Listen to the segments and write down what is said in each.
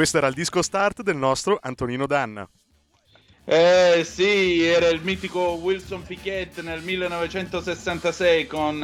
Questo era il disco start del nostro Antonino D'Anna. Sì, era il mitico Wilson Pickett nel 1966 con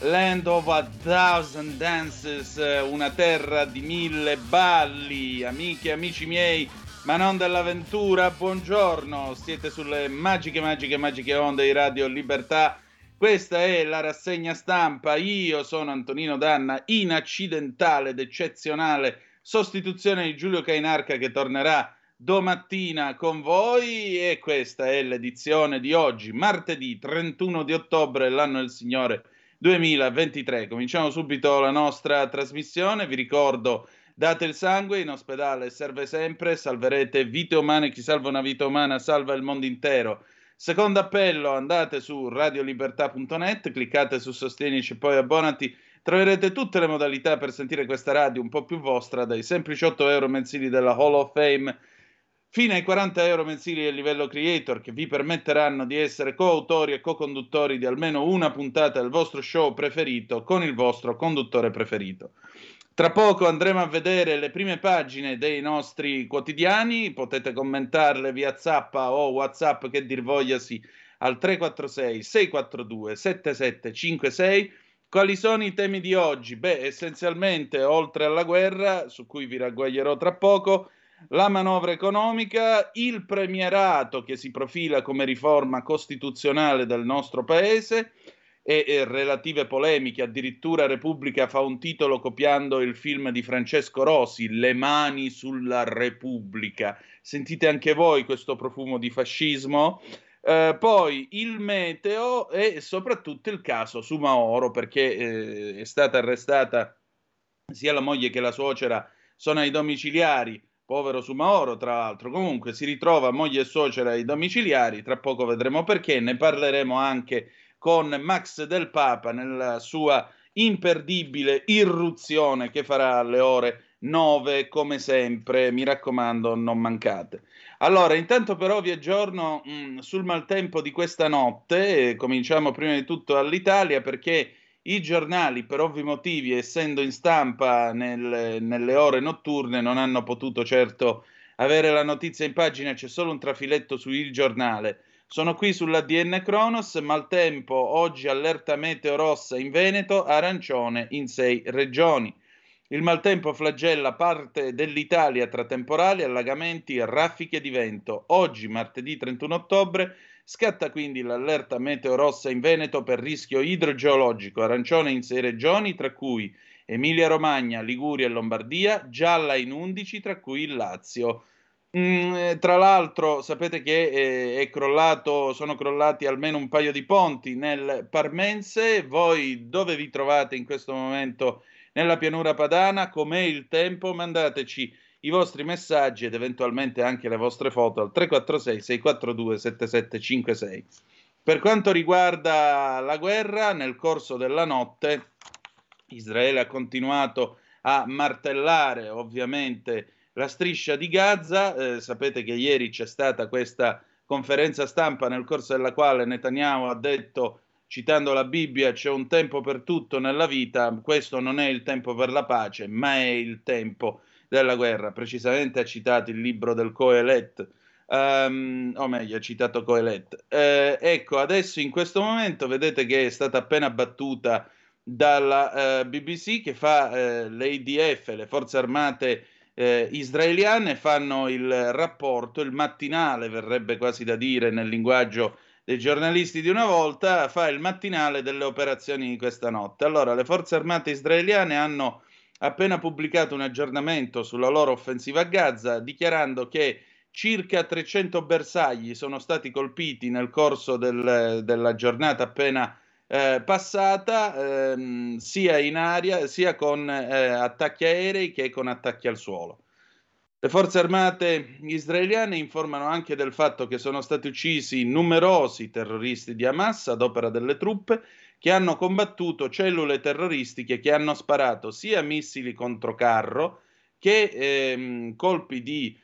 Land of a Thousand Dances, una terra di 1000 balli. Amiche, amici miei, ma non dell'avventura, buongiorno. Siete sulle magiche onde di Radio Libertà. Questa è la rassegna stampa. Io sono Antonino D'Anna, inaccidentale ed eccezionale sostituzione di Giulio Cainarca, che tornerà domattina con voi, e questa è l'edizione di oggi, martedì 31 di ottobre, l'anno del Signore 2023. Cominciamo subito la nostra trasmissione. Vi ricordo, date il sangue, in ospedale serve sempre, salverete vite umane, chi salva una vita umana salva il mondo intero. Secondo appello, andate su radiolibertà.net, cliccate su sostienici e poi abbonati. Troverete tutte le modalità per sentire questa radio un po' più vostra, dai semplici €8 mensili della Hall of Fame fino ai €40 mensili del livello creator, che vi permetteranno di essere coautori e co-conduttori di almeno una puntata del vostro show preferito con il vostro conduttore preferito. Tra poco andremo a vedere le prime pagine dei nostri quotidiani, potete commentarle via zappa o WhatsApp, che dir vogliasi, al 346 642 7756. Quali sono i temi di oggi? Beh, essenzialmente, oltre alla guerra, su cui vi ragguaglierò tra poco, la manovra economica, il premierato che si profila come riforma costituzionale del nostro paese e relative polemiche. Addirittura Repubblica fa un titolo copiando il film di Francesco Rosi, Le mani sulla Repubblica. Sentite anche voi questo profumo di fascismo? Poi il meteo e soprattutto il caso Soumahoro, perché è stata arrestata sia la moglie che la suocera, sono ai domiciliari, povero Soumahoro tra l'altro. Comunque si ritrova moglie e suocera ai domiciliari, tra poco vedremo perché, ne parleremo anche con Max del Papa nella sua imperdibile irruzione che farà alle ore 9 come sempre, mi raccomando non mancate. Allora, intanto però vi aggiorno sul maltempo di questa notte. Cominciamo prima di tutto all'Italia, perché i giornali, per ovvi motivi, essendo in stampa nelle ore notturne, non hanno potuto certo avere la notizia in pagina. C'è solo un trafiletto su Il Giornale. Sono qui sull'ADN Cronos: maltempo, oggi allerta meteo rossa in Veneto, arancione in 6 regioni. Il maltempo flagella parte dell'Italia tra temporali, allagamenti, raffiche di vento. Oggi, martedì 31 ottobre, scatta quindi l'allerta meteo rossa in Veneto per rischio idrogeologico, arancione in 6 regioni, tra cui Emilia-Romagna, Liguria e Lombardia, gialla in 11, tra cui il Lazio. Tra l'altro, sapete che sono crollati almeno un paio di ponti nel Parmense. Voi dove vi trovate in questo momento? Nella pianura padana, com'è il tempo? Mandateci i vostri messaggi ed eventualmente anche le vostre foto al 346-642-7756. Per quanto riguarda la guerra, nel corso della notte Israele ha continuato a martellare ovviamente la striscia di Gaza. Sapete che ieri c'è stata questa conferenza stampa nel corso della quale Netanyahu ha detto, citando la Bibbia, c'è un tempo per tutto nella vita, questo non è il tempo per la pace, ma è il tempo della guerra. Precisamente ha citato il libro del Coelet, ha citato Coelet. Ecco, adesso in questo momento vedete che è stata appena battuta dalla BBC, che fa le IDF, le forze armate israeliane, fanno il rapporto, il mattinale verrebbe quasi da dire nel linguaggio dei giornalisti di una volta, fa il mattinale delle operazioni di questa notte. Allora, le forze armate israeliane hanno appena pubblicato un aggiornamento sulla loro offensiva a Gaza, dichiarando che circa 300 bersagli sono stati colpiti nel corso della giornata appena passata, sia in aria, sia con attacchi aerei che con attacchi al suolo. Le forze armate israeliane informano anche del fatto che sono stati uccisi numerosi terroristi di Hamas ad opera delle truppe che hanno combattuto cellule terroristiche che hanno sparato sia missili contro carro che colpi di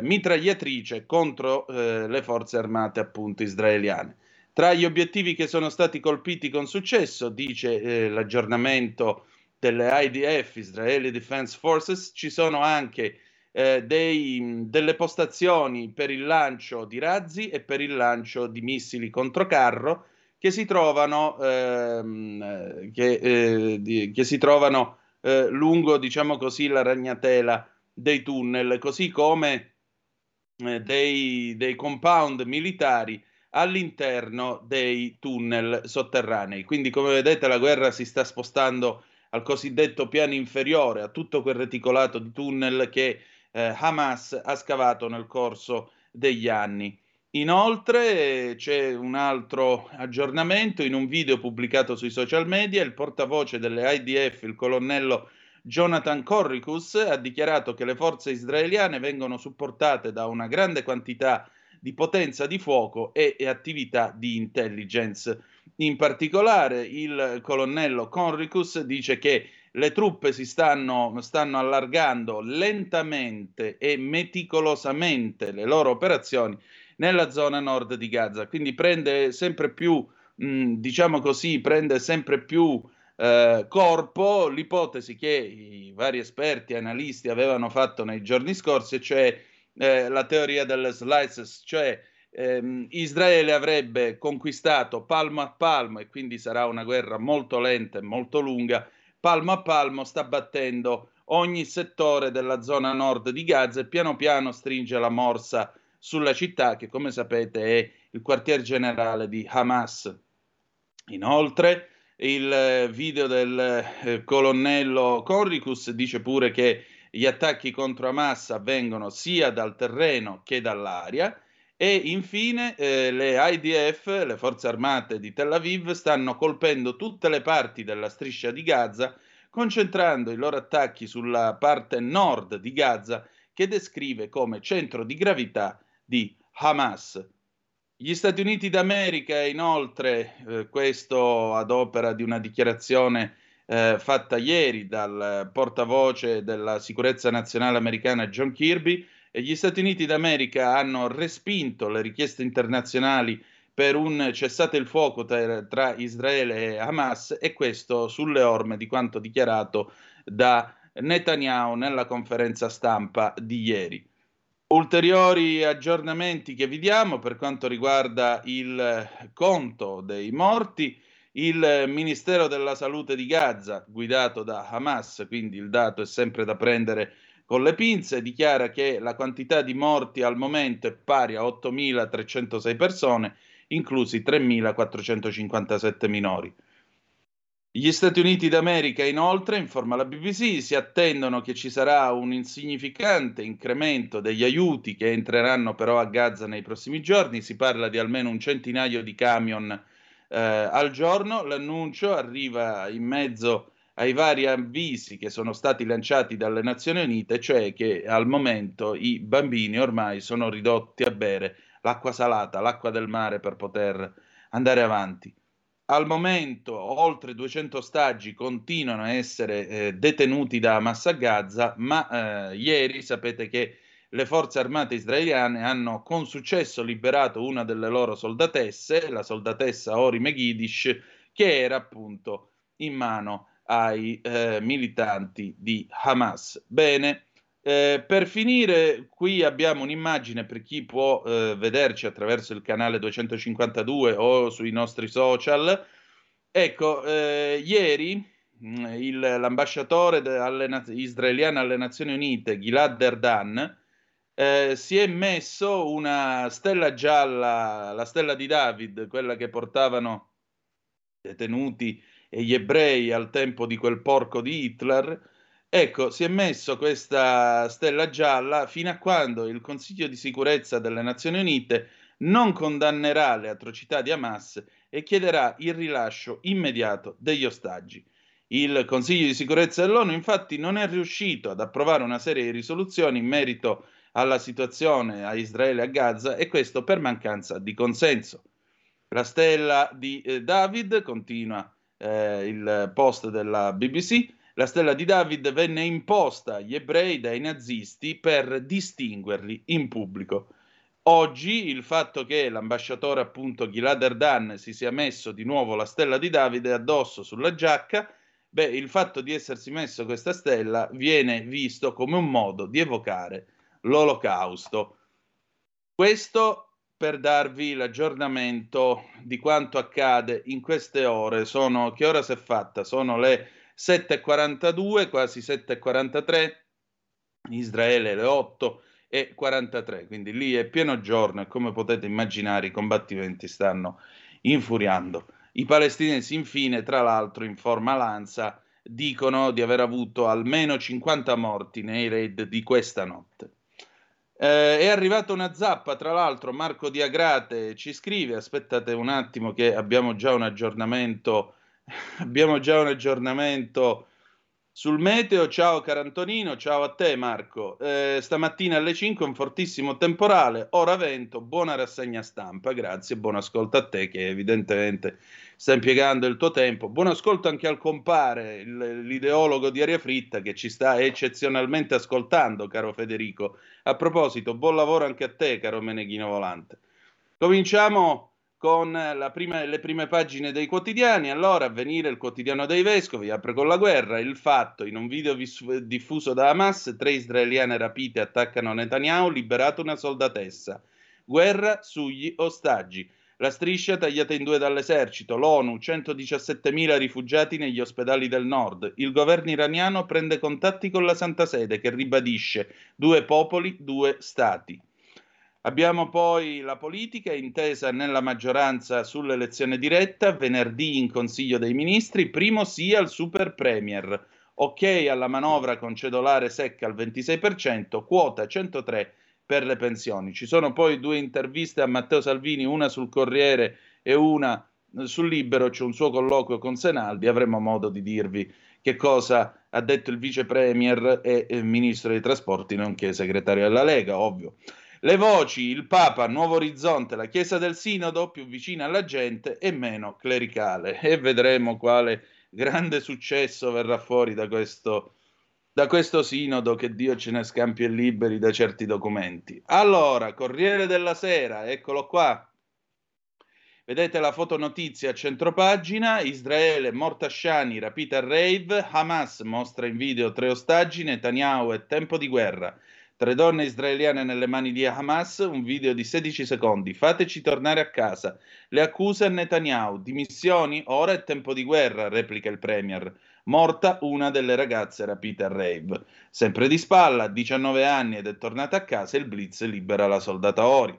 mitragliatrice contro le forze armate appunto israeliane. Tra gli obiettivi che sono stati colpiti con successo, dice l'aggiornamento delle IDF, Israeli Defense Forces, ci sono anche delle postazioni per il lancio di razzi e per il lancio di missili contro carro che si trovano lungo, diciamo così, la ragnatela dei tunnel, così come dei compound militari all'interno dei tunnel sotterranei. Quindi, come vedete, la guerra si sta spostando al cosiddetto piano inferiore, a tutto quel reticolato di tunnel che Hamas ha scavato nel corso degli anni. Inoltre c'è un altro aggiornamento. In un video pubblicato sui social media, il portavoce delle IDF, il colonnello Jonathan Conricus, ha dichiarato che le forze israeliane vengono supportate da una grande quantità di potenza di fuoco e attività di intelligence. In particolare il colonnello Conricus dice che le truppe si stanno allargando lentamente e meticolosamente le loro operazioni nella zona nord di Gaza, quindi prende sempre più corpo l'ipotesi che i vari esperti e analisti avevano fatto nei giorni scorsi, cioè la teoria delle slices, cioè Israele avrebbe conquistato palmo a palmo, e quindi sarà una guerra molto lenta e molto lunga. Palmo a palmo sta battendo ogni settore della zona nord di Gaza e piano piano stringe la morsa sulla città che, come sapete, è il quartier generale di Hamas. Inoltre il video del colonnello Conricus dice pure che gli attacchi contro Hamas avvengono sia dal terreno che dall'aria. E infine le IDF, le forze armate di Tel Aviv, stanno colpendo tutte le parti della striscia di Gaza, concentrando i loro attacchi sulla parte nord di Gaza, che descrive come centro di gravità di Hamas. Gli Stati Uniti d'America, inoltre, questo ad opera di una dichiarazione fatta ieri dal portavoce della sicurezza nazionale americana John Kirby, e gli Stati Uniti d'America hanno respinto le richieste internazionali per un cessate il fuoco tra Israele e Hamas, e questo sulle orme di quanto dichiarato da Netanyahu nella conferenza stampa di ieri. Ulteriori aggiornamenti che vi diamo per quanto riguarda il conto dei morti. Il Ministero della Salute di Gaza, guidato da Hamas, quindi il dato è sempre da prendere con le pinze, dichiara che la quantità di morti al momento è pari a 8.306 persone, inclusi 3.457 minori. Gli Stati Uniti d'America, inoltre, informa la BBC, si attendono che ci sarà un insignificante incremento degli aiuti che entreranno però a Gaza nei prossimi giorni. Si parla di almeno un centinaio di camion al giorno. L'annuncio arriva in mezzo ai vari avvisi che sono stati lanciati dalle Nazioni Unite, cioè che al momento i bambini ormai sono ridotti a bere l'acqua salata, l'acqua del mare, per poter andare avanti. Al momento oltre 200 ostaggi continuano a essere detenuti da Hamas a Gaza, ma ieri sapete che le forze armate israeliane hanno con successo liberato una delle loro soldatesse, la soldatessa Ori Meghidish, che era appunto in mano ai militanti di Hamas. Bene, per finire qui abbiamo un'immagine per chi può vederci attraverso il canale 252 o sui nostri social. Ecco, ieri l'ambasciatore israeliano alle Nazioni Unite, Gilad Erdan, si è messo una stella gialla, la stella di David, quella che portavano detenuti e gli ebrei al tempo di quel porco di Hitler. Ecco, si è messo questa stella gialla fino a quando il Consiglio di Sicurezza delle Nazioni Unite non condannerà le atrocità di Hamas e chiederà il rilascio immediato degli ostaggi. Il Consiglio di Sicurezza dell'ONU, infatti, non è riuscito ad approvare una serie di risoluzioni in merito alla situazione a Israele e a Gaza, e questo per mancanza di consenso. La stella di David, continua il post della BBC, la stella di David venne imposta agli ebrei dai nazisti per distinguerli in pubblico. Oggi il fatto che l'ambasciatore, appunto, Gilad Erdan si sia messo di nuovo la stella di David addosso sulla giacca, il fatto di essersi messo questa stella viene visto come un modo di evocare l'Olocausto. Questo per darvi l'aggiornamento di quanto accade in queste ore. Che ora si è fatta? Sono le 7.42, quasi 7.43, in Israele le 8.43, quindi lì è pieno giorno e, come potete immaginare, i combattimenti stanno infuriando. I palestinesi, infine, tra l'altro, in forma Lanza, dicono di aver avuto almeno 50 morti nei raid di questa notte. È arrivata una zappa, tra l'altro. Marco Di Agrate ci scrive, aspettate un attimo che abbiamo già un aggiornamento sul meteo. Ciao caro Antonino, ciao a te Marco. Stamattina alle 5 un fortissimo temporale, ora vento, buona rassegna stampa. Grazie, buon ascolto a te che evidentemente sta impiegando il tuo tempo. Buon ascolto anche al compare, l'ideologo di Aria Fritta, che ci sta eccezionalmente ascoltando, caro Federico. A proposito, buon lavoro anche a te, caro Meneghino Volante. Cominciamo con le prime pagine dei quotidiani. Allora, Avvenire, il quotidiano dei vescovi, apre con la guerra. Il Fatto, in un video diffuso da Hamas, 3 israeliane rapite attaccano Netanyahu, liberato una soldatessa. Guerra sugli ostaggi. La Striscia tagliata in due dall'esercito, l'ONU, 117.000 rifugiati negli ospedali del nord. Il governo iraniano prende contatti con la Santa Sede, che ribadisce 2 popoli, 2 stati. Abbiamo poi la politica, intesa nella maggioranza sull'elezione diretta, venerdì in Consiglio dei Ministri, primo sì al super premier, ok alla manovra con cedolare secca al 26%, quota 103 per le pensioni. Ci sono poi 2 interviste a Matteo Salvini, una sul Corriere e una sul Libero. C'è un suo colloquio con Senaldi, avremo modo di dirvi che cosa ha detto il vice premier e ministro dei trasporti, nonché segretario della Lega, ovvio. Le voci, il Papa, Nuovo Orizzonte, la Chiesa del Sinodo, più vicina alla gente e meno clericale. E vedremo quale grande successo verrà fuori da questo sinodo, che Dio ce ne scampi e liberi da certi documenti. Allora, Corriere della Sera, eccolo qua. Vedete la fotonotizia a centropagina. Israele, morta Shani, rapita al rave. Hamas mostra in video 3 ostaggi, Netanyahu è tempo di guerra. Tre donne israeliane nelle mani di Hamas, un video di 16 secondi. Fateci tornare a casa. Le accuse a Netanyahu. Dimissioni? Ora è tempo di guerra, replica il premier. Morta una delle ragazze rapite al rave. Sempre di spalla, 19 anni ed è tornata a casa, il blitz libera la soldata Ori.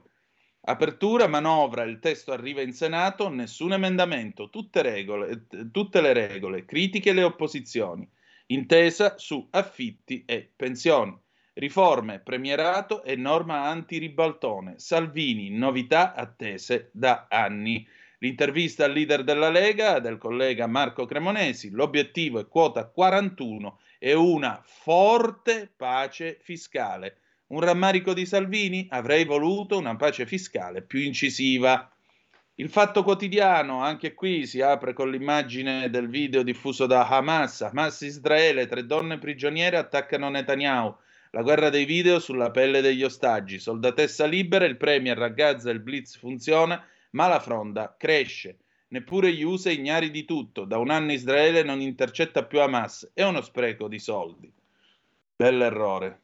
Apertura, manovra, il testo arriva in Senato, nessun emendamento, tutte le regole, critiche le opposizioni. Intesa su affitti e pensioni. Riforme, premierato e norma anti-ribaltone. Salvini, novità attese da anni. L'intervista al leader della Lega, del collega Marco Cremonesi, l'obiettivo è quota 41 e una forte pace fiscale. Un rammarico di Salvini? Avrei voluto una pace fiscale più incisiva. Il Fatto Quotidiano, anche qui si apre con l'immagine del video diffuso da Hamas Israele, tre donne prigioniere attaccano Netanyahu. La guerra dei video sulla pelle degli ostaggi, soldatessa libera, il premier a Gaza, il blitz funziona, ma la fronda cresce. Neppure gli USA ignari di tutto, da un anno Israele non intercetta più Hamas, è uno spreco di soldi. Bell'errore.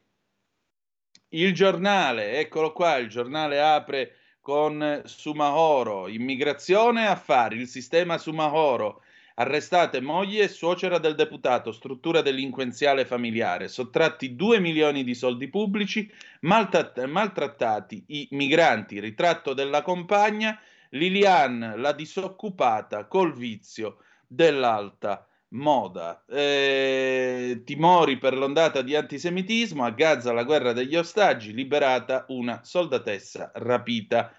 Il Giornale, eccolo qua, il Giornale apre con Soumahoro, immigrazione e affari, il sistema Soumahoro. Arrestate moglie e suocera del deputato, struttura delinquenziale familiare, sottratti 2 milioni di soldi pubblici, maltrattati i migranti, ritratto della compagna, Liliane, la disoccupata col vizio dell'alta moda. Timori per l'ondata di antisemitismo, a Gaza la guerra degli ostaggi, liberata una soldatessa rapita.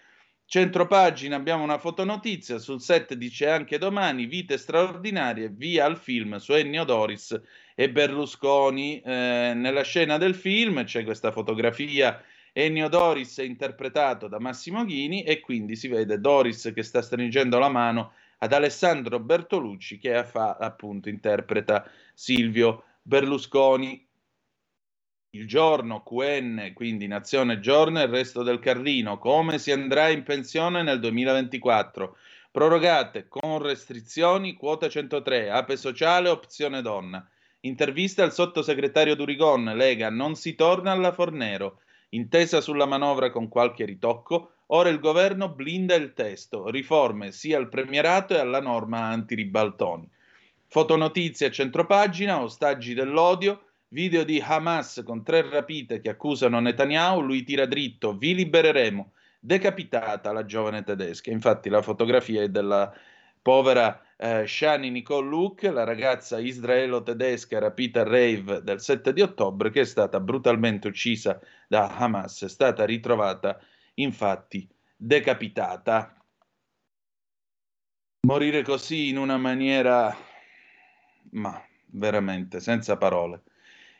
Centropagina, abbiamo una fotonotizia, sul set dice anche domani, vite straordinarie, via al film su Ennio Doris e Berlusconi. Nella scena del film c'è questa fotografia, Ennio Doris è interpretato da Massimo Ghini e quindi si vede Doris che sta stringendo la mano ad Alessandro Bertolucci che appunto interpreta Silvio Berlusconi. Il Giorno, QN, quindi Nazione, Giorno e il resto del Carlino. Come si andrà in pensione nel 2024? Prorogate con restrizioni, quota 103, ape sociale, opzione donna. Intervista al sottosegretario Durigon, Lega, non si torna alla Fornero. Intesa sulla manovra con qualche ritocco, ora il governo blinda il testo. Riforme sia al premierato e alla norma anti-ribaltoni. Fotonotizia, centropagina, ostaggi dell'odio. Video di Hamas con 3 rapite che accusano Netanyahu, lui tira dritto, vi libereremo, decapitata la giovane tedesca. Infatti la fotografia è della povera Shani Nicole Luke, la ragazza israelo-tedesca rapita al rave del 7 di ottobre, che è stata brutalmente uccisa da Hamas, è stata ritrovata infatti decapitata. Morire così in una maniera, ma veramente, senza parole.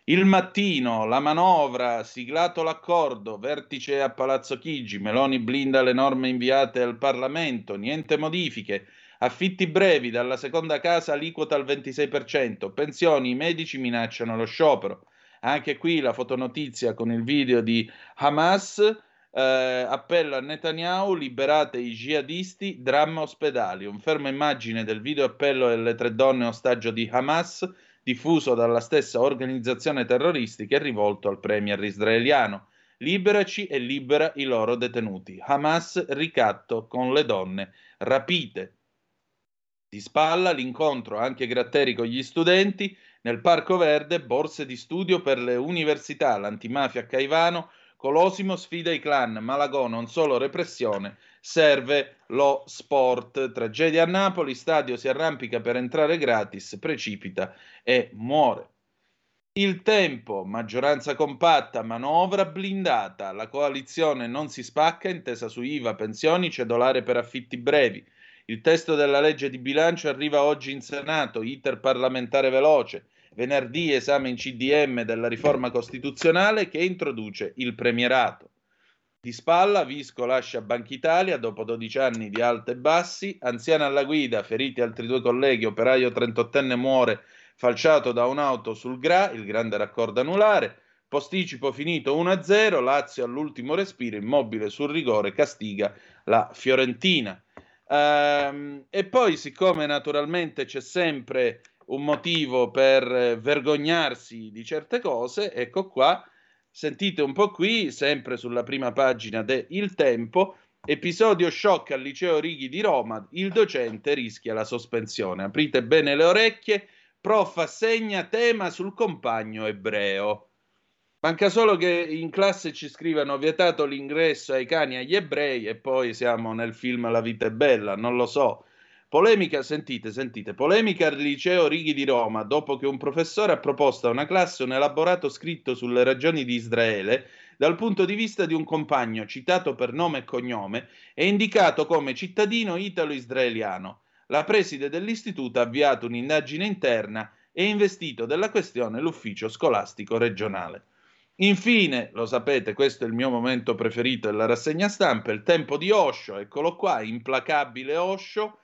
Il Mattino, la manovra, siglato l'accordo, vertice a Palazzo Chigi, Meloni blinda le norme inviate al Parlamento, niente modifiche, affitti brevi, dalla seconda casa aliquota al 26%, pensioni, i medici minacciano lo sciopero. Anche qui la fotonotizia con il video di Hamas, appello a Netanyahu, liberate i jihadisti, dramma ospedali, un fermo immagine del video appello delle 3 donne ostaggio di Hamas, diffuso dalla stessa organizzazione terroristica e rivolto al premier israeliano. Liberaci e libera i loro detenuti. Hamas ricatto con le donne rapite. Di spalla l'incontro anche Gratteri con gli studenti. Nel Parco Verde, borse di studio per le università. L'antimafia a Caivano. Colosimo sfida i clan. Malagò non solo repressione, serve lo sport. Tragedia a Napoli, stadio si arrampica per entrare gratis, precipita e muore. Il Tempo, maggioranza compatta, manovra blindata, la coalizione non si spacca, intesa su IVA, pensioni, cedolare per affitti brevi. Il testo della legge di bilancio arriva oggi in Senato, iter parlamentare veloce. Venerdì esame in CDM della riforma costituzionale che introduce il premierato. Di spalla, Visco lascia Banca Italia dopo 12 anni di alti e bassi, anziana alla guida, feriti altri 2 colleghi, operaio 38enne muore falciato da un'auto sul GRA, il grande raccordo anulare, posticipo finito 1-0, Lazio all'ultimo respiro, Immobile sul rigore, castiga la Fiorentina. E poi, siccome naturalmente c'è sempre un motivo per vergognarsi di certe cose, ecco qua, Sentite un po' qui, sempre sulla prima pagina de Il Tempo, episodio shock al liceo Righi di Roma, il docente rischia la sospensione. Aprite bene le orecchie, prof assegna tema sul compagno ebreo. Manca solo che in classe ci scrivano vietato l'ingresso ai cani e agli ebrei e poi siamo nel film La vita è bella, non lo so. Polemica, sentite, polemica al liceo Righi di Roma dopo che un professore ha proposto a una classe un elaborato scritto sulle ragioni di Israele dal punto di vista di un compagno citato per nome e cognome e indicato come cittadino italo-israeliano. La preside dell'istituto ha avviato un'indagine interna e investito della questione l'ufficio scolastico regionale. Infine, lo sapete, questo è il mio momento preferito della rassegna stampa, il tempo di Osho, eccolo qua, implacabile Osho,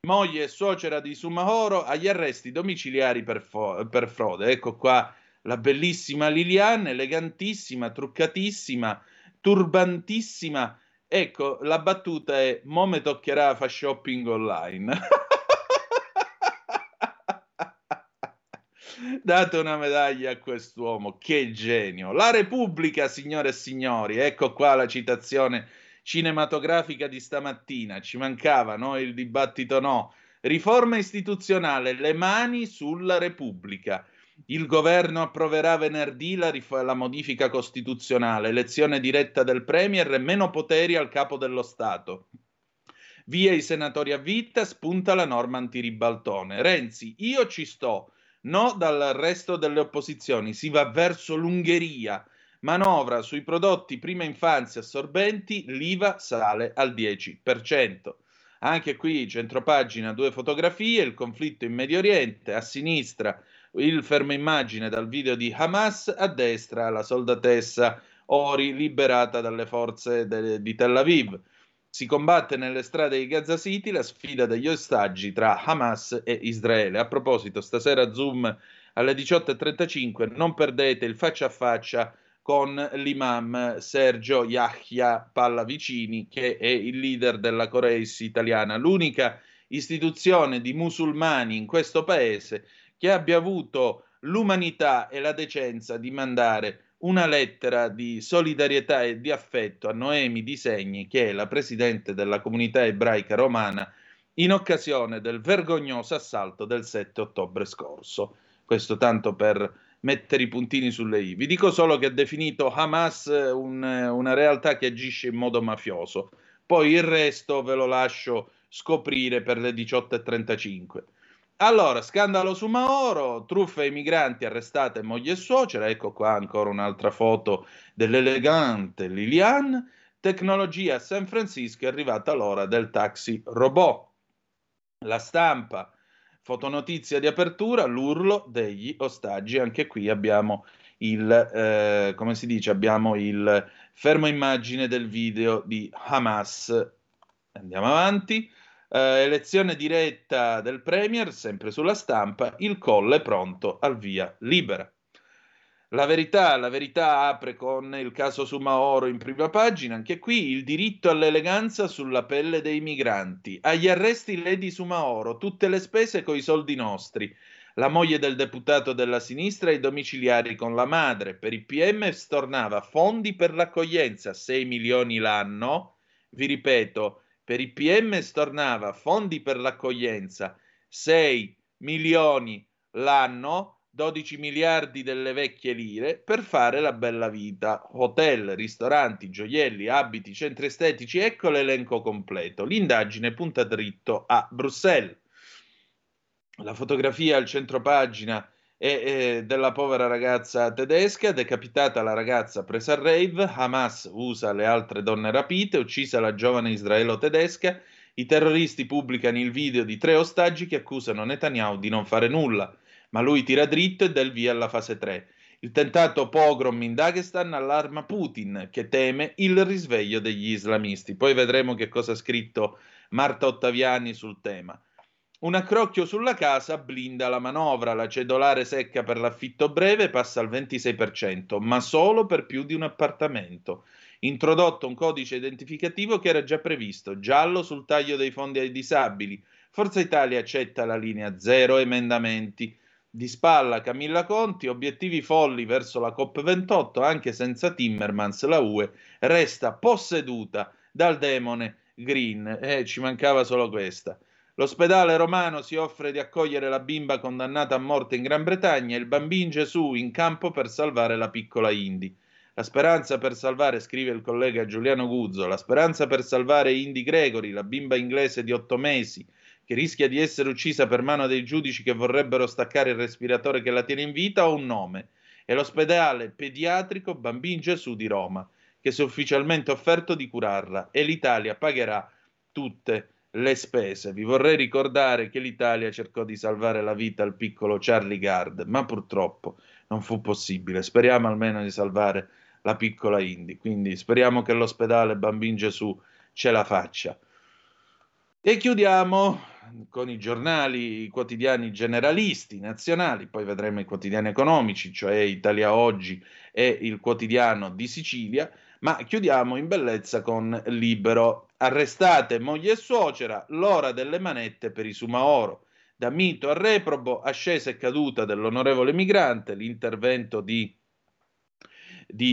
moglie e suocera di Soumahoro agli arresti domiciliari per frode. Ecco qua la bellissima Liliane, elegantissima, truccatissima, turbantissima. Ecco, la battuta è «Mo me toccherà fa shopping online». Date una medaglia a quest'uomo, che genio. La Repubblica, signore e signori, ecco qua la citazione cinematografica di stamattina, ci mancava, no? Il dibattito no. Riforma istituzionale, le mani sulla Repubblica. Il governo approverà venerdì la modifica costituzionale, elezione diretta del Premier e meno poteri al capo dello Stato. Via i senatori a vita, spunta la norma antiribaltone. Renzi, io ci sto. No dal resto delle opposizioni, si va verso l'Ungheria. Manovra sui prodotti prima infanzia assorbenti, l'IVA sale al 10%. Anche qui, centropagina, due fotografie, il conflitto in Medio Oriente, a sinistra il fermo immagine dal video di Hamas, a destra la soldatessa Ori liberata dalle forze di Tel Aviv. Si combatte nelle strade di Gaza City la sfida degli ostaggi tra Hamas e Israele. A proposito, stasera Zoom alle 18.35, non perdete il faccia a faccia con l'imam Sergio Yahya Pallavicini, che è il leader della Coreis italiana, l'unica istituzione di musulmani in questo paese che abbia avuto l'umanità e la decenza di mandare una lettera di solidarietà e di affetto a Noemi Di Segni, che è la presidente della comunità ebraica romana, in occasione del vergognoso assalto del 7 ottobre scorso. Questo tanto per mettere i puntini sulle i. Vi dico solo che ha definito Hamas una realtà che agisce in modo mafioso. Poi il resto ve lo lascio scoprire per le 18.35. Allora, scandalo Soumahoro, truffa ai migranti, arrestate moglie e suocera, ecco qua ancora un'altra foto dell'elegante Liliane, tecnologia a San Francisco, è arrivata l'ora del taxi robot. La Stampa, fotonotizia di apertura, l'urlo degli ostaggi, anche qui abbiamo il fermo immagine del video di Hamas. Andiamo avanti. Elezione diretta del Premier, sempre sulla Stampa, il Colle pronto al via libera. La verità apre con il caso Soumahoro in prima pagina, anche qui il diritto all'eleganza sulla pelle dei migranti, agli arresti Lady Soumahoro, tutte le spese coi soldi nostri, la moglie del deputato della sinistra ai domiciliari con la madre, per i PM stornava fondi per l'accoglienza, 6 milioni l'anno, vi ripeto, per i PM stornava fondi per l'accoglienza, 6 milioni l'anno, 12 miliardi delle vecchie lire, per fare la bella vita. Hotel, ristoranti, gioielli, abiti, centri estetici, ecco l'elenco completo. L'indagine punta dritto a Bruxelles. La fotografia al centropagina è della povera ragazza tedesca, decapitata la ragazza presa al rave, Hamas usa le altre donne rapite, uccisa la giovane israelo-tedesca, i terroristi pubblicano il video di 3 ostaggi che accusano Netanyahu di non fare nulla, ma lui tira dritto e dà il via alla fase 3. Il tentato pogrom in Dagestan allarma Putin, che teme il risveglio degli islamisti. Poi vedremo che cosa ha scritto Marta Ottaviani sul tema. Un accrocchio sulla casa blinda la manovra, la cedolare secca per l'affitto breve passa al 26%, ma solo per più di un appartamento. Introdotto un codice identificativo che era già previsto, giallo sul taglio dei fondi ai disabili. Forza Italia accetta la linea zero emendamenti. di spalla Camilla Conti, obiettivi folli verso la COP28, anche senza Timmermans la UE resta posseduta dal demone Green. Ci mancava solo questa. L'ospedale romano si offre di accogliere la bimba condannata a morte in Gran Bretagna, il bambino Gesù in campo per salvare la piccola Indy. La speranza per salvare, scrive il collega Giuliano Guzzo, la speranza per salvare Indy Gregory, la bimba inglese di 8 mesi, che rischia di essere uccisa per mano dei giudici che vorrebbero staccare il respiratore che la tiene in vita, ha un nome. È l'ospedale pediatrico Bambin Gesù di Roma, che si è ufficialmente offerto di curarla, e l'Italia pagherà tutte le spese. Vi vorrei ricordare che l'Italia cercò di salvare la vita al piccolo Charlie Gard, ma purtroppo non fu possibile. Speriamo almeno di salvare la piccola Indy, quindi speriamo che l'ospedale Bambin Gesù ce la faccia. E chiudiamo con i giornali, i quotidiani generalisti nazionali, poi vedremo i quotidiani economici, cioè Italia Oggi e il Quotidiano di Sicilia, ma chiudiamo in bellezza con Libero. Arrestate moglie e suocera, l'ora delle manette per i Soumahoro. Da mito a reprobo, ascesa e caduta dell'onorevole migrante, l'intervento di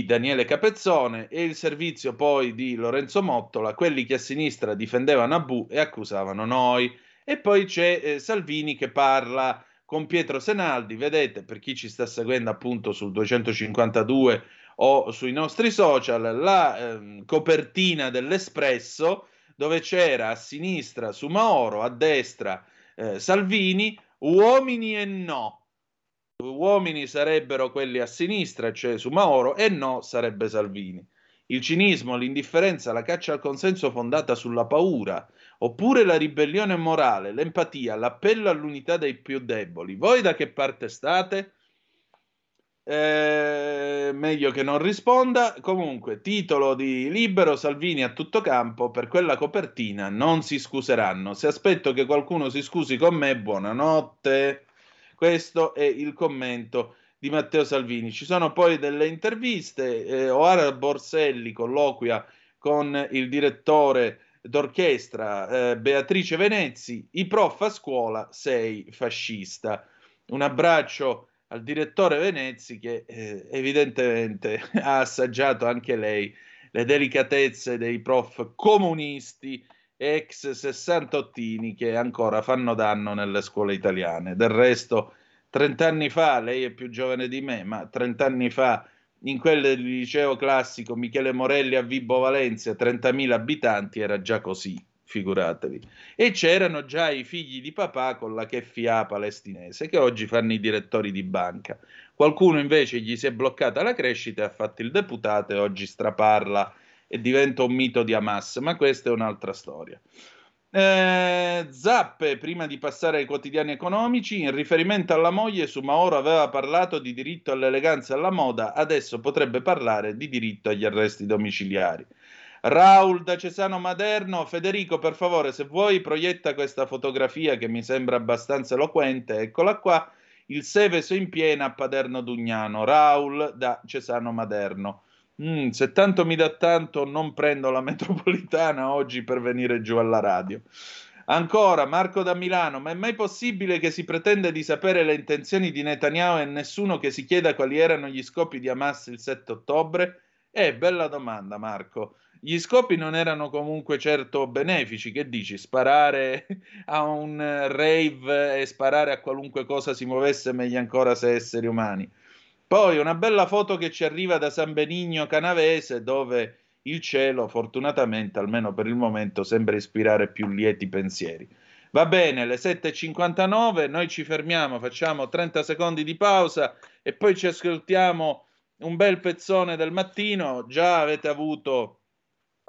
Daniele Capezzone e il servizio poi di Lorenzo Mottola, quelli che a sinistra difendevano Abu e accusavano noi. E poi c'è Salvini che parla con Pietro Senaldi, vedete, per chi ci sta seguendo appunto sul 252 o sui nostri social, la copertina dell'Espresso, dove c'era a sinistra Soumahoro, a destra Salvini, uomini e no. Uomini sarebbero quelli a sinistra, cioè Soumahoro, e no sarebbe Salvini. Il cinismo, l'indifferenza, la caccia al consenso fondata sulla paura, oppure la ribellione morale, l'empatia, l'appello all'unità dei più deboli. Voi da che parte state? Meglio che non risponda. Comunque, titolo di Libero, Salvini a tutto campo, per quella copertina non si scuseranno. Se aspetto che qualcuno si scusi con me, buonanotte. Questo è il commento di Matteo Salvini. Ci sono poi delle interviste, Oara Borselli colloquia con il direttore d'orchestra Beatrice Venezzi, i prof a scuola sei fascista. Un abbraccio al direttore Venezzi che evidentemente ha assaggiato anche lei le delicatezze dei prof comunisti ex sessantottini che ancora fanno danno nelle scuole italiane. Del resto 30 anni fa, lei è più giovane di me, ma 30 anni fa in quel del liceo classico Michele Morelli a Vibo Valentia, 30.000 abitanti, era già così, figuratevi. E c'erano già i figli di papà con la keffiyah palestinese, che oggi fanno i direttori di banca. Qualcuno invece gli si è bloccata la crescita e ha fatto il deputato e oggi straparla e diventa un mito di Hamas, ma questa è un'altra storia. Zappe, prima di passare ai quotidiani economici, in riferimento alla moglie Soumahoro aveva parlato di diritto all'eleganza e alla moda, adesso potrebbe parlare di diritto agli arresti domiciliari. Raul da Cesano Maderno, Federico per favore se vuoi proietta questa fotografia che mi sembra abbastanza eloquente, eccola qua, il Seveso in piena a Paderno Dugnano, Raul da Cesano Maderno. Se tanto mi dà tanto non prendo la metropolitana oggi per venire giù alla radio. Ancora Marco da Milano, ma è mai possibile che si pretenda di sapere le intenzioni di Netanyahu e nessuno che si chieda quali erano gli scopi di Hamas il 7 ottobre? Bella domanda Marco, gli scopi non erano comunque certo benefici, che dici? Sparare a un rave e sparare a qualunque cosa si muovesse, meglio ancora se esseri umani. Poi una bella foto che ci arriva da San Benigno Canavese, dove il cielo, fortunatamente, almeno per il momento, sembra ispirare più lieti pensieri. Va bene, le 7.59, noi ci fermiamo, facciamo 30 secondi di pausa e poi ci ascoltiamo un bel pezzone del mattino. Già avete avuto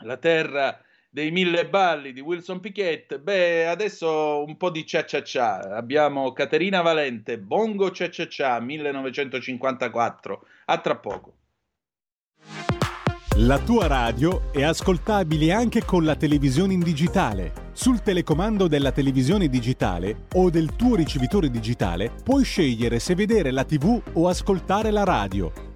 La terra dei mille balli di Wilson Pickett, adesso un po' di cia-cia-cia, abbiamo Caterina Valente, Bongo cia-cia-cia 1954, a tra poco. La tua radio è ascoltabile anche con la televisione in digitale. Sul telecomando della televisione digitale o del tuo ricevitore digitale puoi scegliere se vedere la TV o ascoltare la radio.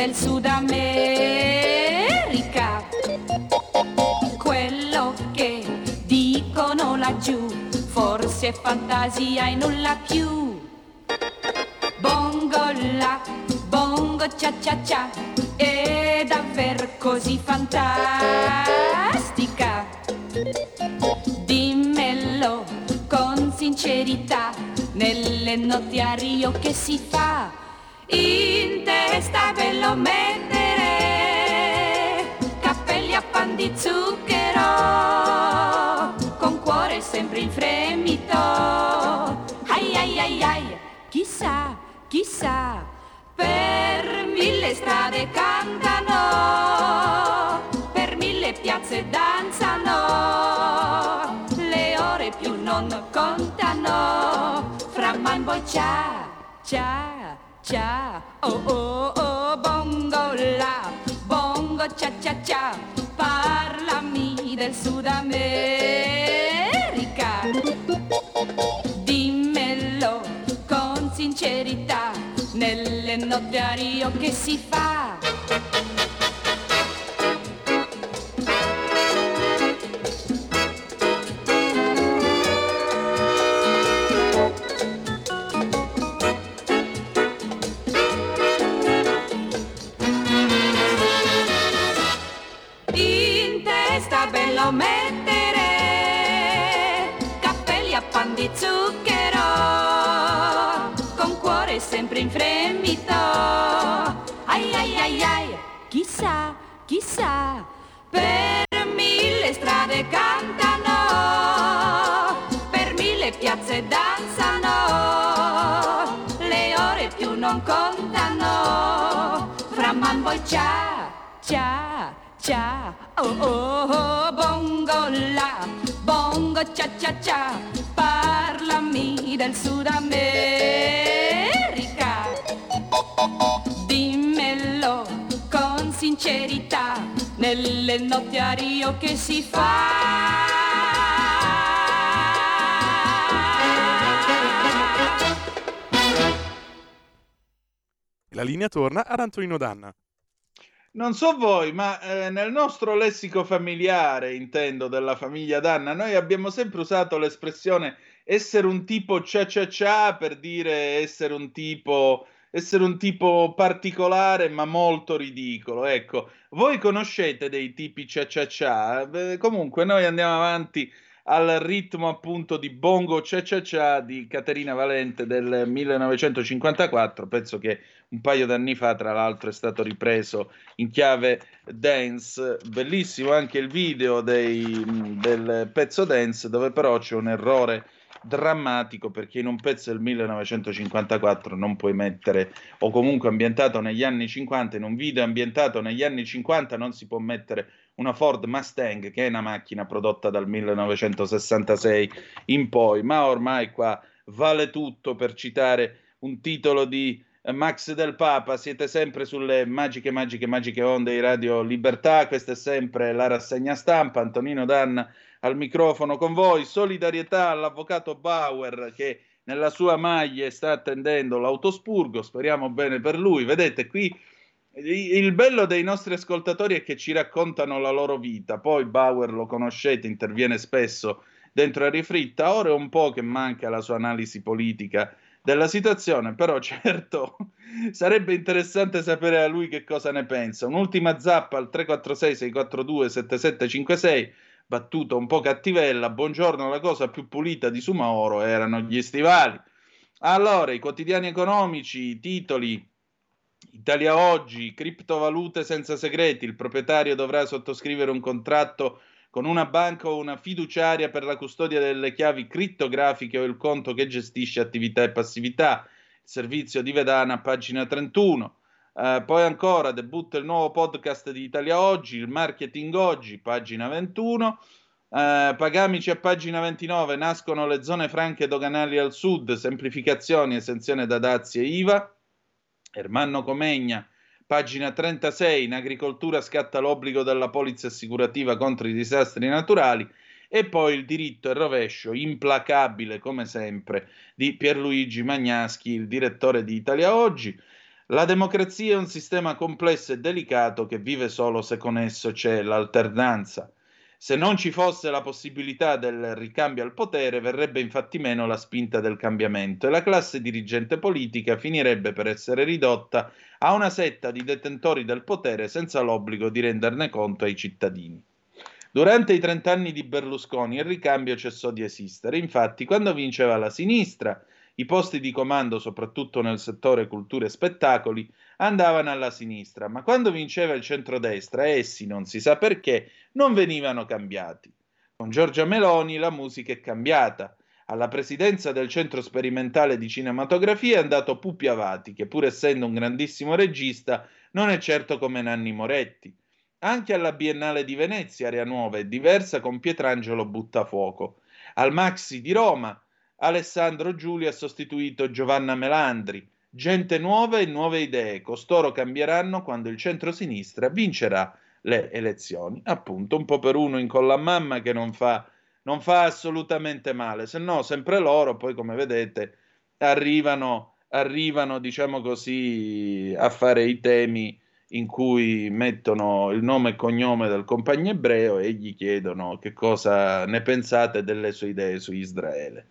Del Sud America, quello che dicono laggiù forse è fantasia e nulla più. Bongo la, bongo cia cia cia, è davvero così fantastica, dimmelo con sincerità, nelle notti a Rio che si fa? In testa ve lo mettere, capelli a pan di zucchero, con cuore sempre in fremito. Ai ai ai ai, chissà, chissà, per mille strade cantano, per mille piazze danzano, le ore più non contano, fra mambo e cia, cia. Cia, oh oh oh, bongo la, bongo cia cia cia, parlami del Sud America, dimmelo con sincerità, nelle notti a Rio che si fa? Mettere cappelli a pan di zucchero, con cuore sempre in fremito. Ai ai ai ai, chissà, chissà, per mille strade cantano, per mille piazze danzano, le ore più non contano, fra mambo e cia, cia, cia. Oh oh oh, bongo la, bongo cia cia cia, parlami del Sud America, dimmelo con sincerità, nelle notti a Rio che si fa? La linea torna ad Antonino D'Anna. Non so voi, ma nel nostro lessico familiare, intendo della famiglia D'Anna, noi abbiamo sempre usato l'espressione essere un tipo cia cia cia per dire essere un tipo particolare ma molto ridicolo. Ecco, voi conoscete dei tipi cia cia cia? Beh, comunque noi andiamo avanti al ritmo appunto di Bongo Cia Cia Cia di Caterina Valente del 1954, pezzo che un paio d'anni fa tra l'altro è stato ripreso in chiave dance, bellissimo anche il video del pezzo dance, dove però c'è un errore drammatico perché in un pezzo del 1954 non puoi mettere, o comunque ambientato negli anni 50, in un video ambientato negli anni 50 non si può mettere una Ford Mustang, che è una macchina prodotta dal 1966 in poi, ma ormai qua vale tutto, per citare un titolo di Max del Papa. Siete sempre sulle magiche, magiche, magiche onde di Radio Libertà, questa è sempre la rassegna stampa, Antonino D'Anna al microfono con voi, solidarietà all'avvocato Bauer che nella sua maglia sta attendendo l'autospurgo, speriamo bene per lui. Vedete, qui il bello dei nostri ascoltatori è che ci raccontano la loro vita, poi Bauer lo conoscete, interviene spesso dentro a Rifritta, ora è un po' che manca la sua analisi politica della situazione, però certo sarebbe interessante sapere da lui che cosa ne pensa. Un'ultima zappa al 346-642-7756, battuta un po' cattivella, buongiorno, la cosa più pulita di Soumahoro erano gli stivali. Allora, i quotidiani economici, i titoli: Italia Oggi, criptovalute senza segreti, il proprietario dovrà sottoscrivere un contratto con una banca o una fiduciaria per la custodia delle chiavi criptografiche o il conto che gestisce attività e passività, servizio di Vedana, pagina 31. Poi ancora debutta il nuovo podcast di Italia Oggi, il Marketing Oggi, pagina 21. Pagamici a pagina 29, nascono le zone franche doganali al sud, semplificazioni, esenzione da dazi e IVA. Ermanno Comegna, pagina 36, in agricoltura scatta l'obbligo della polizza assicurativa contro i disastri naturali. E poi il diritto e rovescio, implacabile come sempre, di Pierluigi Magnaschi, il direttore di Italia Oggi. La democrazia è un sistema complesso e delicato che vive solo se con esso c'è l'alternanza. Se non ci fosse la possibilità del ricambio al potere, verrebbe infatti meno la spinta del cambiamento e la classe dirigente politica finirebbe per essere ridotta a una setta di detentori del potere senza l'obbligo di renderne conto ai cittadini. Durante i 30 anni di Berlusconi il ricambio cessò di esistere. Infatti, quando vinceva la sinistra, i posti di comando, soprattutto nel settore cultura e spettacoli, andavano alla sinistra, ma quando vinceva il centrodestra, essi, non si sa perché, non venivano cambiati. Con Giorgia Meloni la musica è cambiata. Alla presidenza del Centro Sperimentale di Cinematografia è andato Pupi Avati, che pur essendo un grandissimo regista, non è certo come Nanni Moretti. Anche alla Biennale di Venezia Area Nuova è diversa, con Pietrangelo Buttafuoco. Al Maxi di Roma Alessandro Giuli ha sostituito Giovanna Melandri. Gente nuova e nuove idee, costoro cambieranno quando il centro-sinistra vincerà le elezioni. Appunto, un po' per uno incolla mamma, che non fa assolutamente male, se no sempre loro, poi come vedete, arrivano diciamo così, a fare i temi in cui mettono il nome e cognome del compagno ebreo e gli chiedono che cosa ne pensate delle sue idee su Israele.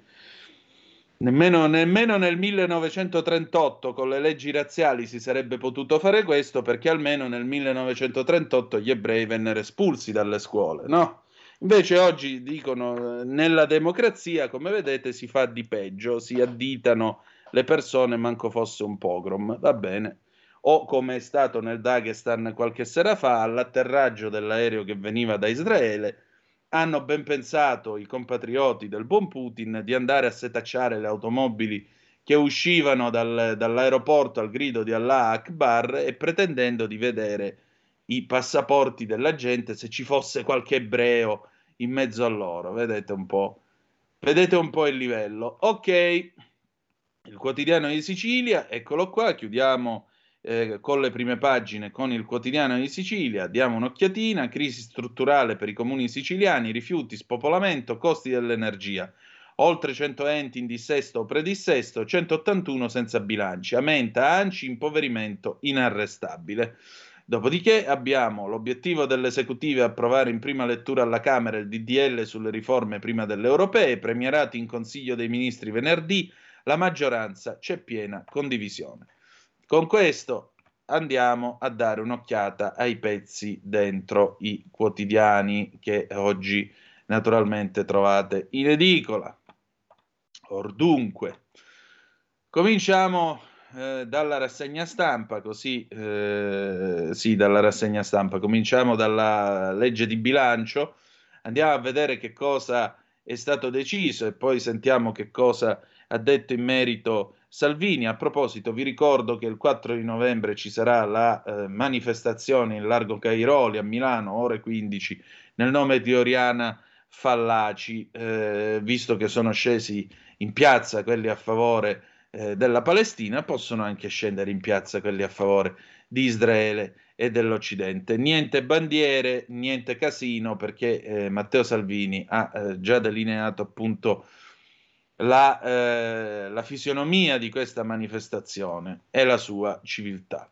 Nemmeno nel 1938 con le leggi razziali si sarebbe potuto fare questo, perché almeno nel 1938 gli ebrei vennero espulsi dalle scuole, no? Invece oggi dicono nella democrazia, come vedete, si fa di peggio, si additano le persone manco fosse un pogrom, va bene. O come è stato nel Dagestan qualche sera fa, all'atterraggio dell'aereo che veniva da Israele, hanno ben pensato i compatrioti del buon Putin di andare a setacciare le automobili che uscivano dall'aeroporto al grido di Allah Akbar e pretendendo di vedere i passaporti della gente, se ci fosse qualche ebreo in mezzo a loro. Vedete un po' il livello. Ok, il Quotidiano di Sicilia, eccolo qua, chiudiamo con le prime pagine con il Quotidiano di Sicilia. Diamo un'occhiatina: crisi strutturale per i comuni siciliani, rifiuti, spopolamento, costi dell'energia, oltre 100 enti in dissesto o predissesto, 181 senza bilanci, aumenta ANCI, impoverimento inarrestabile. Dopodiché abbiamo l'obiettivo dell'esecutivo è approvare in prima lettura alla Camera il DDL sulle riforme prima delle europee, premierati in Consiglio dei Ministri venerdì, la maggioranza, c'è piena condivisione. Con questo andiamo a dare un'occhiata ai pezzi dentro i quotidiani che oggi naturalmente trovate in edicola. Ordunque, cominciamo dalla rassegna stampa, cominciamo dalla legge di bilancio, andiamo a vedere che cosa è stato deciso e poi sentiamo che cosa ha detto in merito Salvini. A proposito, vi ricordo che il 4 di novembre ci sarà la manifestazione in Largo Cairoli a Milano, ore 15, nel nome di Oriana Fallaci, visto che sono scesi in piazza quelli a favore della Palestina, possono anche scendere in piazza quelli a favore di Israele e dell'Occidente. Niente bandiere, niente casino, perché Matteo Salvini ha già delineato appunto la fisionomia di questa manifestazione e la sua civiltà.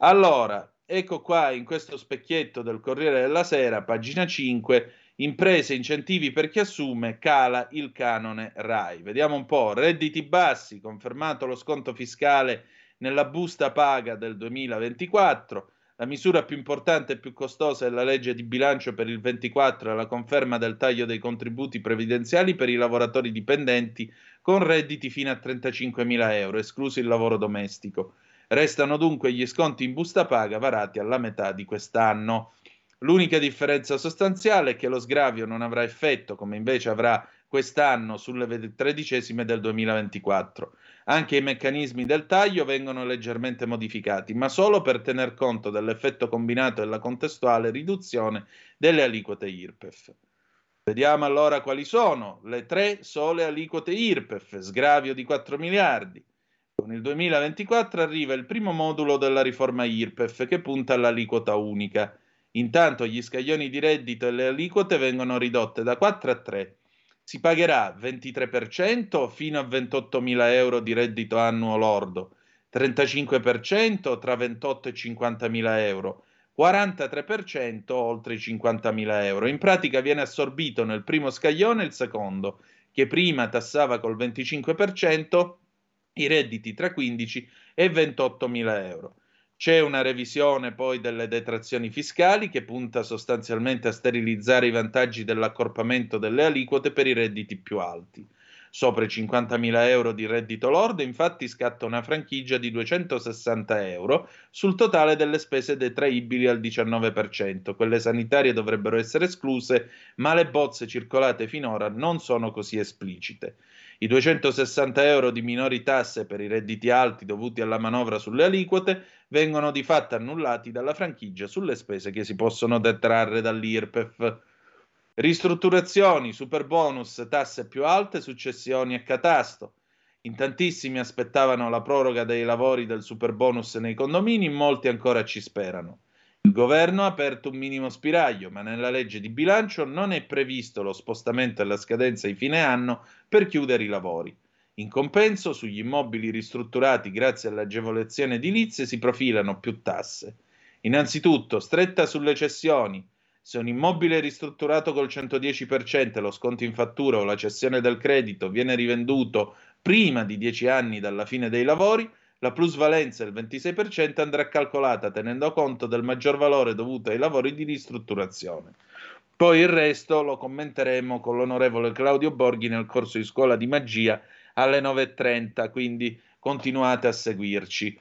Allora, ecco qua in questo specchietto del Corriere della Sera, pagina 5, imprese, incentivi per chi assume, cala il canone RAI. Vediamo un po', redditi bassi, confermato lo sconto fiscale nella busta paga del 2024, la misura più importante e più costosa è la legge di bilancio per il 24, la conferma del taglio dei contributi previdenziali per i lavoratori dipendenti con redditi fino a 35.000 euro, escluso il lavoro domestico. Restano dunque gli sconti in busta paga varati alla metà di quest'anno. L'unica differenza sostanziale è che lo sgravio non avrà effetto, come invece avrà quest'anno, sulle tredicesime del 2024. Anche i meccanismi del taglio vengono leggermente modificati, ma solo per tener conto dell'effetto combinato e della contestuale riduzione delle aliquote IRPEF. Vediamo allora quali sono le tre sole aliquote IRPEF, sgravio di 4 miliardi. Con il 2024 arriva il primo modulo della riforma IRPEF che punta all'aliquota unica. Intanto gli scaglioni di reddito e le aliquote vengono ridotte da 4 a 3. Si pagherà 23% fino a 28.000 euro di reddito annuo lordo, 35% tra 28 e 50.000 euro, 43% oltre i 50.000 euro. In pratica viene assorbito nel primo scaglione il secondo, che prima tassava col 25% i redditi tra 15 e 28.000 euro. C'è una revisione poi delle detrazioni fiscali che punta sostanzialmente a sterilizzare i vantaggi dell'accorpamento delle aliquote per i redditi più alti. Sopra i 50.000 euro di reddito lordo infatti scatta una franchigia di 260 euro sul totale delle spese detraibili al 19%. Quelle sanitarie dovrebbero essere escluse, ma le bozze circolate finora non sono così esplicite. I 260 euro di minori tasse per i redditi alti dovuti alla manovra sulle aliquote vengono di fatto annullati dalla franchigia sulle spese che si possono detrarre dall'IRPEF. Ristrutturazioni, superbonus, tasse più alte, successioni e catasto. In tantissimi aspettavano la proroga dei lavori del superbonus nei condomini, in molti ancora ci sperano. Il governo ha aperto un minimo spiraglio, ma nella legge di bilancio non è previsto lo spostamento della scadenza di fine anno per chiudere i lavori. In compenso, sugli immobili ristrutturati grazie all'agevolazione edilizia si profilano più tasse. Innanzitutto, stretta sulle cessioni. Se un immobile è ristrutturato col 110%, lo sconto in fattura o la cessione del credito viene rivenduto prima di 10 anni dalla fine dei lavori, la plusvalenza del 26% andrà calcolata tenendo conto del maggior valore dovuto ai lavori di ristrutturazione. Poi il resto lo commenteremo con l'onorevole Claudio Borghi nel corso di Scuola di Magia alle 9.30, quindi continuate a seguirci.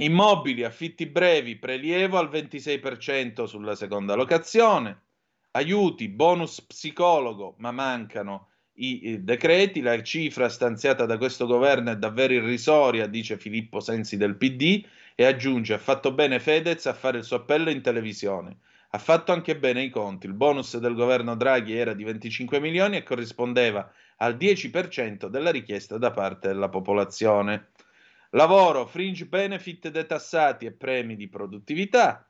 Immobili, affitti brevi, prelievo al 26% sulla seconda locazione, aiuti, bonus psicologo, ma mancano i decreti, la cifra stanziata da questo governo è davvero irrisoria, dice Filippo Sensi del PD, e aggiunge: ha fatto bene Fedez a fare il suo appello in televisione, ha fatto anche bene i conti, il bonus del governo Draghi era di 25 milioni e corrispondeva al 10% della richiesta da parte della popolazione. Lavoro, fringe benefit detassati e premi di produttività,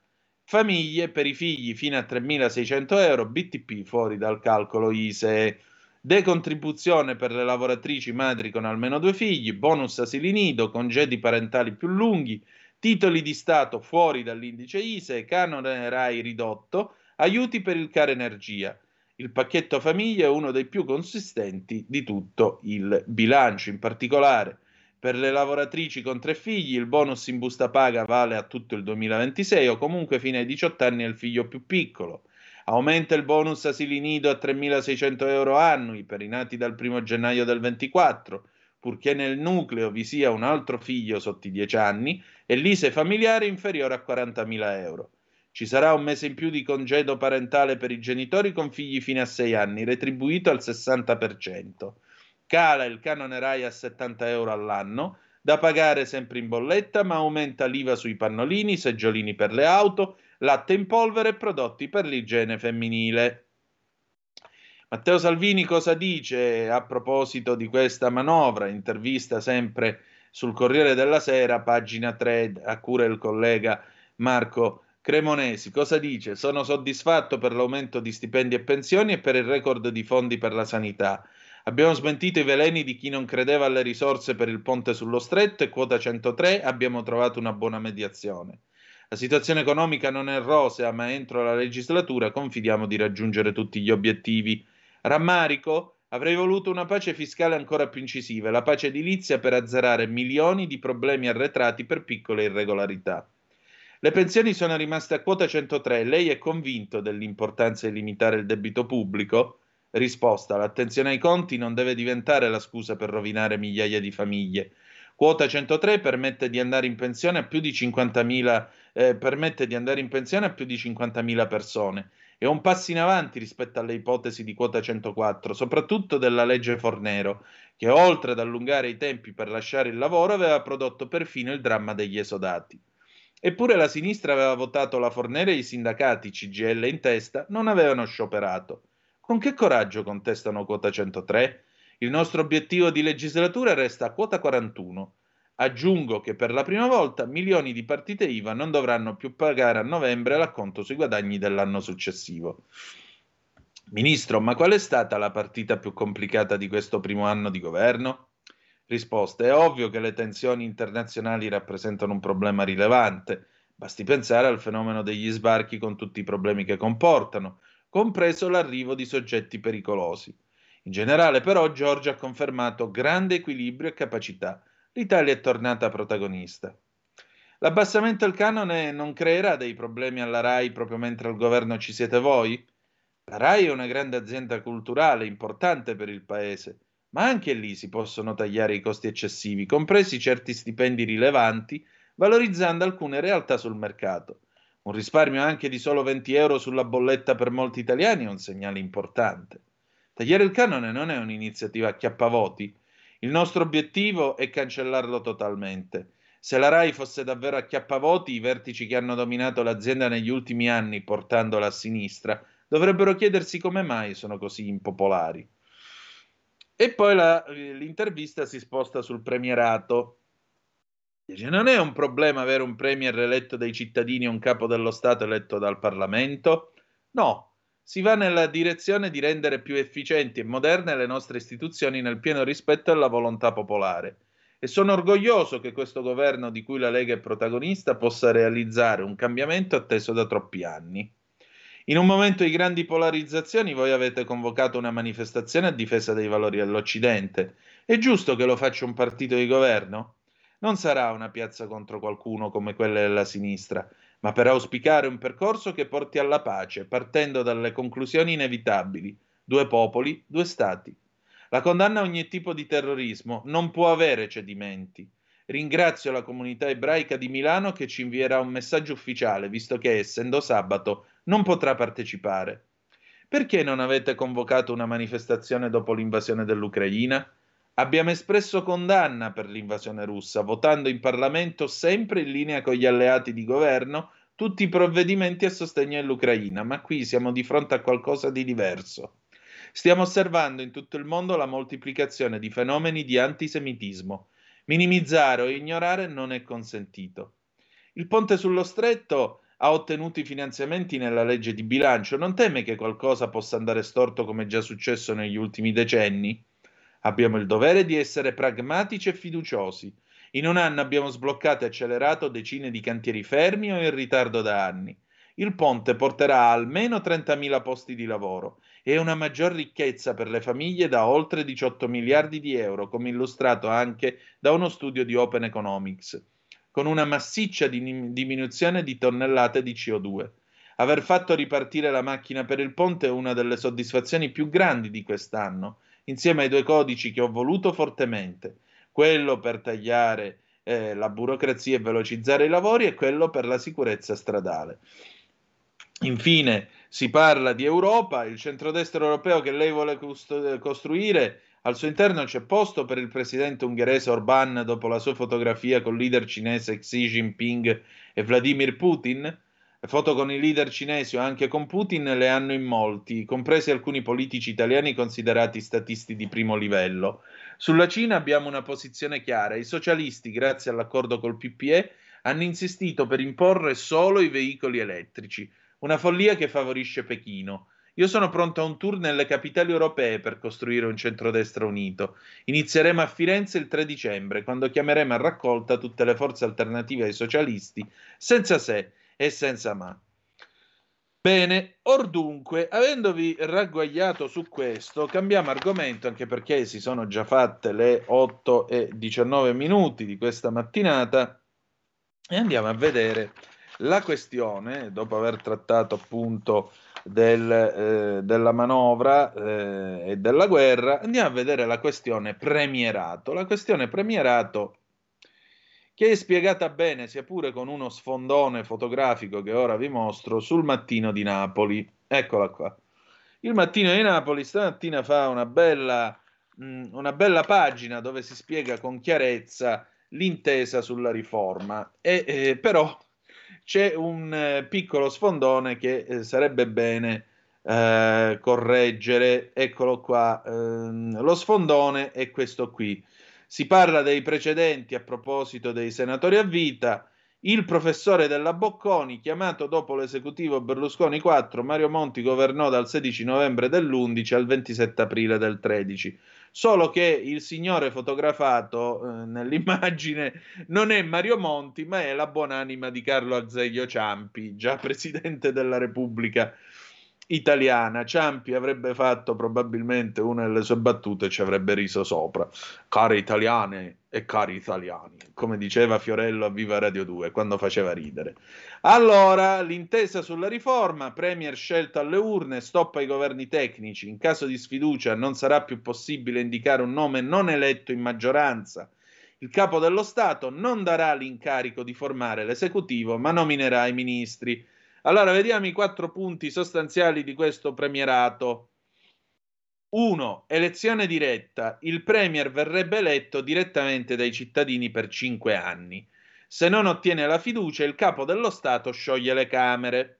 famiglie per i figli fino a 3.600 euro, BTP fuori dal calcolo ISEE, decontribuzione per le lavoratrici madri con almeno 2 figli, bonus asili nido, congedi parentali più lunghi, titoli di Stato fuori dall'indice ISEE, canone RAI ridotto, aiuti per il caro energia. Il pacchetto famiglia è uno dei più consistenti di tutto il bilancio, in particolare per le lavoratrici con 3 figli il bonus in busta paga vale a tutto il 2026 o comunque fino ai 18 anni al figlio più piccolo. Aumenta il bonus asili nido a 3.600 euro annui per i nati dal 1 gennaio del 24, purché nel nucleo vi sia un altro figlio sotto i 10 anni e l'ISEE familiare inferiore a 40.000 euro. Ci sarà un mese in più di congedo parentale per i genitori con figli fino a 6 anni, retribuito al 60%. Cala il canone RAI a 70 euro all'anno, da pagare sempre in bolletta, ma aumenta l'IVA sui pannolini, seggiolini per le auto, latte in polvere e prodotti per l'igiene femminile. Matteo Salvini cosa dice a proposito di questa manovra? Intervista sempre sul Corriere della Sera, pagina 3, a cura del collega Marco Cremonesi. Cosa dice? Sono soddisfatto per l'aumento di stipendi e pensioni e per il record di fondi per la sanità. Abbiamo smentito i veleni di chi non credeva alle risorse per il ponte sullo stretto e quota 103 abbiamo trovato una buona mediazione. La situazione economica non è rosea, ma entro la legislatura confidiamo di raggiungere tutti gli obiettivi. Rammarico? Avrei voluto una pace fiscale ancora più incisiva, la pace edilizia per azzerare milioni di problemi arretrati per piccole irregolarità. Le pensioni sono rimaste a quota 103. Lei è convinto dell'importanza di limitare il debito pubblico? Risposta: l'attenzione ai conti non deve diventare la scusa per rovinare migliaia di famiglie. Quota 103 permette di andare in pensione a più di 50.000 permette di andare in pensione a più di 50.000 persone. È un passo in avanti rispetto alle ipotesi di quota 104, soprattutto della legge Fornero, che oltre ad allungare i tempi per lasciare il lavoro aveva prodotto perfino il dramma degli esodati. Eppure la sinistra aveva votato la Fornero e i sindacati, CGIL in testa, non avevano scioperato. Con che coraggio contestano quota 103? Il nostro obiettivo di legislatura resta a quota 41. Aggiungo che per la prima volta milioni di partite IVA non dovranno più pagare a novembre l'acconto sui guadagni dell'anno successivo. Ministro, ma qual è stata la partita più complicata di questo primo anno di governo? Risposta: è ovvio che le tensioni internazionali rappresentano un problema rilevante. Basti pensare al fenomeno degli sbarchi con tutti i problemi che comportano, compreso l'arrivo di soggetti pericolosi. In generale, però, Giorgia ha confermato grande equilibrio e capacità. L'Italia è tornata protagonista. L'abbassamento del canone non creerà dei problemi alla RAI proprio mentre al governo ci siete voi? La RAI è una grande azienda culturale, importante per il paese, ma anche lì si possono tagliare i costi eccessivi, compresi certi stipendi rilevanti, valorizzando alcune realtà sul mercato. Un risparmio anche di solo 20 euro sulla bolletta per molti italiani è un segnale importante. Tagliare il canone non è un'iniziativa a acchiappavoti. Il nostro obiettivo è cancellarlo totalmente. Se la RAI fosse davvero a acchiappavoti, i vertici che hanno dominato l'azienda negli ultimi anni, portandola a sinistra, dovrebbero chiedersi come mai sono così impopolari. E poi l'intervista si sposta sul premierato. Dice: non è un problema avere un premier eletto dai cittadini e un capo dello Stato eletto dal Parlamento? No. Si va nella direzione di rendere più efficienti e moderne le nostre istituzioni nel pieno rispetto alla volontà popolare. E sono orgoglioso che questo governo, di cui la Lega è protagonista, possa realizzare un cambiamento atteso da troppi anni. In un momento di grandi polarizzazioni voi avete convocato una manifestazione a difesa dei valori dell'Occidente. È giusto che lo faccia un partito di governo? Non sarà una piazza contro qualcuno come quella della sinistra, ma per auspicare un percorso che porti alla pace, partendo dalle conclusioni inevitabili: due popoli, due stati. La condanna a ogni tipo di terrorismo non può avere cedimenti. Ringrazio la comunità ebraica di Milano che ci invierà un messaggio ufficiale, visto che, essendo sabato, non potrà partecipare. Perché non avete convocato una manifestazione dopo l'invasione dell'Ucraina? Abbiamo espresso condanna per l'invasione russa, votando in Parlamento, sempre in linea con gli alleati di governo, tutti i provvedimenti a sostegno dell'Ucraina, ma qui siamo di fronte a qualcosa di diverso. Stiamo osservando in tutto il mondo la moltiplicazione di fenomeni di antisemitismo. Minimizzare o ignorare non è consentito. Il ponte sullo stretto ha ottenuto i finanziamenti nella legge di bilancio. Non teme che qualcosa possa andare storto come è già successo negli ultimi decenni? Abbiamo il dovere di essere pragmatici e fiduciosi. In un anno abbiamo sbloccato e accelerato decine di cantieri fermi o in ritardo da anni. Il ponte porterà almeno 30.000 posti di lavoro e una maggior ricchezza per le famiglie da oltre 18 miliardi di euro, come illustrato anche da uno studio di Open Economics, con una massiccia diminuzione di tonnellate di CO2. Aver fatto ripartire la macchina per il ponte è una delle soddisfazioni più grandi di quest'anno, insieme ai due codici che ho voluto fortemente, quello per tagliare la burocrazia e velocizzare i lavori e quello per la sicurezza stradale. Infine, si parla di Europa, il centrodestra europeo che lei vuole costruire, al suo interno c'è posto per il presidente ungherese Orbán dopo la sua fotografia con il leader cinese Xi Jinping e Vladimir Putin? Foto con i leader cinesi o anche con Putin le hanno in molti, compresi alcuni politici italiani considerati statisti di primo livello. Sulla Cina abbiamo una posizione chiara. I socialisti, grazie all'accordo col PPE, hanno insistito per imporre solo i veicoli elettrici, una follia che favorisce Pechino. Io sono pronto a un tour nelle capitali europee per costruire un centrodestra unito. Inizieremo a Firenze il 3 dicembre, quando chiameremo a raccolta tutte le forze alternative ai socialisti, senza se e senza ma. Bene, or dunque, avendovi ragguagliato su questo, cambiamo argomento, anche perché si sono già fatte le 8:19 di questa mattinata e andiamo a vedere la questione, dopo aver trattato appunto della manovra e della guerra, andiamo a vedere la questione premierato. La questione premierato che è spiegata bene, sia pure con uno sfondone fotografico che ora vi mostro, sul Mattino di Napoli. Eccola qua. Il Mattino di Napoli stamattina fa una bella pagina dove si spiega con chiarezza l'intesa sulla riforma, però c'è un piccolo sfondone che sarebbe bene correggere. Eccolo qua, lo sfondone è questo qui. Si parla dei precedenti a proposito dei senatori a vita. Il professore della Bocconi, chiamato dopo l'esecutivo Berlusconi 4, Mario Monti governò dal 16 novembre dell'11 al 27 aprile del 13. Solo che il signore fotografato nell'immagine non è Mario Monti, ma è la buonanima di Carlo Azeglio Ciampi, già presidente della Repubblica italiana. Ciampi avrebbe fatto probabilmente una delle sue battute e ci avrebbe riso sopra. Cari italiane e cari italiani, come diceva Fiorello a Viva Radio 2 quando faceva ridere. Allora, l'intesa sulla riforma: premier scelto alle urne, stop ai governi tecnici, in caso di sfiducia non sarà più possibile indicare un nome non eletto in maggioranza, il capo dello Stato non darà l'incarico di formare l'esecutivo ma nominerà i ministri. Allora, vediamo i 4 punti sostanziali di questo premierato. 1. Elezione diretta. Il premier verrebbe eletto direttamente dai cittadini per 5 anni. Se non ottiene la fiducia, il capo dello Stato scioglie le Camere.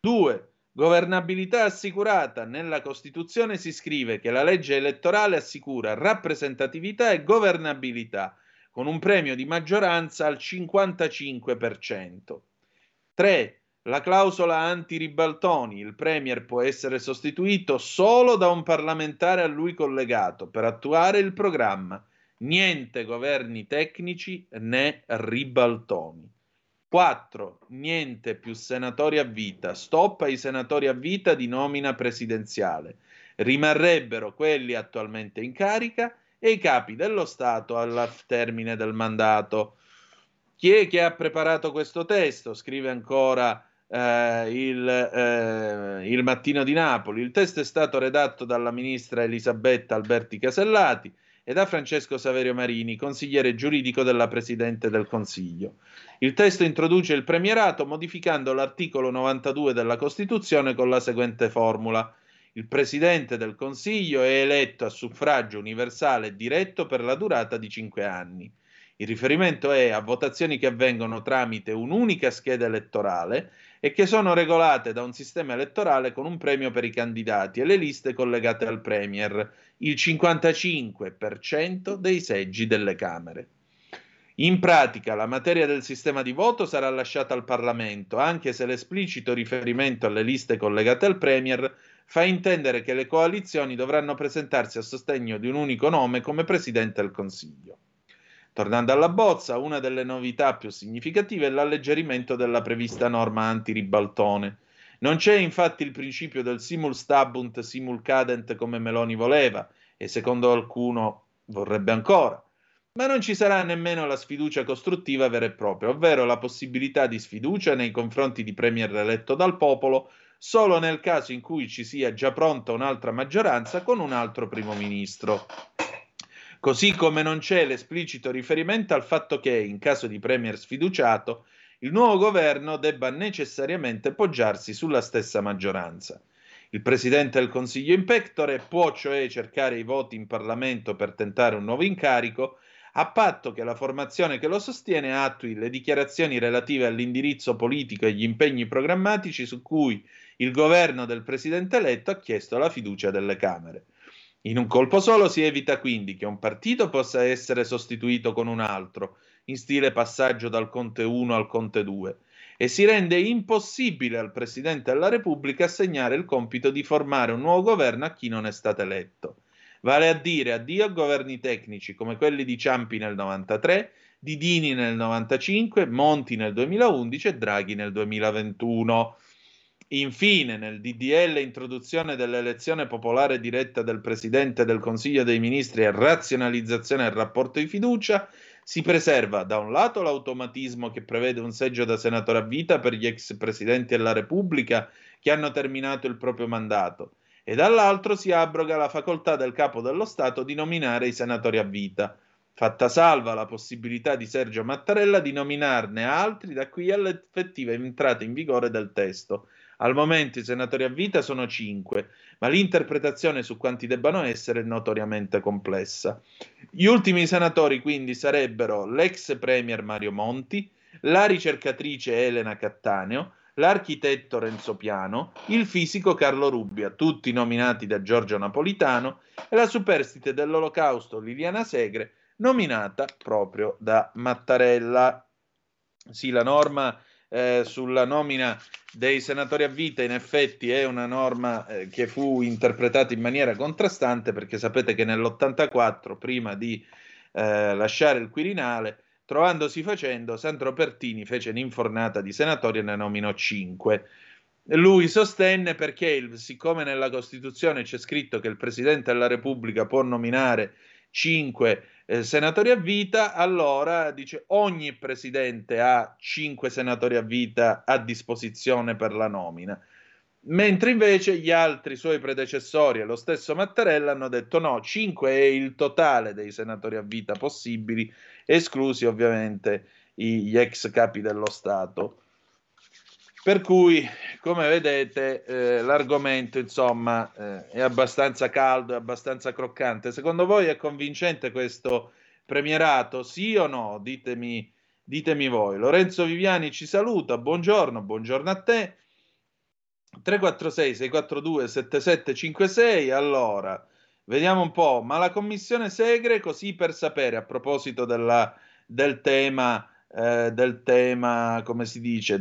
2. Governabilità assicurata. Nella Costituzione si scrive che la legge elettorale assicura rappresentatività e governabilità, con un premio di maggioranza al 55%. 3. La clausola anti-ribaltoni: il premier può essere sostituito solo da un parlamentare a lui collegato per attuare il programma. Niente governi tecnici né ribaltoni. 4. Niente più senatori a vita. Stop ai senatori a vita di nomina presidenziale. Rimarrebbero quelli attualmente in carica e i capi dello Stato al termine del mandato. Chi è che ha preparato questo testo? Scrive ancora il Mattino di Napoli. Il testo è stato redatto dalla ministra Elisabetta Alberti Casellati e da Francesco Saverio Marini, consigliere giuridico della Presidente del Consiglio. Il testo introduce il premierato modificando l'articolo 92 della Costituzione con la seguente formula: il Presidente del Consiglio è eletto a suffragio universale e diretto per la durata di 5 anni. Il riferimento è a votazioni che avvengono tramite un'unica scheda elettorale e che sono regolate da un sistema elettorale con un premio per i candidati e le liste collegate al premier, il 55% dei seggi delle Camere. In pratica, la materia del sistema di voto sarà lasciata al Parlamento, anche se l'esplicito riferimento alle liste collegate al premier fa intendere che le coalizioni dovranno presentarsi a sostegno di un unico nome come Presidente del Consiglio. Tornando alla bozza, una delle novità più significative è l'alleggerimento della prevista norma anti-ribaltone. Non c'è infatti il principio del simul stabunt, simul cadent come Meloni voleva, e secondo qualcuno vorrebbe ancora, ma non ci sarà nemmeno la sfiducia costruttiva vera e propria, ovvero la possibilità di sfiducia nei confronti di premier eletto dal popolo solo nel caso in cui ci sia già pronta un'altra maggioranza con un altro primo ministro. Così come non c'è l'esplicito riferimento al fatto che, in caso di premier sfiduciato, il nuovo governo debba necessariamente poggiarsi sulla stessa maggioranza. Il Presidente del Consiglio in pectore può cioè cercare i voti in Parlamento per tentare un nuovo incarico, a patto che la formazione che lo sostiene attui le dichiarazioni relative all'indirizzo politico e agli impegni programmatici su cui il governo del Presidente eletto ha chiesto la fiducia delle Camere. In un colpo solo si evita quindi che un partito possa essere sostituito con un altro, in stile passaggio dal Conte 1 al Conte 2, e si rende impossibile al Presidente della Repubblica assegnare il compito di formare un nuovo governo a chi non è stato eletto. Vale a dire addio a governi tecnici come quelli di Ciampi nel 93, di Dini nel 95, Monti nel 2011 e Draghi nel 2021. Infine, nel DDL introduzione dell'elezione popolare diretta del Presidente del Consiglio dei Ministri e razionalizzazione del rapporto di fiducia, si preserva da un lato l'automatismo che prevede un seggio da senatore a vita per gli ex Presidenti della Repubblica che hanno terminato il proprio mandato e dall'altro si abroga la facoltà del Capo dello Stato di nominare i senatori a vita. fatta salva la possibilità di Sergio Mattarella di nominarne altri da qui all'effettiva entrata in vigore del testo. Al momento i senatori a vita sono 5, ma l'interpretazione su quanti debbano essere è notoriamente complessa. Gli ultimi senatori quindi sarebbero l'ex premier Mario Monti, la ricercatrice Elena Cattaneo, l'architetto Renzo Piano, il fisico Carlo Rubbia, tutti nominati da Giorgio Napolitano, e la superstite dell'Olocausto Liliana Segre, nominata proprio da Mattarella. Sì, la norma sulla nomina dei senatori a vita in effetti è una norma che fu interpretata in maniera contrastante, perché sapete che nell'84, prima di lasciare il Quirinale, trovandosi facendo, Sandro Pertini fece un'infornata di senatori e ne nominò 5. Lui sostenne, perché siccome nella Costituzione c'è scritto che il Presidente della Repubblica può nominare 5 senatori a vita, allora dice ogni presidente ha 5 senatori a vita a disposizione per la nomina, mentre invece gli altri suoi predecessori e lo stesso Mattarella hanno detto no, 5 è il totale dei senatori a vita possibili, esclusi ovviamente gli ex capi dello Stato. Per cui, come vedete, l'argomento insomma è abbastanza caldo, è abbastanza croccante. Secondo voi è convincente questo premierato? Sì o no? Ditemi voi. Lorenzo Viviani ci saluta, buongiorno a te. 346-642-7756, allora, vediamo un po'. Ma la commissione Segre, così per sapere, a proposito del tema, come si dice,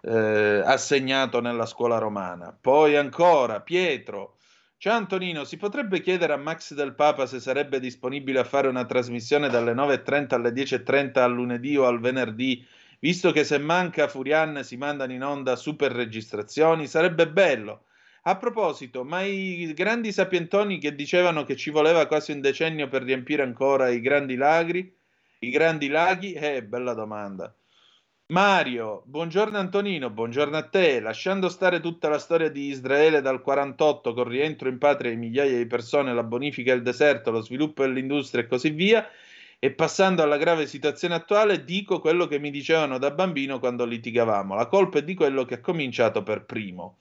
assegnato nella scuola romana. Poi ancora Pietro: ciao Antonino, si potrebbe chiedere a Max del Papa se sarebbe disponibile a fare una trasmissione dalle 9.30 alle 10.30 al lunedì o al venerdì, visto che se manca Furian si mandano in onda super registrazioni? Sarebbe bello. A proposito, ma i grandi sapientoni che dicevano che ci voleva quasi un decennio per riempire ancora i grandi laghi? Bella domanda. Mario, buongiorno Antonino, buongiorno a te. Lasciando stare tutta la storia di Israele dal 48 con rientro in patria di migliaia di persone, la bonifica del deserto, lo sviluppo dell'industria e così via, e passando alla grave situazione attuale, dico quello che mi dicevano da bambino quando litigavamo: la colpa è di quello che ha cominciato per primo.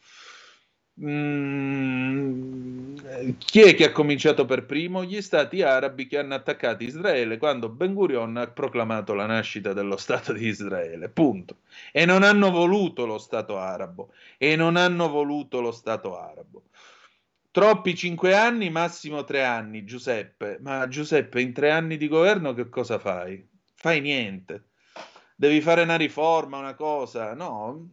Chi è che ha cominciato per primo? Gli stati arabi che hanno attaccato Israele quando Ben Gurion ha proclamato la nascita dello Stato di Israele, punto. E non hanno voluto lo Stato arabo, Troppi 5 anni, massimo 3 anni, Giuseppe. Ma Giuseppe, in 3 anni di governo che cosa fai? Fai niente. Devi fare una riforma, una cosa, no?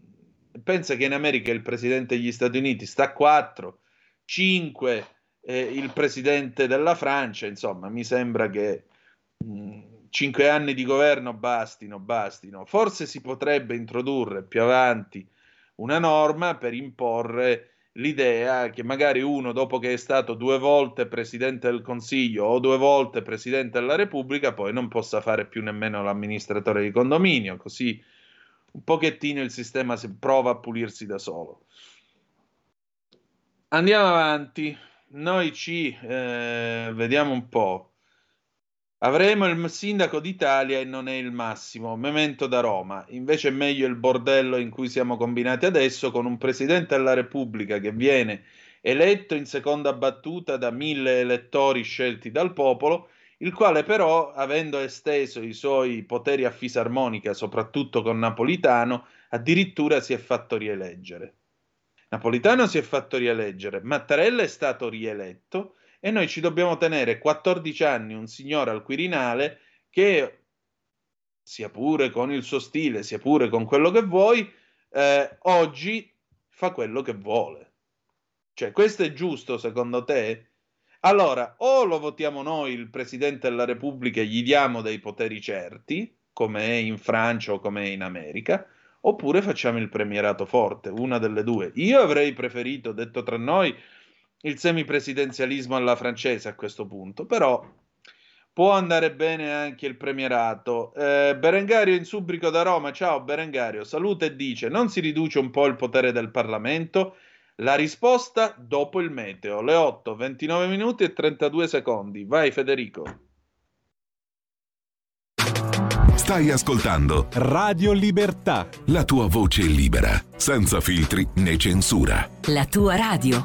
Pensa che in America il presidente degli Stati Uniti sta a 4, 5 il presidente della Francia, insomma mi sembra che 5 anni di governo bastino. Forse si potrebbe introdurre più avanti una norma per imporre l'idea che magari uno, dopo che è stato 2 volte presidente del Consiglio o 2 volte presidente della Repubblica, poi non possa fare più nemmeno l'amministratore di condominio, così un pochettino il sistema si prova a pulirsi da solo. Andiamo avanti, noi ci vediamo un po'. Avremo il sindaco d'Italia e non è il massimo, memento da Roma. Invece è meglio il bordello in cui siamo combinati adesso, con un presidente della Repubblica che viene eletto in seconda battuta da 1000 elettori scelti dal popolo, il quale però, avendo esteso i suoi poteri a fisarmonica, soprattutto con Napolitano, addirittura si è fatto rieleggere. Napolitano si è fatto rieleggere, Mattarella è stato rieletto e noi ci dobbiamo tenere 14 anni un signore al Quirinale che, sia pure con il suo stile, sia pure con quello che vuoi, oggi fa quello che vuole. Cioè, questo è giusto secondo te? Allora, o lo votiamo noi il Presidente della Repubblica e gli diamo dei poteri certi, come è in Francia o come è in America, oppure facciamo il premierato forte, una delle due. Io avrei preferito, detto tra noi, il semipresidenzialismo alla francese a questo punto, però può andare bene anche il premierato. Berengario in Subrico da Roma, ciao Berengario, saluta e dice: non si riduce un po' il potere del Parlamento? La risposta dopo il meteo, le 8:29 minuti e 32 secondi. Vai Federico. Stai ascoltando Radio Libertà, la tua voce libera, senza filtri né censura. La tua radio.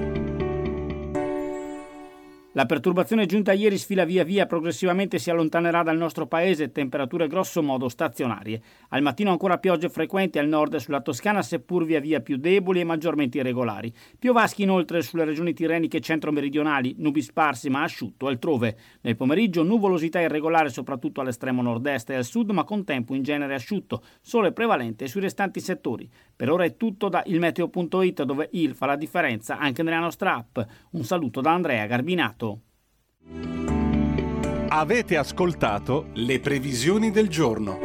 La perturbazione giunta ieri sfila via via, progressivamente si allontanerà dal nostro paese, temperature grosso modo stazionarie. Al mattino ancora piogge frequenti al nord e sulla Toscana, seppur via via più deboli e maggiormente irregolari. Piovaschi inoltre sulle regioni tirreniche centro-meridionali, nubi sparsi ma asciutto altrove. Nel pomeriggio nuvolosità irregolare soprattutto all'estremo nord-est e al sud, ma con tempo in genere asciutto, sole prevalente sui restanti settori. Per ora è tutto da ilmeteo.it, dove il fa la differenza anche nella nostra app. Un saluto da Andrea Garbinato. Avete ascoltato le previsioni del giorno.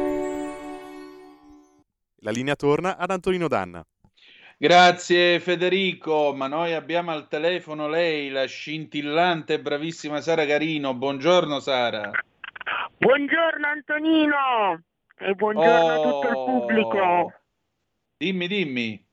La linea torna ad Antonino D'Anna. Grazie Federico, ma noi abbiamo al telefono lei, la scintillante e bravissima Sara Garino. Buongiorno Sara. Buongiorno Antonino e buongiorno a tutto il pubblico. Dimmi.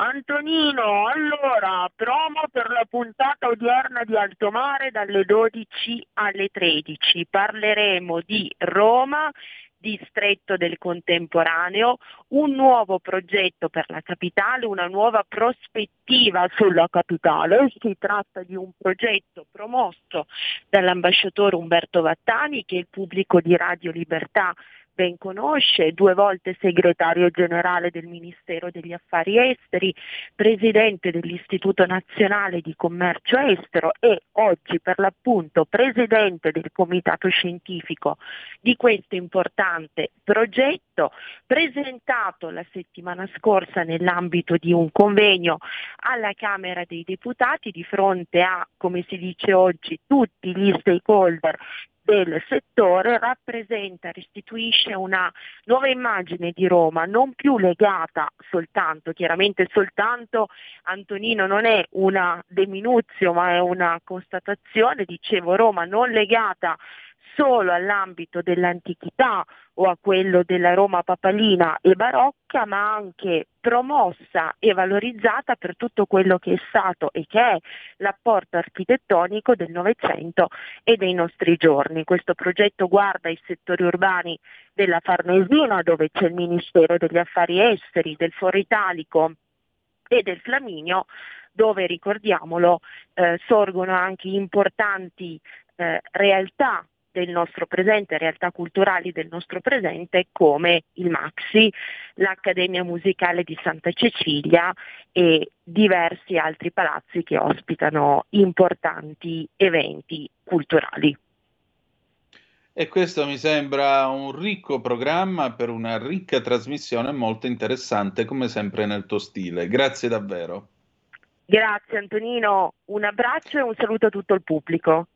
Antonino, allora, promo per la puntata odierna di Alto Mare dalle 12 alle 13. Parleremo di Roma, distretto del contemporaneo, un nuovo progetto per la capitale, una nuova prospettiva sulla capitale. Si tratta di un progetto promosso dall'ambasciatore Umberto Vattani, che il pubblico di Radio Libertà ben conosce, 2 volte segretario generale del Ministero degli Affari Esteri, presidente dell'Istituto Nazionale di Commercio Estero e oggi per l'appunto presidente del comitato scientifico di questo importante progetto, presentato la settimana scorsa nell'ambito di un convegno alla Camera dei Deputati di fronte a, come si dice oggi, tutti gli stakeholder del settore. Rappresenta, restituisce una nuova immagine di Roma, non più legata soltanto, chiaramente soltanto, Antonino, non è una deminuzio ma è una constatazione, dicevo, Roma non legata solo all'ambito dell'antichità o a quello della Roma papalina e barocca, ma anche promossa e valorizzata per tutto quello che è stato e che è l'apporto architettonico del Novecento e dei nostri giorni. Questo progetto guarda i settori urbani della Farnesina, dove c'è il Ministero degli Affari Esteri, del Foro Italico e del Flaminio, dove, ricordiamolo, sorgono anche importanti realtà del nostro presente, realtà culturali del nostro presente, come il Maxi, l'Accademia Musicale di Santa Cecilia e diversi altri palazzi che ospitano importanti eventi culturali. E questo mi sembra un ricco programma per una ricca trasmissione molto interessante, come sempre nel tuo stile. Grazie davvero. Grazie Antonino, un abbraccio e un saluto a tutto il pubblico.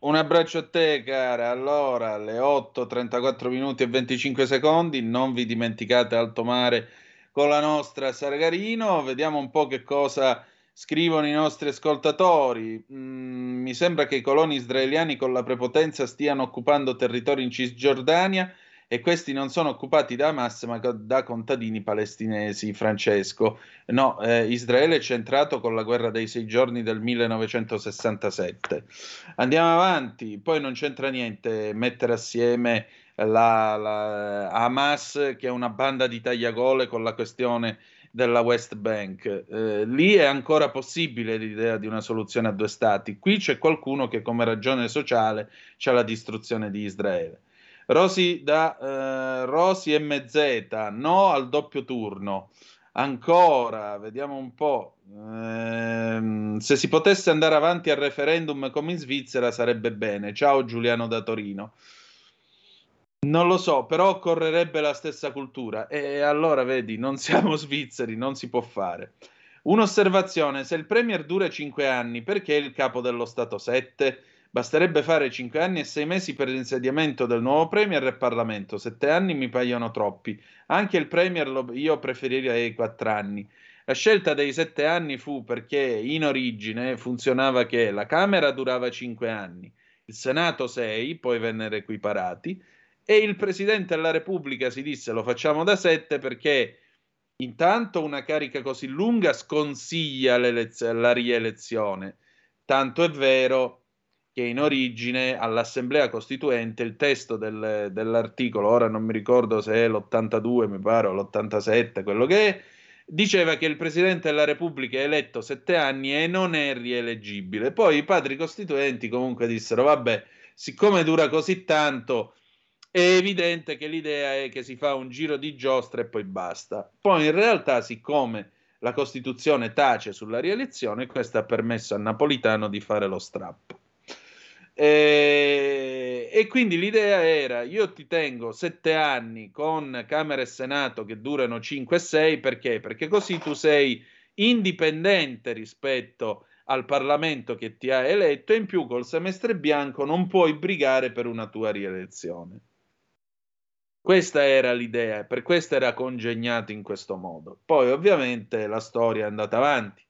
Un abbraccio a te cara. Allora, alle 8:34 minuti e 25 secondi, non vi dimenticate Alto Mare con la nostra Sara Garino. Vediamo un po' che cosa scrivono i nostri ascoltatori. mi sembra che i coloni israeliani con la prepotenza stiano occupando territori in Cisgiordania e questi non sono occupati da Hamas ma da contadini palestinesi. Francesco, no, Israele è centrato con la guerra dei 6 giorni del 1967. Andiamo avanti, poi non c'entra niente mettere assieme la Hamas, che è una banda di tagliagole, con la questione della West Bank. Lì è ancora possibile l'idea di una soluzione a due stati. Qui c'è qualcuno che come ragione sociale c'ha la distruzione di Israele. Rosi da Rosi MZ, no al doppio turno. Ancora, vediamo un po', se si potesse andare avanti al referendum come in Svizzera sarebbe bene. Ciao Giuliano da Torino. Non lo so, però occorrerebbe la stessa cultura. E allora, vedi, non siamo svizzeri, non si può fare. Un'osservazione, se il premier dura 5 anni, perché il capo dello Stato 7? Basterebbe fare 5 anni e 6 mesi per l'insediamento del nuovo premier e Parlamento. 7 anni mi paiono troppi. Anche il premier io preferirei 4 anni. La scelta dei 7 anni fu perché in origine funzionava che la Camera durava 5 anni, il Senato 6, poi vennero equiparati, e il Presidente della Repubblica si disse lo facciamo da 7 perché intanto una carica così lunga sconsiglia la rielezione, tanto è vero che in origine all'Assemblea Costituente il testo dell'articolo, ora non mi ricordo se è l'82 mi pare o l'87, quello che è, diceva che il Presidente della Repubblica è eletto 7 anni e non è rieleggibile. Poi i padri costituenti comunque dissero vabbè, siccome dura così tanto è evidente che l'idea è che si fa un giro di giostra e poi basta. Poi in realtà, siccome la Costituzione tace sulla rielezione, questo ha permesso a Napolitano di fare lo strappo. E quindi l'idea era, io ti tengo 7 anni con Camera e Senato che durano 5 e 6, perché? Perché così tu sei indipendente rispetto al Parlamento che ti ha eletto e in più col semestre bianco non puoi brigare per una tua rielezione. Questa era l'idea, per questo era congegnato in questo modo. Poi ovviamente la storia è andata avanti.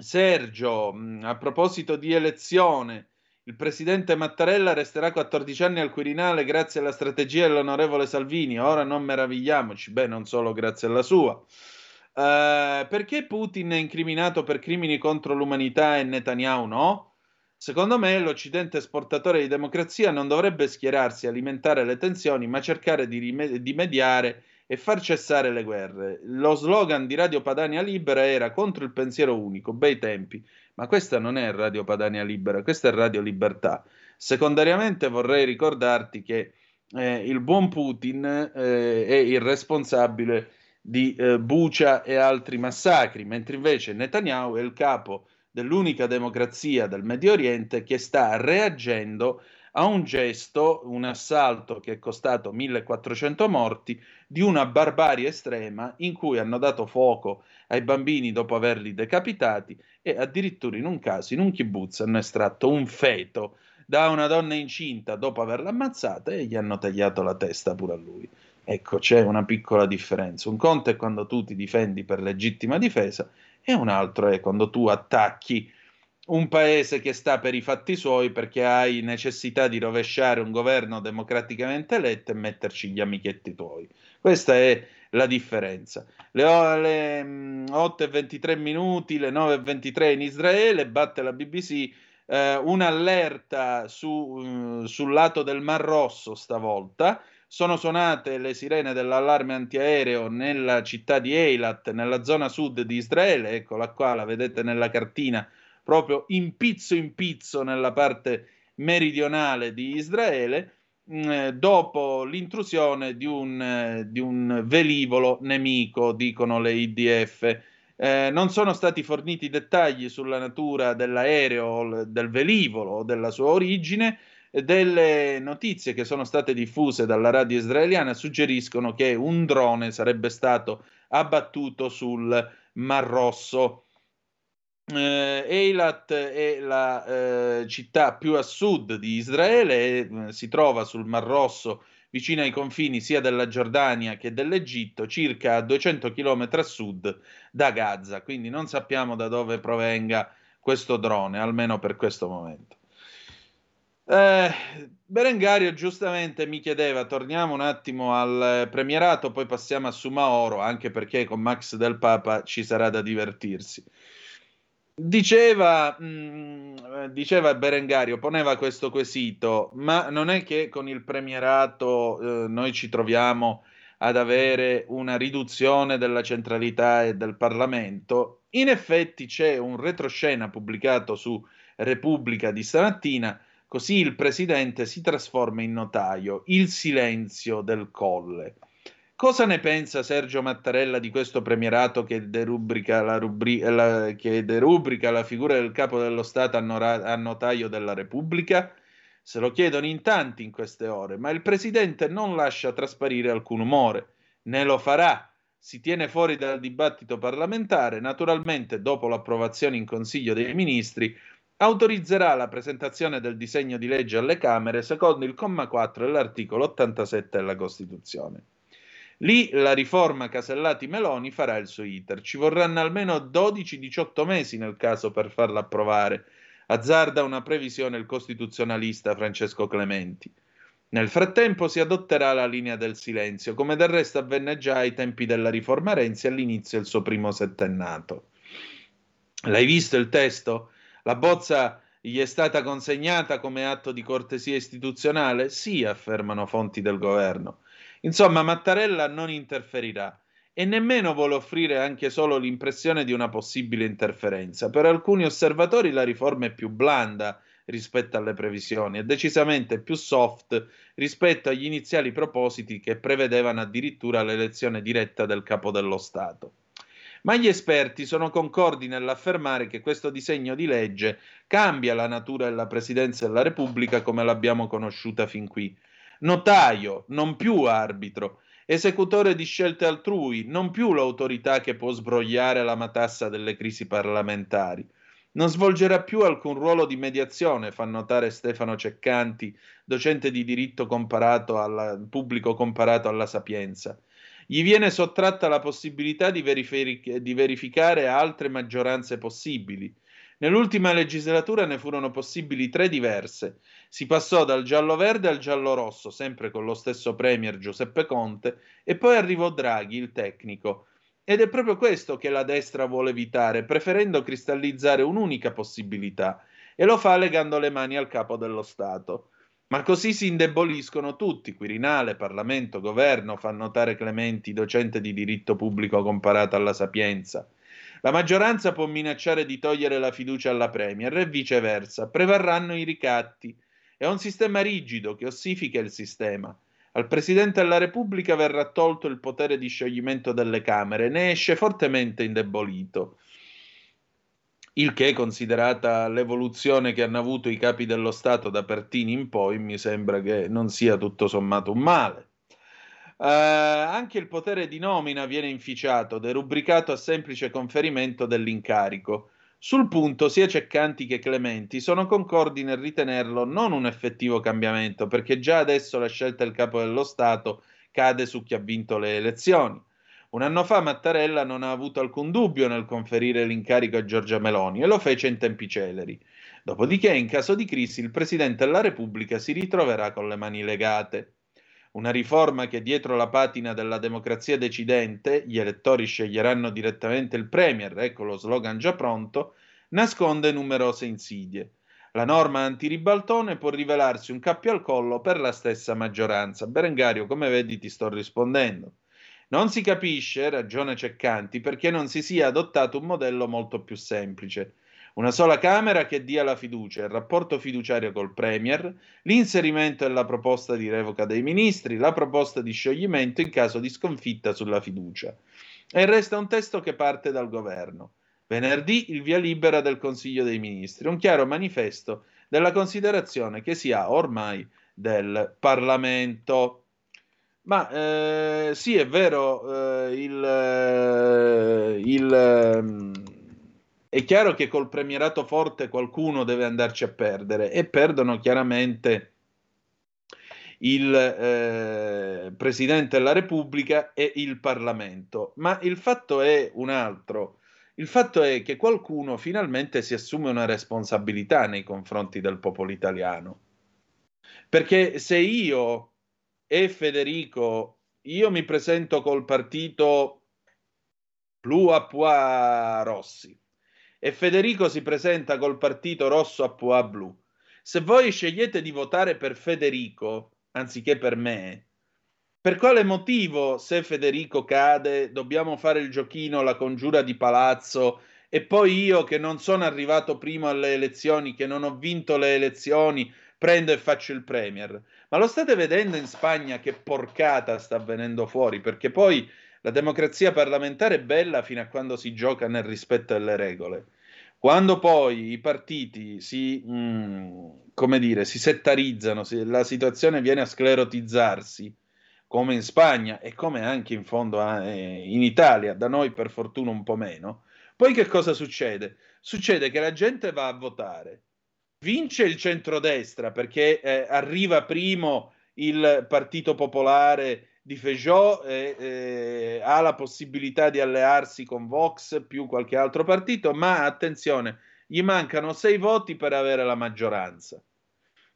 Sergio, a proposito di elezione, il presidente Mattarella resterà 14 anni al Quirinale grazie alla strategia dell'onorevole Salvini, ora non meravigliamoci, beh non solo grazie alla sua. Perché Putin è incriminato per crimini contro l'umanità e Netanyahu no? Secondo me l'Occidente esportatore di democrazia non dovrebbe schierarsi, alimentare le tensioni, ma cercare di mediare e far cessare le guerre. Lo slogan di Radio Padania Libera era contro il pensiero unico, bei tempi, ma questa non è Radio Padania Libera, questa è Radio Libertà. Secondariamente vorrei ricordarti che il buon Putin è il responsabile di Bucha e altri massacri, mentre invece Netanyahu è il capo dell'unica democrazia del Medio Oriente che sta reagendo a un gesto, un assalto che è costato 1400 morti, di una barbarie estrema in cui hanno dato fuoco ai bambini dopo averli decapitati e addirittura in un caso, in un kibbutz, hanno estratto un feto da una donna incinta dopo averla ammazzata e gli hanno tagliato la testa pure a lui. Ecco, c'è una piccola differenza. Un conto è quando tu ti difendi per legittima difesa e un altro è quando tu attacchi un paese che sta per i fatti suoi perché hai necessità di rovesciare un governo democraticamente eletto e metterci gli amichetti tuoi. Questa è la differenza. Le 8:23 minuti, le 9:23 in Israele, batte la BBC, un'allerta sul lato del Mar Rosso stavolta. Sono suonate le sirene dell'allarme antiaereo nella città di Eilat, nella zona sud di Israele, eccola qua, la vedete nella cartina, proprio in pizzo nella parte meridionale di Israele, dopo l'intrusione di un velivolo nemico, dicono le IDF. Non sono stati forniti dettagli sulla natura dell'aereo, del velivolo o della sua origine. Delle notizie che sono state diffuse dalla radio israeliana suggeriscono che un drone sarebbe stato abbattuto sul Mar Rosso. Eilat è la città più a sud di Israele e si trova sul Mar Rosso, vicino ai confini sia della Giordania che dell'Egitto, circa 200 km a sud da Gaza, quindi non sappiamo da dove provenga questo drone, almeno per questo momento. Berengario giustamente mi chiedeva, torniamo un attimo al premierato, poi passiamo a Soumahoro, anche perché con Max del Papa ci sarà da divertirsi. Diceva Berengario, poneva questo quesito, ma non è che con il premierato noi ci troviamo ad avere una riduzione della centralità e del Parlamento? In effetti c'è un retroscena pubblicato su Repubblica di stamattina, così il presidente si trasforma in notaio, il silenzio del colle. Cosa ne pensa Sergio Mattarella di questo premierato che derubrica la figura del capo dello Stato a notaio della Repubblica? Se lo chiedono in tanti in queste ore, ma il presidente non lascia trasparire alcun umore, né lo farà, si tiene fuori dal dibattito parlamentare, naturalmente dopo l'approvazione in Consiglio dei Ministri, autorizzerà la presentazione del disegno di legge alle Camere secondo il comma 4 dell'articolo 87 della Costituzione. Lì la riforma Casellati-Meloni farà il suo iter. Ci vorranno almeno 12-18 mesi nel caso per farla approvare, azzarda una previsione il costituzionalista Francesco Clementi. Nel frattempo si adotterà la linea del silenzio, come del resto avvenne già ai tempi della riforma Renzi all'inizio del suo primo settennato. L'hai visto il testo? La bozza gli è stata consegnata come atto di cortesia istituzionale? Sì, affermano fonti del governo. Insomma, Mattarella non interferirà e nemmeno vuole offrire anche solo l'impressione di una possibile interferenza. Per alcuni osservatori la riforma è più blanda rispetto alle previsioni e decisamente più soft rispetto agli iniziali propositi che prevedevano addirittura l'elezione diretta del capo dello Stato. Ma gli esperti sono concordi nell'affermare che questo disegno di legge cambia la natura della Presidenza della Repubblica come l'abbiamo conosciuta fin qui. Notaio, non più arbitro, esecutore di scelte altrui, non più l'autorità che può sbrogliare la matassa delle crisi parlamentari. Non svolgerà più alcun ruolo di mediazione, fa notare Stefano Ceccanti, docente di diritto pubblico comparato alla Sapienza. Gli viene sottratta la possibilità di verificare altre maggioranze possibili. Nell'ultima legislatura ne furono possibili 3 diverse. Si passò dal giallo-verde al giallo-rosso, sempre con lo stesso premier Giuseppe Conte, e poi arrivò Draghi, il tecnico. Ed è proprio questo che la destra vuole evitare, preferendo cristallizzare un'unica possibilità, e lo fa legando le mani al capo dello Stato. Ma così si indeboliscono tutti, Quirinale, Parlamento, Governo, fa notare Clementi, docente di diritto pubblico comparato alla Sapienza. La maggioranza può minacciare di togliere la fiducia alla Premier e viceversa, prevarranno i ricatti. È un sistema rigido che ossifica il sistema. Al Presidente della Repubblica verrà tolto il potere di scioglimento delle Camere, ne esce fortemente indebolito. Il che, considerata l'evoluzione che hanno avuto i capi dello Stato da Pertini in poi, mi sembra che non sia tutto sommato un male. Anche il potere di nomina viene inficiato, derubricato a semplice conferimento dell'incarico. Sul punto sia Ceccanti che Clementi sono concordi nel ritenerlo non un effettivo cambiamento, perché già adesso la scelta del capo dello Stato cade su chi ha vinto le elezioni. Un anno fa Mattarella non ha avuto alcun dubbio nel conferire l'incarico a Giorgia Meloni e lo fece in tempi celeri. Dopodiché, in caso di crisi, il Presidente della Repubblica si ritroverà con le mani legate. Una riforma che dietro la patina della democrazia decidente, gli elettori sceglieranno direttamente il premier, ecco lo slogan già pronto, nasconde numerose insidie. La norma antiribaltone può rivelarsi un cappio al collo per la stessa maggioranza. Berengario, come vedi, ti sto rispondendo. Non si capisce, ragiona Ceccanti, perché non si sia adottato un modello molto più semplice. Una sola Camera che dia la fiducia, il rapporto fiduciario col Premier, l'inserimento della proposta di revoca dei ministri, la proposta di scioglimento in caso di sconfitta sulla fiducia. E resta un testo che parte dal governo. Venerdì il via libera del Consiglio dei Ministri, un chiaro manifesto della considerazione che si ha ormai del Parlamento. Ma sì, è vero, è chiaro che col premierato forte qualcuno deve andarci a perdere e perdono chiaramente il Presidente della Repubblica e il Parlamento. Ma il fatto è un altro. Il fatto è che qualcuno finalmente si assume una responsabilità nei confronti del popolo italiano. Perché se io e Federico, io mi presento col partito blu appua rossi e Federico si presenta col partito rosso appua blu, se voi scegliete di votare per Federico anziché per me, per quale motivo, se Federico cade, dobbiamo fare il giochino, la congiura di palazzo, e poi io che non sono arrivato prima alle elezioni, che non ho vinto le elezioni, prendo e faccio il premier? Ma lo state vedendo in Spagna che porcata sta venendo fuori, perché poi la democrazia parlamentare è bella fino a quando si gioca nel rispetto delle regole. Quando poi i partiti si settarizzano, la situazione viene a sclerotizzarsi, come in Spagna e come anche in fondo in Italia, da noi per fortuna un po' meno, poi che cosa succede? Succede che la gente va a votare, vince il centrodestra perché arriva primo il Partito Popolare di Feijóo, ha la possibilità di allearsi con Vox più qualche altro partito, ma attenzione, gli mancano 6 voti per avere la maggioranza.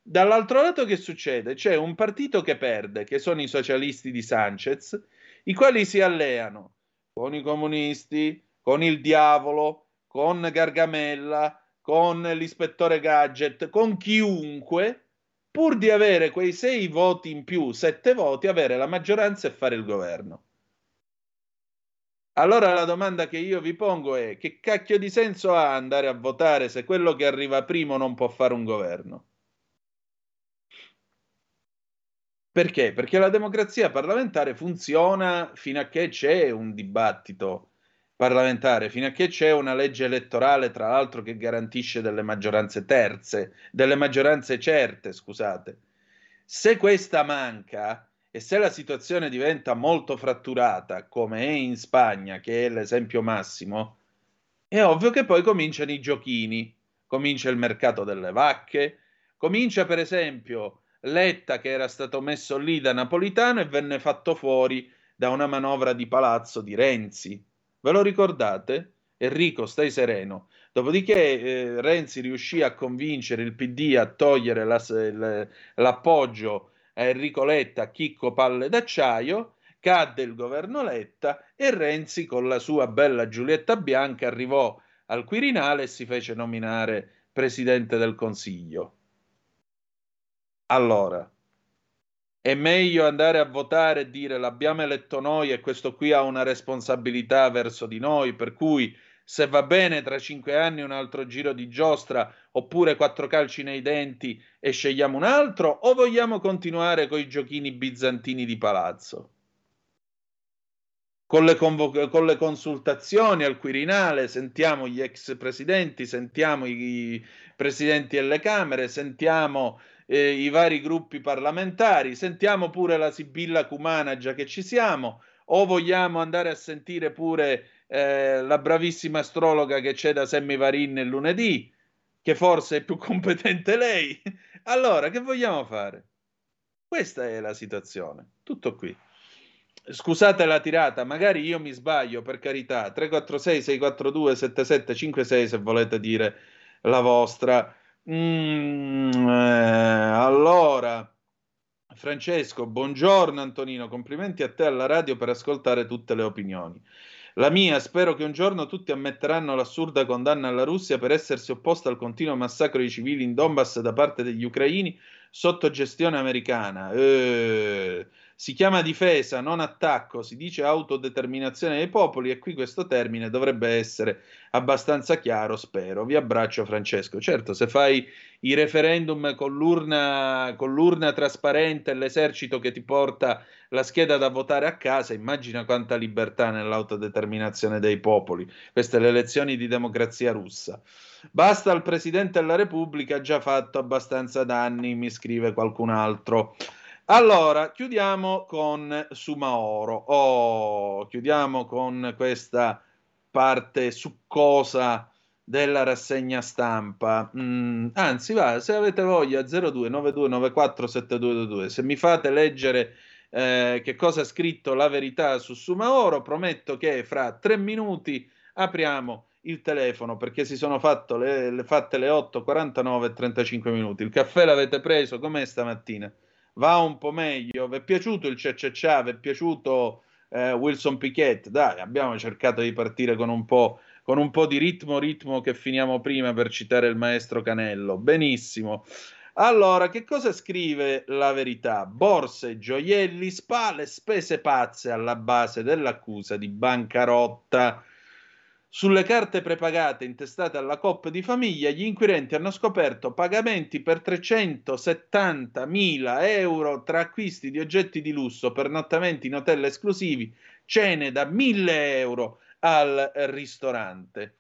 Dall'altro lato che succede? C'è un partito che perde, che sono i socialisti di Sanchez, i quali si alleano con i comunisti, con il diavolo, con Gargamella, con l'ispettore Gadget, con chiunque, pur di avere quei 6 voti in più, 7 voti, avere la maggioranza e fare il governo. Allora la domanda che io vi pongo è: che cacchio di senso ha andare a votare se quello che arriva primo non può fare un governo? Perché? Perché la democrazia parlamentare funziona fino a che c'è un dibattito parlamentare, fino a che c'è una legge elettorale, tra l'altro, che garantisce delle maggioranze terze, delle maggioranze certe, scusate. Se questa manca e se la situazione diventa molto fratturata, come è in Spagna, che è l'esempio massimo, è ovvio che poi cominciano i giochini, comincia il mercato delle vacche, comincia per esempio Letta, che era stato messo lì da Napolitano e venne fatto fuori da una manovra di palazzo di Renzi. Ve lo ricordate? Enrico, stai sereno. Dopodiché Renzi riuscì a convincere il PD a togliere l'appoggio a Enrico Letta, chicco palle d'acciaio, cadde il governo Letta e Renzi con la sua bella Giulietta Bianca arrivò al Quirinale e si fece nominare presidente del Consiglio. Allora, è meglio andare a votare e dire l'abbiamo eletto noi e questo qui ha una responsabilità verso di noi, per cui se va bene tra 5 anni un altro giro di giostra oppure 4 calci nei denti e scegliamo un altro, o vogliamo continuare con i giochini bizantini di palazzo? Con le consultazioni al Quirinale, sentiamo gli ex presidenti, sentiamo i presidenti delle Camere, sentiamo i vari gruppi parlamentari, sentiamo pure la Sibilla Cumana, già che ci siamo, o vogliamo andare a sentire pure la bravissima astrologa che c'è da Semivarin il lunedì, che forse è più competente lei? Allora, che vogliamo fare? Questa è la situazione, tutto qui. Scusate la tirata, magari io mi sbaglio, per carità. 346-642-7756 se volete dire la vostra. Allora Francesco, buongiorno Antonino, complimenti a te, alla radio, per ascoltare tutte le opinioni. La mia: spero che un giorno tutti ammetteranno l'assurda condanna alla Russia per essersi opposta al continuo massacro di civili in Donbass da parte degli ucraini sotto gestione americana. Si chiama difesa, non attacco, si dice autodeterminazione dei popoli e qui questo termine dovrebbe essere abbastanza chiaro, spero. Vi abbraccio Francesco. Certo, se fai i referendum con l'urna trasparente e l'esercito che ti porta la scheda da votare a casa, immagina quanta libertà nell'autodeterminazione dei popoli. Queste le elezioni di democrazia russa. Basta al Presidente della Repubblica, ha già fatto abbastanza danni, mi scrive qualcun altro. Allora, chiudiamo con Soumahoro. Chiudiamo con questa parte succosa della rassegna stampa. Anzi, va, se avete voglia, 0292947222. Se mi fate leggere che cosa ha scritto La Verità su Soumahoro, prometto che fra 3 minuti apriamo il telefono, perché si sono fatte le 8:49 e 35 minuti. Il caffè l'avete preso? Com'è stamattina? Va un po' meglio? Vi è piaciuto il CCCA? Vi è piaciuto Wilson Pickett? Dai, abbiamo cercato di partire con un po' di ritmo che finiamo prima, per citare il maestro Canello. Benissimo. Allora, che cosa scrive La Verità? Borse, gioielli, spale, spese pazze alla base dell'accusa di bancarotta. Sulle carte prepagate intestate alla coppia di famiglia, gli inquirenti hanno scoperto pagamenti per 370.000 euro tra acquisti di oggetti di lusso, pernottamenti in hotel esclusivi, cene da 1.000 euro al ristorante.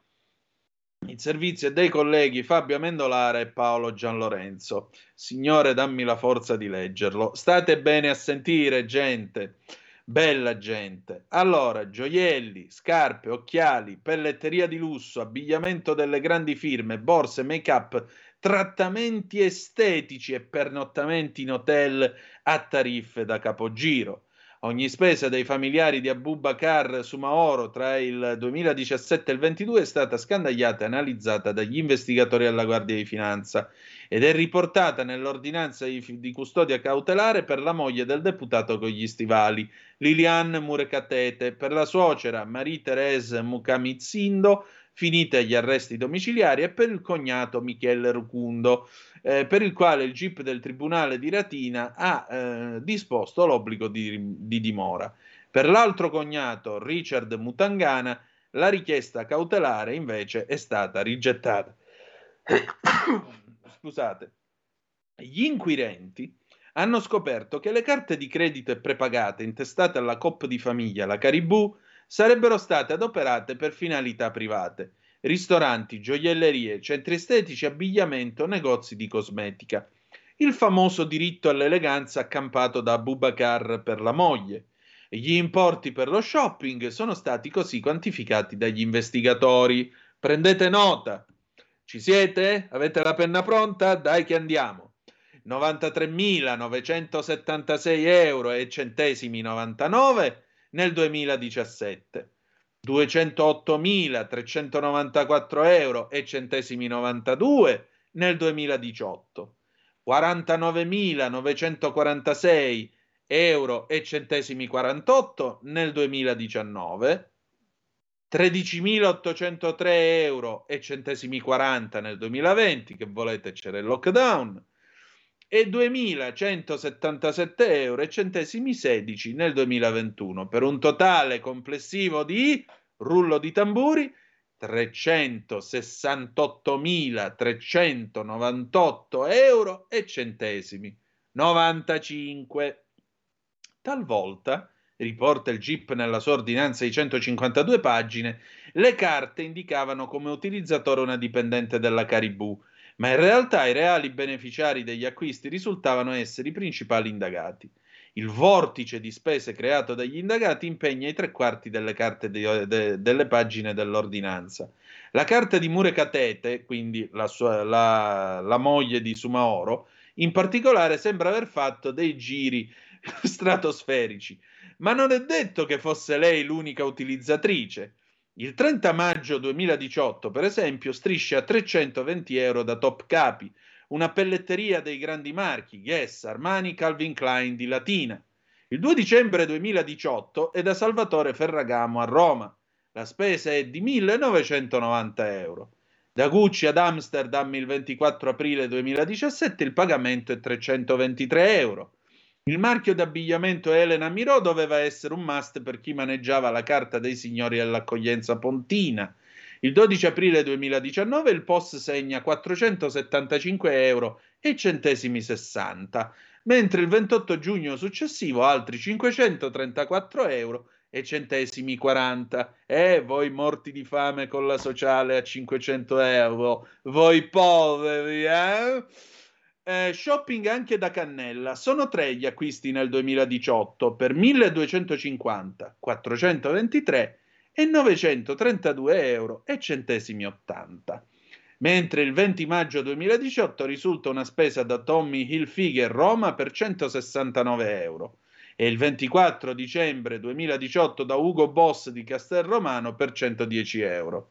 Il servizio è dei colleghi Fabio Mendolare e Paolo Gianlorenzo. Signore, dammi la forza di leggerlo. State bene a sentire, gente, bella gente. Allora, gioielli, scarpe, occhiali, pelletteria di lusso, abbigliamento delle grandi firme, borse, make-up, trattamenti estetici e pernottamenti in hotel a tariffe da capogiro. Ogni spesa dei familiari di Abubakar Soumahoro tra il 2017 e il 2022 è stata scandagliata e analizzata dagli investigatori alla Guardia di Finanza ed è riportata nell'ordinanza di custodia cautelare per la moglie del deputato con gli stivali, Liliane Murekatete, per la suocera Marie-Thérèse Mucamizindo, finita agli arresti domiciliari, e per il cognato Michele Rucundo, per il quale il GIP del Tribunale di Latina ha disposto l'obbligo di dimora. Per l'altro cognato, Richard Mutangana, la richiesta cautelare invece è stata rigettata. Scusate. Gli inquirenti hanno scoperto che le carte di credito e prepagate intestate alla coppia di famiglia, la Caribù, sarebbero state adoperate per finalità private: ristoranti, gioiellerie, centri estetici, abbigliamento, negozi di cosmetica. Il famoso diritto all'eleganza accampato da Abubakar per la moglie. Gli importi per lo shopping sono stati così quantificati dagli investigatori. Prendete nota. Ci siete? Avete la penna pronta? Dai che andiamo. 93.976,99 euro nel 2017. 208.394,92 euro nel 2018, 49.946,48 euro nel 2019, 13.803,40 euro nel 2020, che volete, c'era il lockdown, e 2.177,16 euro nel 2021, per un totale complessivo di, rullo di tamburi, 368.398,95 euro. Talvolta, riporta il GIP nella sua ordinanza di 152 pagine, le carte indicavano come utilizzatore una dipendente della Caribù, ma in realtà i reali beneficiari degli acquisti risultavano essere i principali indagati. Il vortice di spese creato dagli indagati impegna i 3/4 delle carte delle pagine dell'ordinanza. La carta di Murekatete, quindi la moglie di Soumahoro, in particolare sembra aver fatto dei giri stratosferici, ma non è detto che fosse lei l'unica utilizzatrice. Il 30 maggio 2018, per esempio, strisce a 320 euro da Top Capi, una pelletteria dei grandi marchi, Guess, Armani, Calvin Klein di Latina. Il 2 dicembre 2018 è da Salvatore Ferragamo a Roma. La spesa è di 1.990 euro. Da Gucci ad Amsterdam il 24 aprile 2017 il pagamento è 323 euro. Il marchio d'abbigliamento Elena Mirò doveva essere un must per chi maneggiava la carta dei signori all'accoglienza pontina. Il 12 aprile 2019 il POS segna 475,60 euro, mentre il 28 giugno successivo altri 534,40 euro. Voi morti di fame con la sociale a 500 euro, voi poveri, eh? Shopping anche da Cannella. Sono 3 gli acquisti nel 2018 per 1.250, 423 e 932,80 euro, mentre il 20 maggio 2018 risulta una spesa da Tommy Hilfiger Roma per 169 euro e il 24 dicembre 2018 da Hugo Boss di Castel Romano per 110 euro.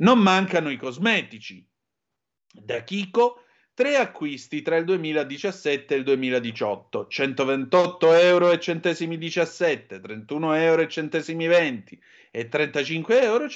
Non mancano i cosmetici. Da Chico, 3 acquisti tra il 2017 e il 2018, 128,17 euro, 31,20 euro e 35,80 euro,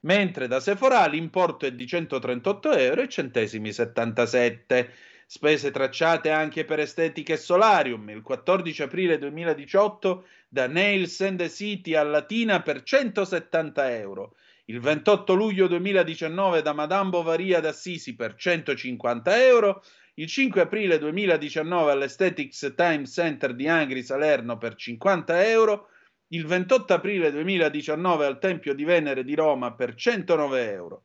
mentre da Sephora l'importo è di 138,77 euro. Spese tracciate anche per Estetica e Solarium, il 14 aprile 2018 da Nails and City a Latina per 170 euro. Il 28 luglio 2019 da Madame Bovary ad Assisi per 150 euro, il 5 aprile 2019 all'Aesthetics Time Center di Angri Salerno per 50 euro, il 28 aprile 2019 al Tempio di Venere di Roma per 109 euro.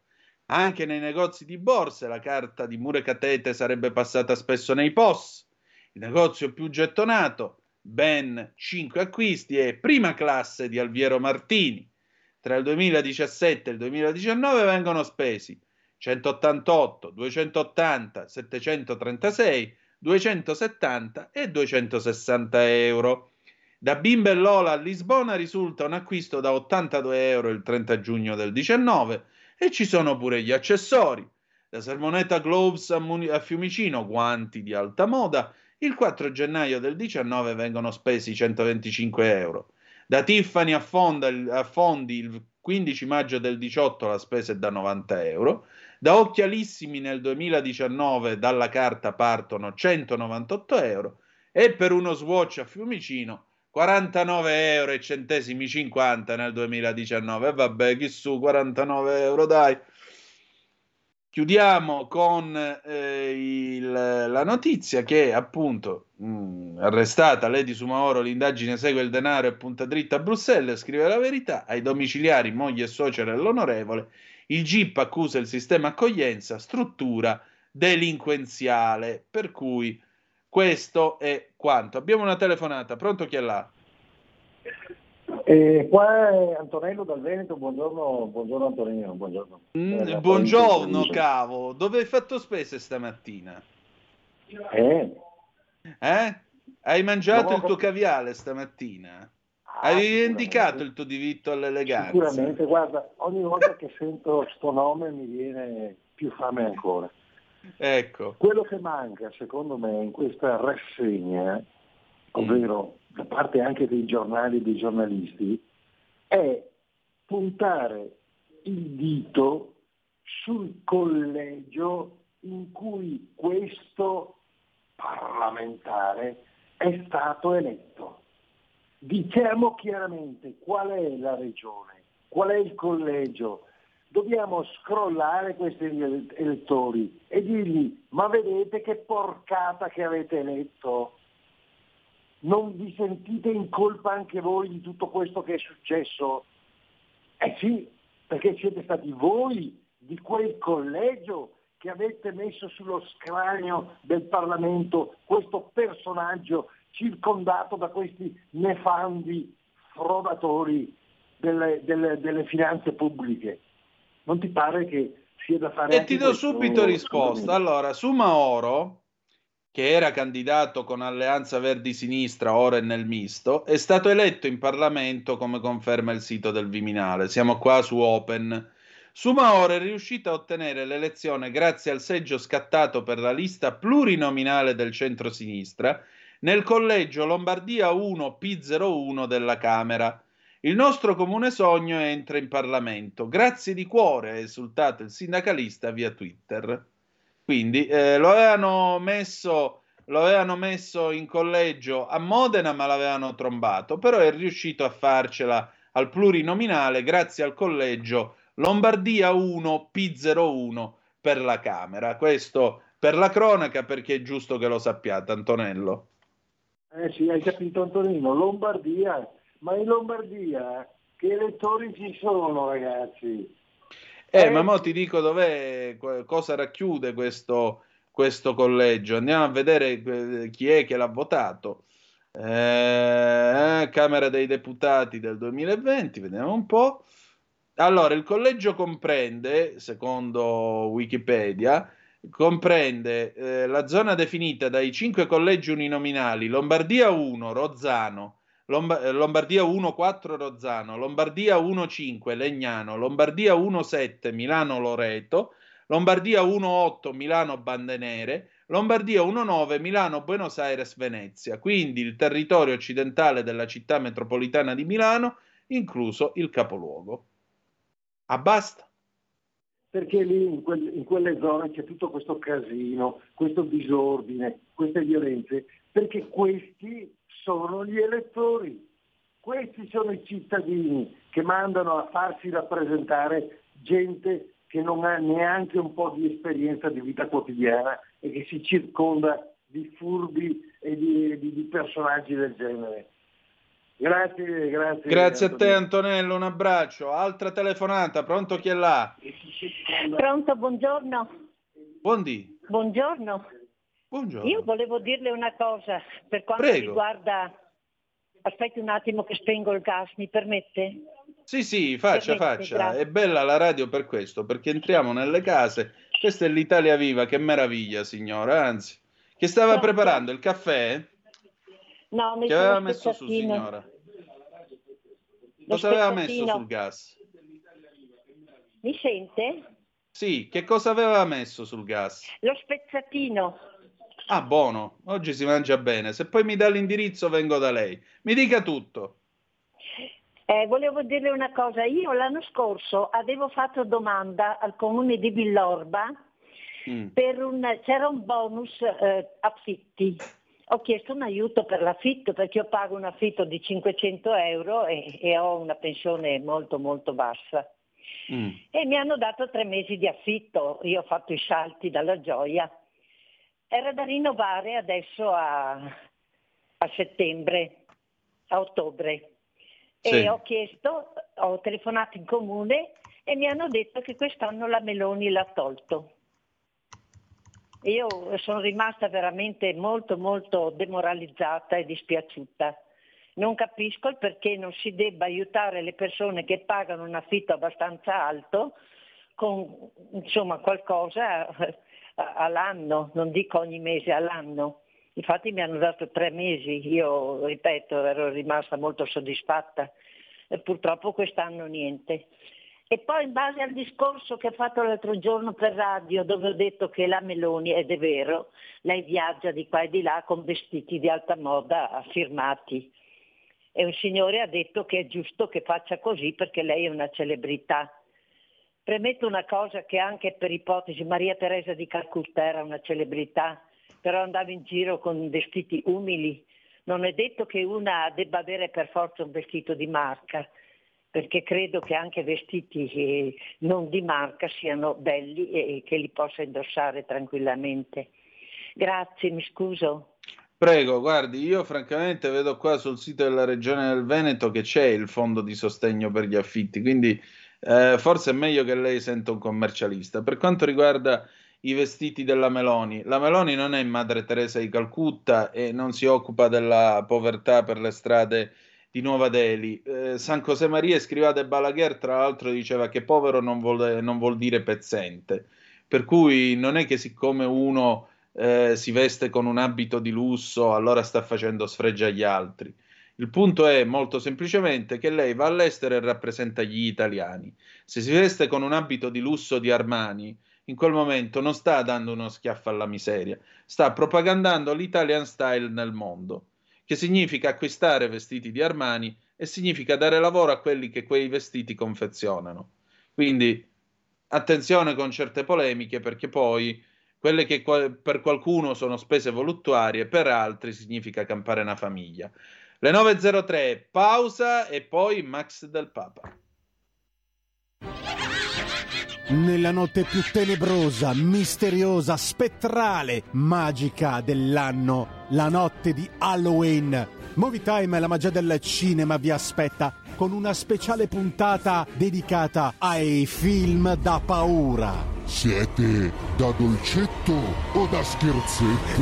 Anche nei negozi di borse la carta di Murekatete sarebbe passata spesso nei POS. Il negozio più gettonato, ben 5 acquisti, è Prima Classe di Alviero Martini. Tra il 2017 e il 2019 vengono spesi 188, 280, 736, 270 e 260 euro. Da Bimbe Lola a Lisbona risulta un acquisto da 82 euro il 30 giugno del 19 e ci sono pure gli accessori. Da Salmonetta Gloves a Fiumicino, guanti di alta moda, il 4 gennaio del 19 vengono spesi 125 euro. Da Tiffany a Fondi il 15 maggio del 18 la spesa è da 90 euro, da Occhialissimi nel 2019 dalla carta partono 198 euro e per uno Swatch a Fiumicino 49,50 euro nel 2019. Vabbè, chissù, 49 euro dai. Chiudiamo con la notizia che appunto arrestata Lady Soumahoro, l'indagine segue il denaro e punta dritta a Bruxelles, scrive La Verità, ai domiciliari moglie e suocera dell'onorevole, il GIP accusa il sistema accoglienza struttura delinquenziale, per cui questo è quanto. Abbiamo una telefonata, pronto chi è là? Qua è Antonello dal Veneto, buongiorno, buongiorno Antonino, buongiorno. Buongiorno cavo, dove hai fatto spese stamattina? Hai mangiato il tuo caviale stamattina? Hai rivendicato il tuo diritto all'eleganza? Sicuramente, guarda, ogni volta che sento sto nome mi viene più fame ancora. Ecco. Quello che manca, secondo me, in questa rassegna, ovvero da parte anche dei giornali e dei giornalisti, è puntare il dito sul collegio in cui questo parlamentare è stato eletto. Diciamo chiaramente qual è la regione, qual è il collegio. Dobbiamo scrollare questi elettori e dirgli: ma vedete che porcata che avete eletto? Non vi sentite in colpa anche voi di tutto questo che è successo? Eh sì, perché siete stati voi di quel collegio che avete messo sullo scranio del Parlamento questo personaggio circondato da questi nefandi frodatori delle finanze pubbliche. Non ti pare che sia da fare? E ti do subito risposta. Allora, Soumahoro, che era candidato con Alleanza Verdi Sinistra, ora è nel misto, è stato eletto in Parlamento, come conferma il sito del Viminale. Siamo qua su Open. Soumahoro è riuscita a ottenere l'elezione grazie al seggio scattato per la lista plurinominale del centro-sinistra nel collegio Lombardia 1 P01 della Camera. Il nostro comune sogno entra in Parlamento. Grazie di cuore, ha esultato il sindacalista via Twitter. Quindi lo avevano messo in collegio a Modena, ma l'avevano trombato, però è riuscito a farcela al plurinominale grazie al collegio Lombardia 1 P01 per la Camera. Questo per la cronaca, perché è giusto che lo sappiate, Antonello. Sì, hai capito Antonino, Lombardia, ma in Lombardia che elettori ci sono, ragazzi? Ma mo ti dico dov'è, cosa racchiude questo collegio. Andiamo a vedere chi è che l'ha votato. Camera dei Deputati del 2020, vediamo un po'. Allora, il collegio comprende, secondo Wikipedia, la zona definita dai 5 collegi uninominali: Lombardia 1, Rozzano, Lombardia 1-4 Rozzano, Lombardia 1-5 Legnano, Lombardia 1-7 Milano Loreto, Lombardia 1-8 Milano Bandenere, Lombardia 1-9 Milano Buenos Aires Venezia, quindi il territorio occidentale della città metropolitana di Milano, incluso il capoluogo. Abbasta. Perché lì in quelle zone c'è tutto questo casino, questo disordine, queste violenze, perché questi sono gli elettori, questi sono i cittadini che mandano a farsi rappresentare gente che non ha neanche un po' di esperienza di vita quotidiana e che si circonda di furbi e di personaggi del genere. Grazie. Grazie a te Antonello, un abbraccio. Altra telefonata, pronto, chi è là? Pronto, buongiorno. Buondì. Buongiorno. Io volevo dirle una cosa per quanto riguarda... Aspetti un attimo che spengo il gas, mi permette? Sì, faccia. Grazie. È bella la radio per questo, perché entriamo nelle case. Questa è l'Italia Viva, che meraviglia signora, anzi. Che stava preparando il caffè? No, che aveva messo su signora? Cosa aveva messo sul gas? Mi sente? Sì, che cosa aveva messo sul gas? Lo spezzatino. Ah, buono, oggi si mangia bene. Se poi mi dà l'indirizzo vengo da lei. Mi dica tutto. Volevo dirle una cosa. Io l'anno scorso avevo fatto domanda al comune di Villorba per c'era un bonus affitti. Ho chiesto un aiuto per l'affitto perché io pago un affitto di 500 euro e ho una pensione molto molto bassa. E mi hanno dato 3 mesi di affitto, io ho fatto i salti dalla gioia. Era da rinnovare adesso a settembre, a ottobre. Sì. E ho telefonato in comune e mi hanno detto che quest'anno la Meloni l'ha tolto. Io sono rimasta veramente molto molto demoralizzata e dispiaciuta. Non capisco il perché non si debba aiutare le persone che pagano un affitto abbastanza alto con insomma qualcosa all'anno, non dico ogni mese, all'anno. Infatti mi hanno dato 3 mesi, io ripeto ero rimasta molto soddisfatta e purtroppo quest'anno niente. E poi in base al discorso che ha fatto l'altro giorno per radio, dove ho detto che la Meloni, ed è vero, lei viaggia di qua e di là con vestiti di alta moda firmati. E un signore ha detto che è giusto che faccia così perché lei è una celebrità. Premetto una cosa che anche per ipotesi Maria Teresa di Calcutta era una celebrità, però andava in giro con vestiti umili. Non è detto che una debba avere per forza un vestito di marca, perché credo che anche vestiti non di marca siano belli e che li possa indossare tranquillamente. Grazie, mi scuso. Prego, guardi, io francamente vedo qua sul sito della Regione del Veneto che c'è il fondo di sostegno per gli affitti, quindi forse è meglio che lei senta un commercialista. Per quanto riguarda i vestiti della Meloni, la Meloni non è Madre Teresa di Calcutta e non si occupa della povertà per le strade di Nuova Delhi. San Josemaria Escrivá de Balaguer tra l'altro diceva che povero non vuol dire pezzente, per cui non è che siccome uno si veste con un abito di lusso allora sta facendo sfregi agli altri. Il punto è molto semplicemente che lei va all'estero e rappresenta gli italiani. Se si veste con un abito di lusso di Armani, in quel momento non sta dando uno schiaffo alla miseria, sta propagandando l'Italian style nel mondo, che significa acquistare vestiti di Armani e significa dare lavoro a quelli che quei vestiti confezionano. Quindi attenzione con certe polemiche, perché poi quelle che per qualcuno sono spese voluttuarie, per altri significa campare una famiglia. Le 9.03, pausa e poi Max del Papa. Nella notte più tenebrosa, misteriosa, spettrale, magica dell'anno, la notte di Halloween, Movie Time, la magia del cinema vi aspetta con una speciale puntata dedicata ai film da paura. Siete da dolcetto o da scherzetto?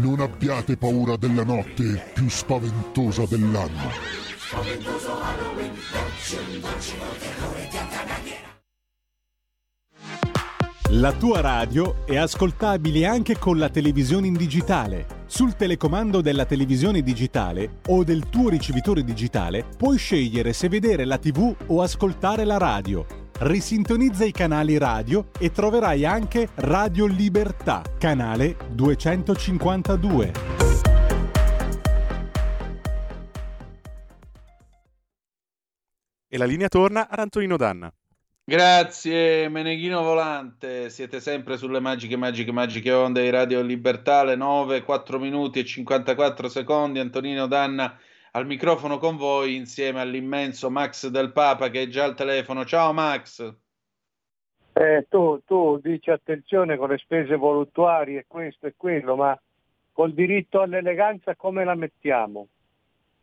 Non abbiate paura della notte più spaventosa dell'anno. La tua radio è ascoltabile anche con la televisione in digitale. Sul telecomando della televisione digitale o del tuo ricevitore digitale puoi scegliere se vedere la TV o ascoltare la radio. Risintonizza i canali radio e troverai anche Radio Libertà, canale 252. E la linea torna ad Antonino D'Anna. Grazie Meneghino Volante, siete sempre sulle magiche onde di Radio Libertà, le 9, 4 minuti e 54 secondi, Antonino D'Anna al microfono con voi insieme all'immenso Max del Papa che è già al telefono. Ciao Max! Tu dici attenzione con le spese voluttuarie, questo e quello, ma col diritto all'eleganza come la mettiamo?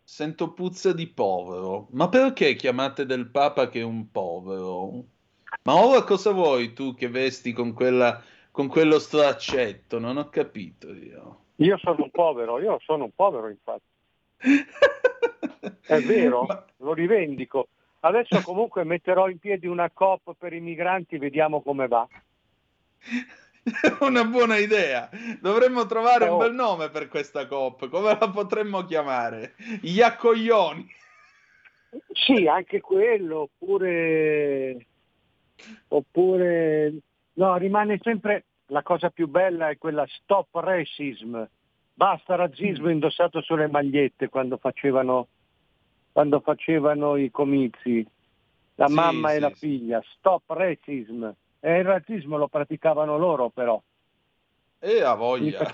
Sento puzza di povero, ma perché chiamate del Papa che è un povero? Ma ora cosa vuoi tu che vesti con quello straccetto? Non ho capito io. Io sono un povero infatti. È vero, ma... lo rivendico. Adesso comunque metterò in piedi una COP per i migranti, vediamo come va. È una buona idea. Dovremmo trovare un bel nome per questa COP. Come la potremmo chiamare? Gli accoglioni. Sì, anche quello, oppure no, rimane sempre la cosa più bella è quella stop racism. Basta razzismo indossato sulle magliette quando facevano i comizi. La mamma e la figlia, stop racism. E il razzismo lo praticavano loro però. E a voglia.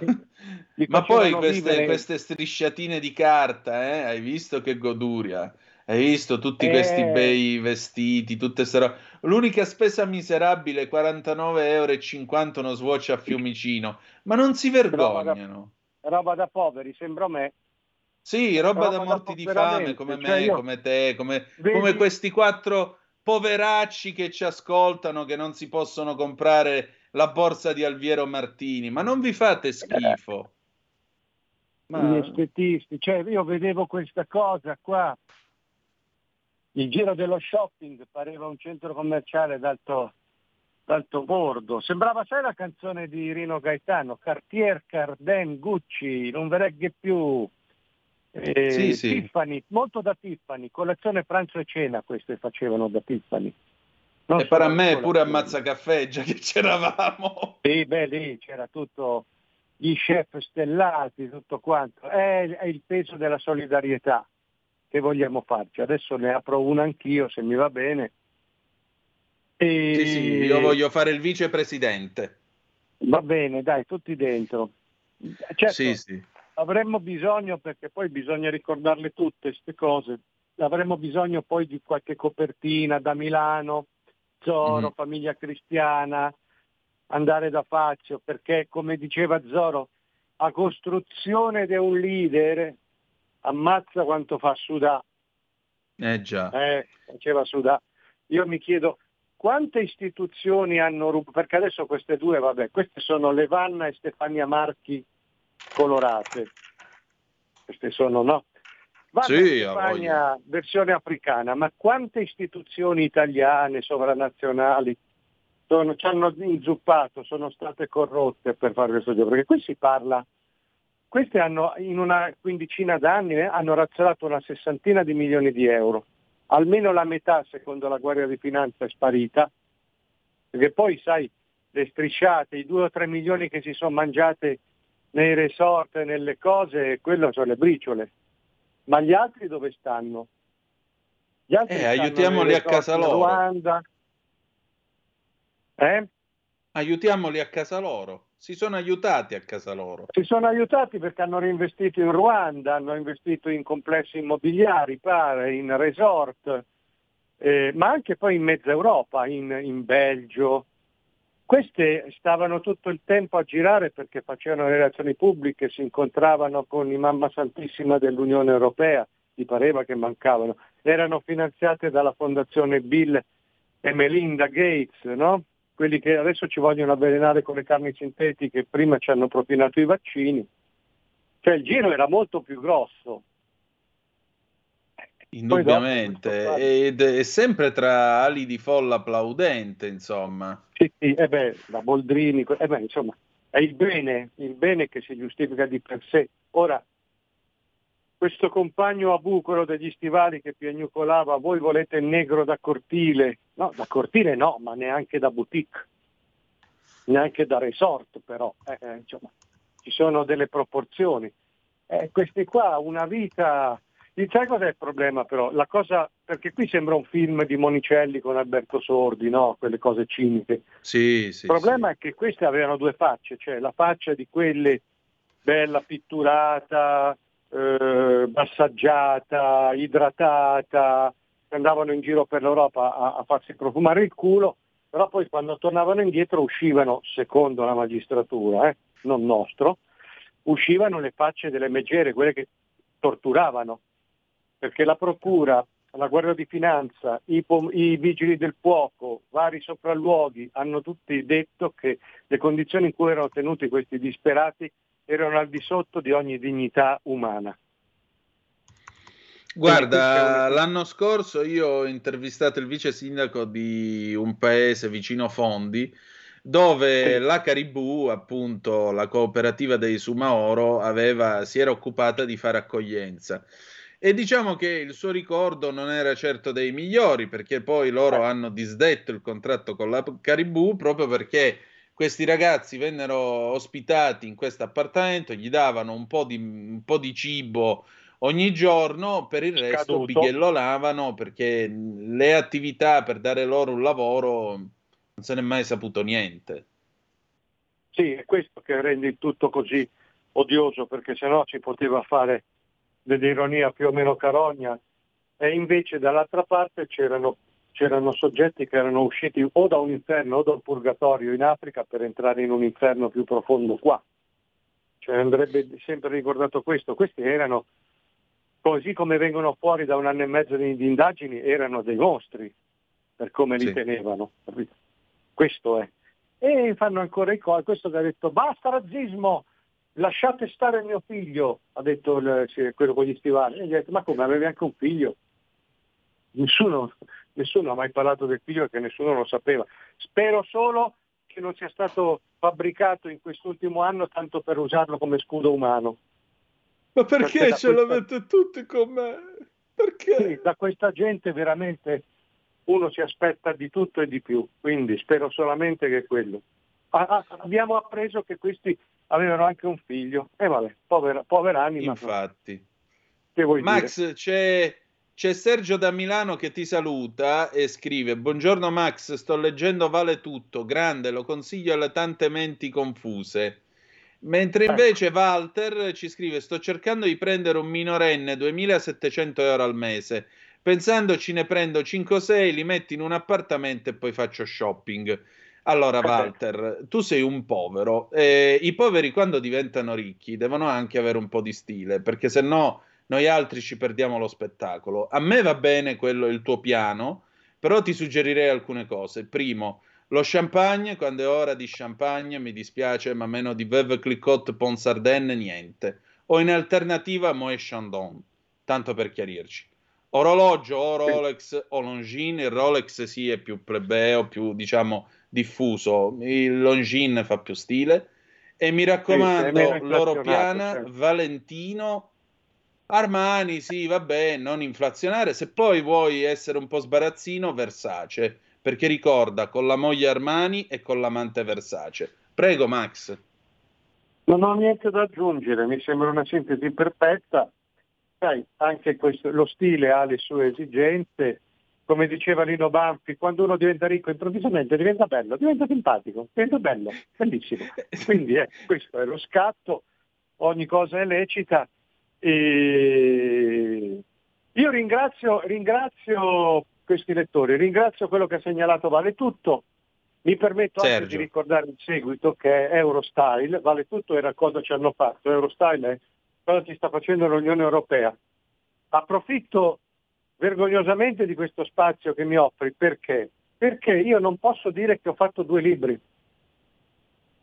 Ma poi queste strisciatine di carta, hai visto che goduria? Hai visto tutti questi bei vestiti, tutte robe. L'unica spesa miserabile, 49,50 €, uno swatch a Fiumicino. Ma non si vergognano. Roba da poveri, sembra a me. Sì, roba da morti di fame, come me, come te, come questi quattro... poveracci che ci ascoltano, che non si possono comprare la borsa di Alviero Martini. Ma non vi fate schifo. Gli estetisti, cioè io vedevo questa cosa qua, il giro dello shopping, pareva un centro commerciale d'alto bordo, sembrava, sai la canzone di Rino Gaetano, Cartier, Cardin, Gucci, non vereghe più. Tiffany, molto da Tiffany, colazione, pranzo e cena, queste facevano da Tiffany. Non e per a me pure ammazza caffè già che c'eravamo. Sì, beh, lì c'era tutto, gli chef stellati, tutto quanto. È il peso della solidarietà che vogliamo farci. Adesso ne apro una anch'io, se mi va bene. E... Sì, io voglio fare il vicepresidente. Va bene, dai, tutti dentro. Certo. Sì. Avremmo bisogno, perché poi bisogna ricordarle tutte queste cose, avremmo bisogno poi di qualche copertina da Milano, Zoro, Famiglia Cristiana, andare da Fazio, perché come diceva Zoro, a costruzione di un leader ammazza quanto fa Sudà. Faceva Sudà. Io mi chiedo quante istituzioni hanno rubato, perché adesso queste due, queste sono Levanna e Stefania Marchi colorate, queste sono, no? Spagna, versione africana, ma quante istituzioni italiane, sovranazionali ci hanno inzuppato, sono state corrotte per fare questo gioco, perché qui si parla, queste hanno in una quindicina d'anni hanno razzonato una sessantina di milioni di euro, almeno la metà secondo la Guardia di Finanza è sparita, perché poi sai le strisciate, i 2 o 3 milioni che si sono mangiate nei resort, nelle cose, quello sono le briciole. Ma gli altri dove stanno? Gli altri stanno, aiutiamoli a casa loro. Ruanda. Aiutiamoli a casa loro. Si sono aiutati a casa loro. Si sono aiutati perché hanno reinvestito in Ruanda, hanno investito in complessi immobiliari, pare, in resort, ma anche poi in mezza Europa, in Belgio. Queste stavano tutto il tempo a girare perché facevano le relazioni pubbliche, si incontravano con i Mamma Santissima dell'Unione Europea, gli pareva che mancavano, erano finanziate dalla fondazione Bill e Melinda Gates, no? Quelli che adesso ci vogliono avvelenare con le carni sintetiche, prima ci hanno propinato i vaccini, cioè il giro era molto più grosso. Indubbiamente, ed è sempre tra ali di folla applaudente, insomma. Sì, la Boldrini, insomma, è il bene che si giustifica di per sé. Ora, questo compagno a bu, quello degli stivali che piagnucolava, voi volete il negro da cortile? No, da cortile no, ma neanche da boutique, neanche da resort, però. Insomma, ci sono delle proporzioni. Questi qua, una vita... Sai cos'è il problema però? La cosa, perché qui sembra un film di Monicelli con Alberto Sordi, no? Quelle cose ciniche. Sì. Il problema è che queste avevano due facce, cioè la faccia di quelle bella pitturata, massaggiata, idratata, che andavano in giro per l'Europa a farsi profumare il culo, però poi quando tornavano indietro uscivano, secondo la magistratura, non nostro, uscivano le facce delle megere, quelle che torturavano. Perché la procura, la Guardia di Finanza, i vigili del fuoco, vari sopralluoghi hanno tutti detto che le condizioni in cui erano tenuti questi disperati erano al di sotto di ogni dignità umana. Guarda, l'anno scorso io ho intervistato il vice sindaco di un paese vicino Fondi, dove la Caribù, appunto la cooperativa dei Soumahoro, si era occupata di fare accoglienza. E diciamo che il suo ricordo non era certo dei migliori, perché poi loro hanno disdetto il contratto con la Caribù proprio perché questi ragazzi vennero ospitati in questo appartamento, gli davano un po' di cibo ogni giorno, per il resto bighellonavano, perché le attività per dare loro un lavoro non se ne è mai saputo niente. Sì, è questo che rende il tutto così odioso, perché sennò si poteva fare dell'ironia più o meno carogna, e invece dall'altra parte c'erano soggetti che erano usciti o da un inferno o da un purgatorio in Africa per entrare in un inferno più profondo qua. Cioè andrebbe sempre ricordato questo. Questi erano, così come vengono fuori da un anno e mezzo di indagini, erano dei mostri per come li tenevano. Questo è. E fanno ancora i cori. Questo che ha detto basta razzismo, lasciate stare mio figlio, ha detto quello con gli stivali. E gli ha detto, ma come, avevi anche un figlio? Nessuno ha mai parlato del figlio, perché nessuno lo sapeva. Spero solo che non sia stato fabbricato in quest'ultimo anno tanto per usarlo come scudo umano. Ma perché ce l'avete tutti con me? Perché? Sì, da questa gente veramente uno si aspetta di tutto e di più, quindi spero solamente che quello. Abbiamo appreso che questi avevano anche un figlio, vabbè, povera anima. Infatti. Che vuoi Max, dire? C'è Sergio da Milano che ti saluta e scrive: buongiorno Max, sto leggendo Vale tutto, grande, lo consiglio alle tante menti confuse. Mentre invece Walter ci scrive: sto cercando di prendere un minorenne, 2.700 euro al mese, pensandoci ne prendo 5 o 6, li metto in un appartamento e poi faccio shopping. Allora Walter, tu sei un povero, i poveri quando diventano ricchi devono anche avere un po' di stile, perché se no noi altri ci perdiamo lo spettacolo. A me va bene quello, il tuo piano, però ti suggerirei alcune cose. Primo, lo champagne, quando è ora di champagne mi dispiace, ma meno di Veuve Clicquot, Ponsardenne, niente. O in alternativa Moët Chandon, tanto per chiarirci. Orologio o Rolex o Longines. Il Rolex sì è più plebeo, più diciamo diffuso, il Longines fa più stile. E mi raccomando, loro piana, certo. Valentino, Armani sì, vabbè, non inflazionare. Se poi vuoi essere un po' sbarazzino, Versace, perché ricorda, con la moglie Armani e con l'amante Versace. Prego Max. Non ho niente da aggiungere, mi sembra una sintesi perfetta. Sai, anche questo, lo stile ha le sue esigenze, come diceva Lino Banfi, quando uno diventa ricco improvvisamente diventa bello, diventa simpatico, diventa bello, bellissimo. Quindi questo è lo scatto, ogni cosa è lecita. E io ringrazio questi lettori, ringrazio quello che ha segnalato Vale Tutto. Mi permetto Sergio, anche di ricordare il seguito, che è Eurostyle. Vale Tutto era cosa ci hanno fatto, Eurostyle è cosa ci sta facendo l'Unione Europea. Approfitto vergognosamente di questo spazio che mi offri, perché io non posso dire che ho fatto 2 libri.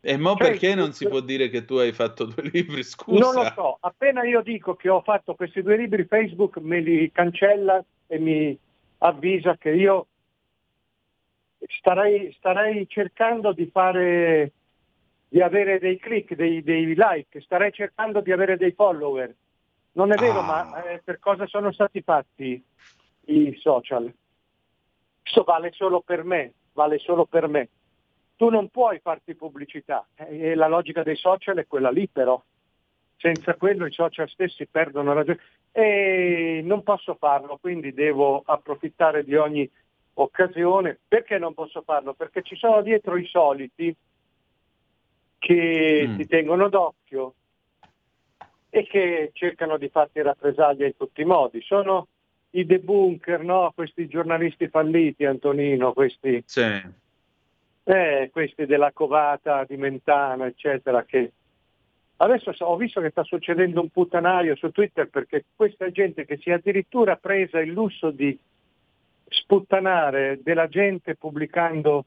E mo cioè, perché non si può dire che tu hai fatto 2 libri? Scusa. Non lo so, appena io dico che ho fatto questi 2 libri, Facebook me li cancella e mi avvisa che io starei cercando di fare di avere dei click, dei like, starei cercando di avere dei follower. Non è vero, ma per cosa sono stati fatti i social? Questo vale solo per me, Tu non puoi farti pubblicità, e la logica dei social è quella lì però. Senza quello i social stessi perdono ragione. E non posso farlo, quindi devo approfittare di ogni occasione. Perché non posso farlo? Perché ci sono dietro i soliti che ti tengono d'occhio e che cercano di farti rappresaglia in tutti i modi. Sono i debunker, no? Questi giornalisti falliti, Antonino, questi, sì. Questi della Covata di Mentana, eccetera, che adesso ho visto che sta succedendo un puttanaio su Twitter, perché questa gente che si è addirittura presa il lusso di sputtanare della gente pubblicando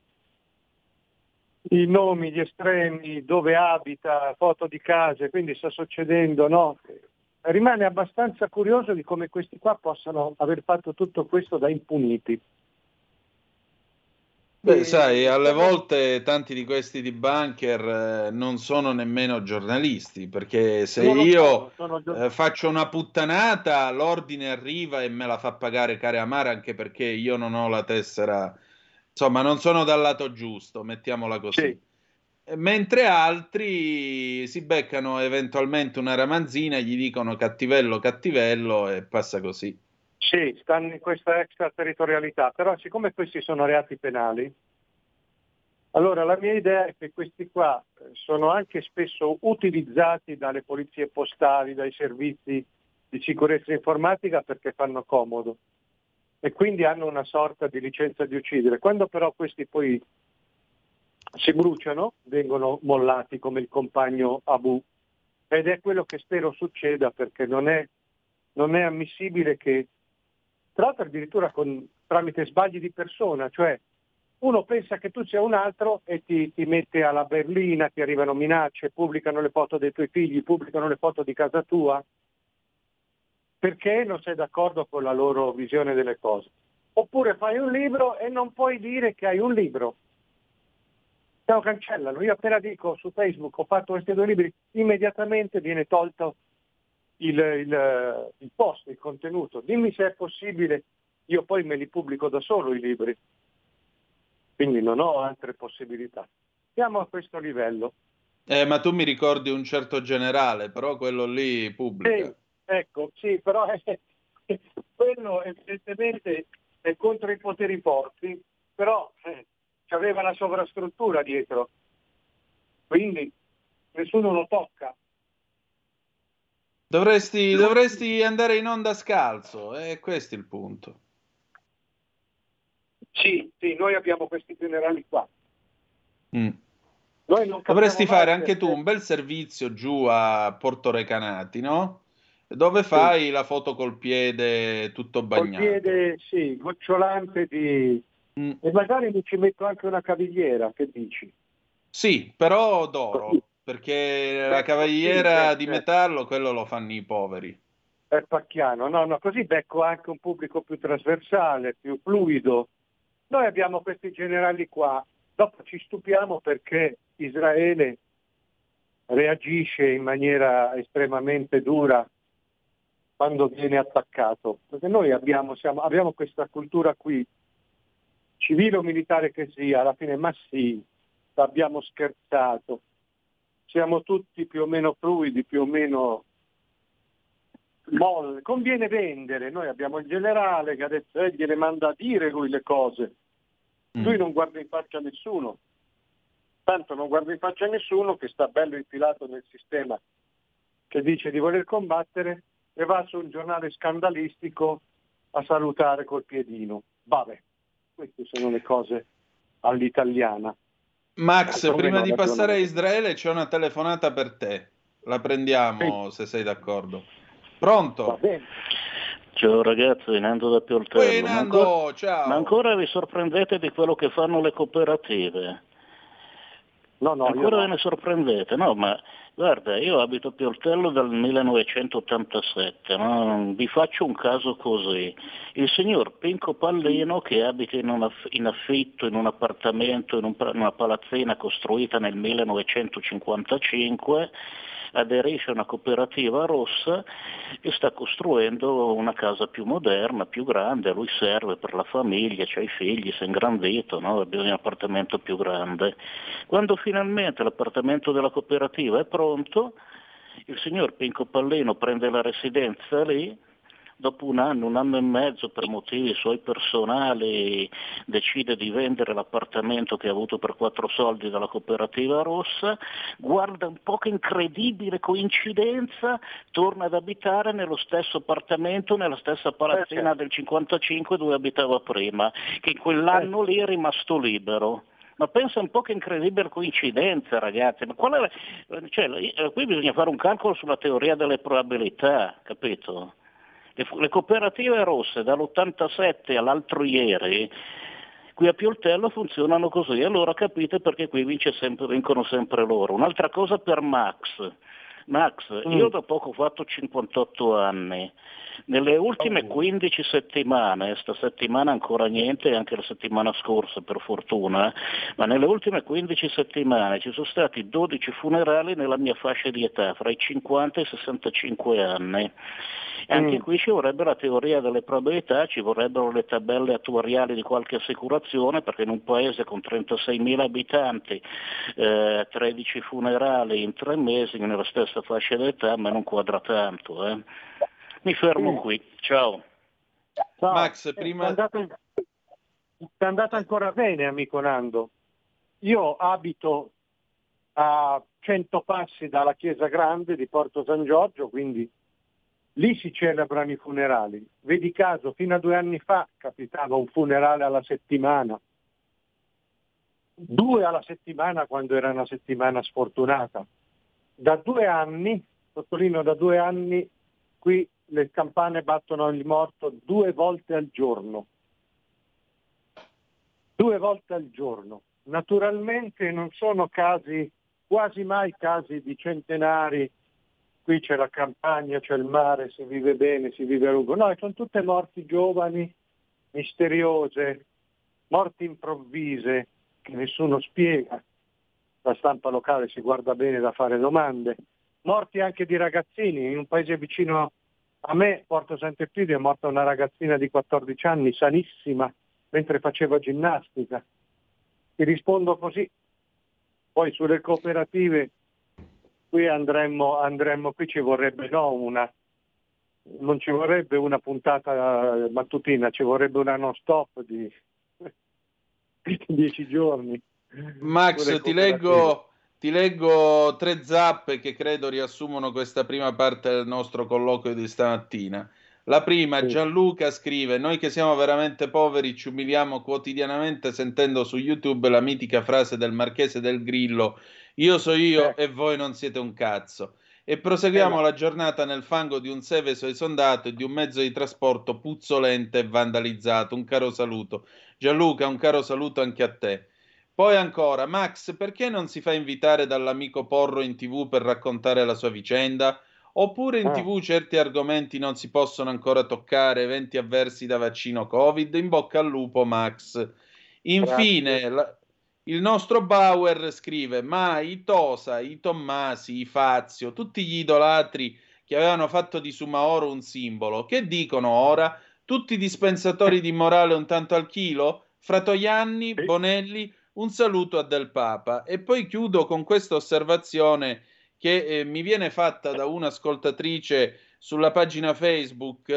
i nomi, gli estremi, dove abita, foto di case, quindi sta succedendo, no? Rimane abbastanza curioso di come questi qua possano aver fatto tutto questo da impuniti. Beh, sai, alle volte tanti di questi debunker non sono nemmeno giornalisti, perché se io faccio una puttanata, l'ordine arriva e me la fa pagare cara amara, anche perché io non ho la tessera, insomma non sono dal lato giusto, mettiamola così. Sì. Mentre altri si beccano eventualmente una ramanzina, gli dicono cattivello, cattivello e passa così. Sì, stanno in questa extraterritorialità, però siccome questi sono reati penali, allora la mia idea è che questi qua sono anche spesso utilizzati dalle polizie postali, dai servizi di sicurezza informatica, perché fanno comodo e quindi hanno una sorta di licenza di uccidere. Quando però questi poi si bruciano, vengono mollati come il compagno Abu, ed è quello che spero succeda, perché non è ammissibile che, tra l'altro addirittura tramite sbagli di persona, cioè uno pensa che tu sia un altro e ti mette alla berlina, ti arrivano minacce, pubblicano le foto dei tuoi figli, pubblicano le foto di casa tua, perché non sei d'accordo con la loro visione delle cose. Oppure fai un libro e non puoi dire che hai un libro. No, cancellalo. Io appena dico su Facebook ho fatto questi due libri, immediatamente viene tolto il post, il contenuto. Dimmi se è possibile, io poi me li pubblico da solo i libri, quindi non ho altre possibilità. Siamo a questo livello. Ma tu mi ricordi un certo generale, però quello lì pubblica. Sì, ecco, sì, però quello evidentemente è contro i poteri forti, però c'aveva la sovrastruttura dietro, quindi nessuno lo tocca. Dovresti andare in onda scalzo, questo è il punto. Sì, noi abbiamo questi generali qua. Noi non dovresti fare anche tu un bel servizio giù a Porto Recanati, no? Dove fai la foto col piede tutto bagnato. Col piede, sì, gocciolante di... E magari mi ci metto anche una cavigliera, che dici? Sì, però d'oro. Sì. Perché la cavigliera di metallo, quello lo fanno i poveri. È pacchiano, no, così becco anche un pubblico più trasversale, più fluido. Noi abbiamo questi generali qua, dopo ci stupiamo perché Israele reagisce in maniera estremamente dura quando viene attaccato, perché noi abbiamo questa cultura qui, civile o militare che sia, alla fine ma sì, abbiamo scherzato. Siamo tutti più o meno fluidi, più o meno molle. Conviene vendere. Noi abbiamo il generale che adesso gliele manda a dire lui le cose. Lui non guarda in faccia a nessuno. Tanto non guarda in faccia a nessuno, che sta bello infilato nel sistema che dice di voler combattere, e va su un giornale scandalistico a salutare col piedino. Vabbè, queste sono le cose all'italiana. Max, prima di passare a Israele c'è una telefonata per te. La prendiamo, sì, se sei d'accordo. Pronto? Ciao ragazzo, Inando da Pioltello. Ciao. Ma ancora vi sorprendete di quello che fanno le cooperative. No, ancora ve ne sorprendete, no? Ma guarda, io abito a Pioltello dal 1987, no? Vi faccio un caso così. Il signor Pinco Pallino, che abita in affitto, in un appartamento, in una palazzina costruita nel 1955, aderisce a una cooperativa rossa e sta costruendo una casa più moderna, più grande, a lui serve per la famiglia, c'ha i figli, si è ingrandito, no? Ha bisogno di un appartamento più grande. Quando finalmente l'appartamento della cooperativa è pronto, il signor Pinco Pallino prende la residenza lì, dopo un anno e mezzo, per motivi suoi personali, decide di vendere l'appartamento che ha avuto per 4 soldi dalla cooperativa rossa, guarda un po' che incredibile coincidenza, torna ad abitare nello stesso appartamento, nella stessa palazzina del 55 dove abitava prima, che in quell'anno lì è rimasto libero. Ma pensa un po' che incredibile coincidenza, ragazzi, ma qual è, cioè, qui bisogna fare un calcolo sulla teoria delle probabilità, capito? Le cooperative rosse dall'87 all'altro ieri qui a Pioltello funzionano così, allora capite perché qui vincono sempre loro. Un'altra cosa per Max, io da poco ho fatto 58 anni, nelle ultime 15 settimane, sta settimana ancora niente, anche la settimana scorsa per fortuna, ma nelle ultime 15 settimane ci sono stati 12 funerali nella mia fascia di età, fra i 50 e i 65 anni. Anche qui ci vorrebbe la teoria delle probabilità, ci vorrebbero le tabelle attuariali di qualche assicurazione, perché in un paese con 36.000 abitanti, 13 funerali in 3 mesi, nella stessa fascia d'età, ma non quadra tanto. Mi fermo qui, ciao. Max, prima... È andato ancora bene, amico Nando. Io abito a 100 passi dalla Chiesa Grande di Porto San Giorgio, quindi lì si celebrano i funerali. Vedi caso, fino a 2 anni fa capitava un funerale alla settimana, 2 alla settimana quando era una settimana sfortunata. Da 2 anni, sottolineo da 2 anni, qui le campane battono il morto 2 volte al giorno. 2 volte al giorno. Naturalmente non sono casi, quasi mai casi di centenari. Qui c'è la campagna, c'è il mare, si vive bene, si vive a lungo. No, sono tutte morti giovani, misteriose, morti improvvise che nessuno spiega. La stampa locale si guarda bene da fare domande. Morti anche di ragazzini. In un paese vicino a me, Porto Sant'Epidio, è morta una ragazzina di 14 anni, sanissima, mentre faceva ginnastica. Ti rispondo così. Poi sulle cooperative, qui andremmo, qui ci vorrebbe non ci vorrebbe una puntata mattutina, ci vorrebbe una non stop di 10 giorni. Max, ti leggo 3 zappe che credo riassumono questa prima parte del nostro colloquio di stamattina. La prima, Gianluca scrive: noi che siamo veramente poveri ci umiliamo quotidianamente sentendo su YouTube la mitica frase del Marchese del Grillo: io so io e voi non siete un cazzo. E proseguiamo la giornata nel fango di un Seveso esondato e di un mezzo di trasporto puzzolente e vandalizzato. Un caro saluto. Gianluca, un caro saluto anche a te. Poi ancora, Max, perché non si fa invitare dall'amico Porro in TV per raccontare la sua vicenda? Oppure in TV certi argomenti non si possono ancora toccare, eventi avversi da vaccino Covid? In bocca al lupo, Max. Infine, il nostro Bauer scrive: ma i Tosa, i Tommasi, i Fazio, tutti gli idolatri che avevano fatto di Soumahoro un simbolo, che dicono ora? Tutti dispensatori di morale un tanto al chilo? Fratoianni, Bonelli... Un saluto a Del Papa. E poi chiudo con questa osservazione che mi viene fatta da un'ascoltatrice sulla pagina Facebook.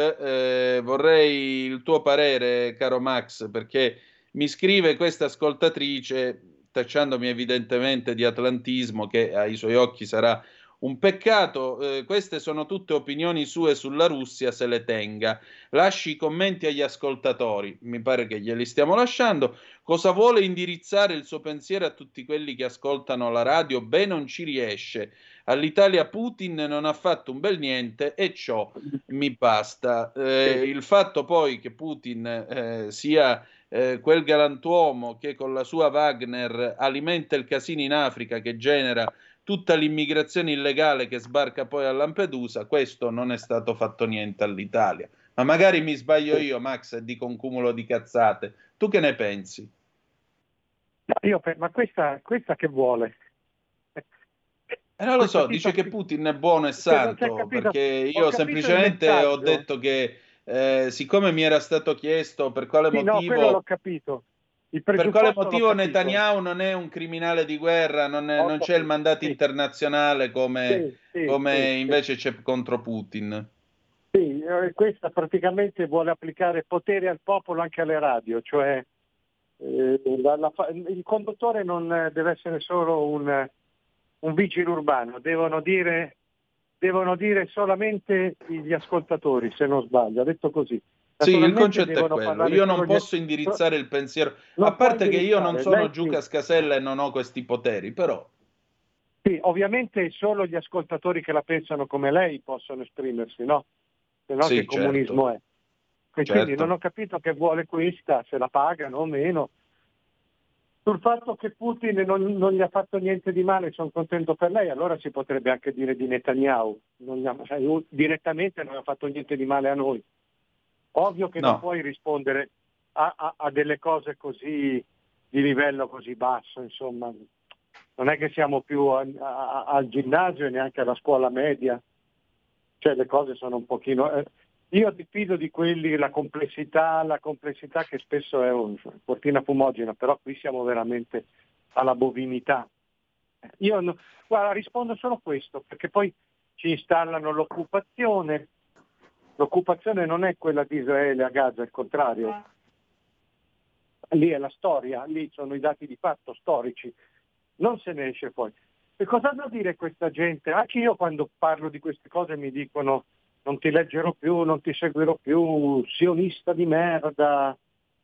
Vorrei il tuo parere, caro Max, perché mi scrive questa ascoltatrice, tacciandomi evidentemente di atlantismo, che ai suoi occhi sarà un peccato. Queste sono tutte opinioni sue sulla Russia, se le tenga. Lasci i commenti agli ascoltatori, mi pare che glieli stiamo lasciando. Cosa vuole indirizzare il suo pensiero a tutti quelli che ascoltano la radio? Beh, non ci riesce. All'Italia Putin non ha fatto un bel niente e ciò mi basta. Il fatto poi che Putin sia quel galantuomo che con la sua Wagner alimenta il casino in Africa, che genera tutta l'immigrazione illegale che sbarca poi a Lampedusa, questo non è stato fatto niente all'Italia. Ma magari mi sbaglio io, Max, e dico un cumulo di cazzate. Tu che ne pensi? No, ma questa che vuole? Non lo so, dice che Putin è buono e santo, perché io semplicemente ho detto che siccome mi era stato chiesto per quale motivo... No, quello l'ho capito. Per quale motivo Netanyahu non è un criminale di guerra, non c'è il mandato internazionale come invece c'è contro Putin. Sì, questa praticamente vuole applicare potere al popolo anche alle radio, cioè il conduttore non deve essere solo un vigile urbano, devono dire solamente gli ascoltatori, se non sbaglio, ha detto così. Sì, il concetto è quello, io non posso indirizzare il pensiero, a parte che io non sono Giuca Scasella e non ho questi poteri, però... Sì, ovviamente solo gli ascoltatori che la pensano come lei possono esprimersi, no? Se no sì, che certo. Comunismo è. Quindi certo. Non ho capito che vuole questa, se la pagano o meno. Sul fatto che Putin non gli ha fatto niente di male, sono contento per lei, allora si potrebbe anche dire di Netanyahu, direttamente non ha fatto niente di male a noi. Ovvio che non puoi rispondere a delle cose così di livello così basso, insomma, non è che siamo più al ginnasio e neanche alla scuola media, cioè le cose sono un pochino... io diffido di quelli, la complessità che spesso è un cortina fumogena, però qui siamo veramente alla bovinità. Io guarda, rispondo solo questo, perché poi ci installano l'occupazione. L'occupazione non è quella di Israele a Gaza, al contrario. Lì è la storia, lì sono i dati di fatto storici. Non se ne esce fuori. E cosa da dire questa gente? Anche io quando parlo di queste cose mi dicono non ti leggerò più, non ti seguirò più, sionista di merda,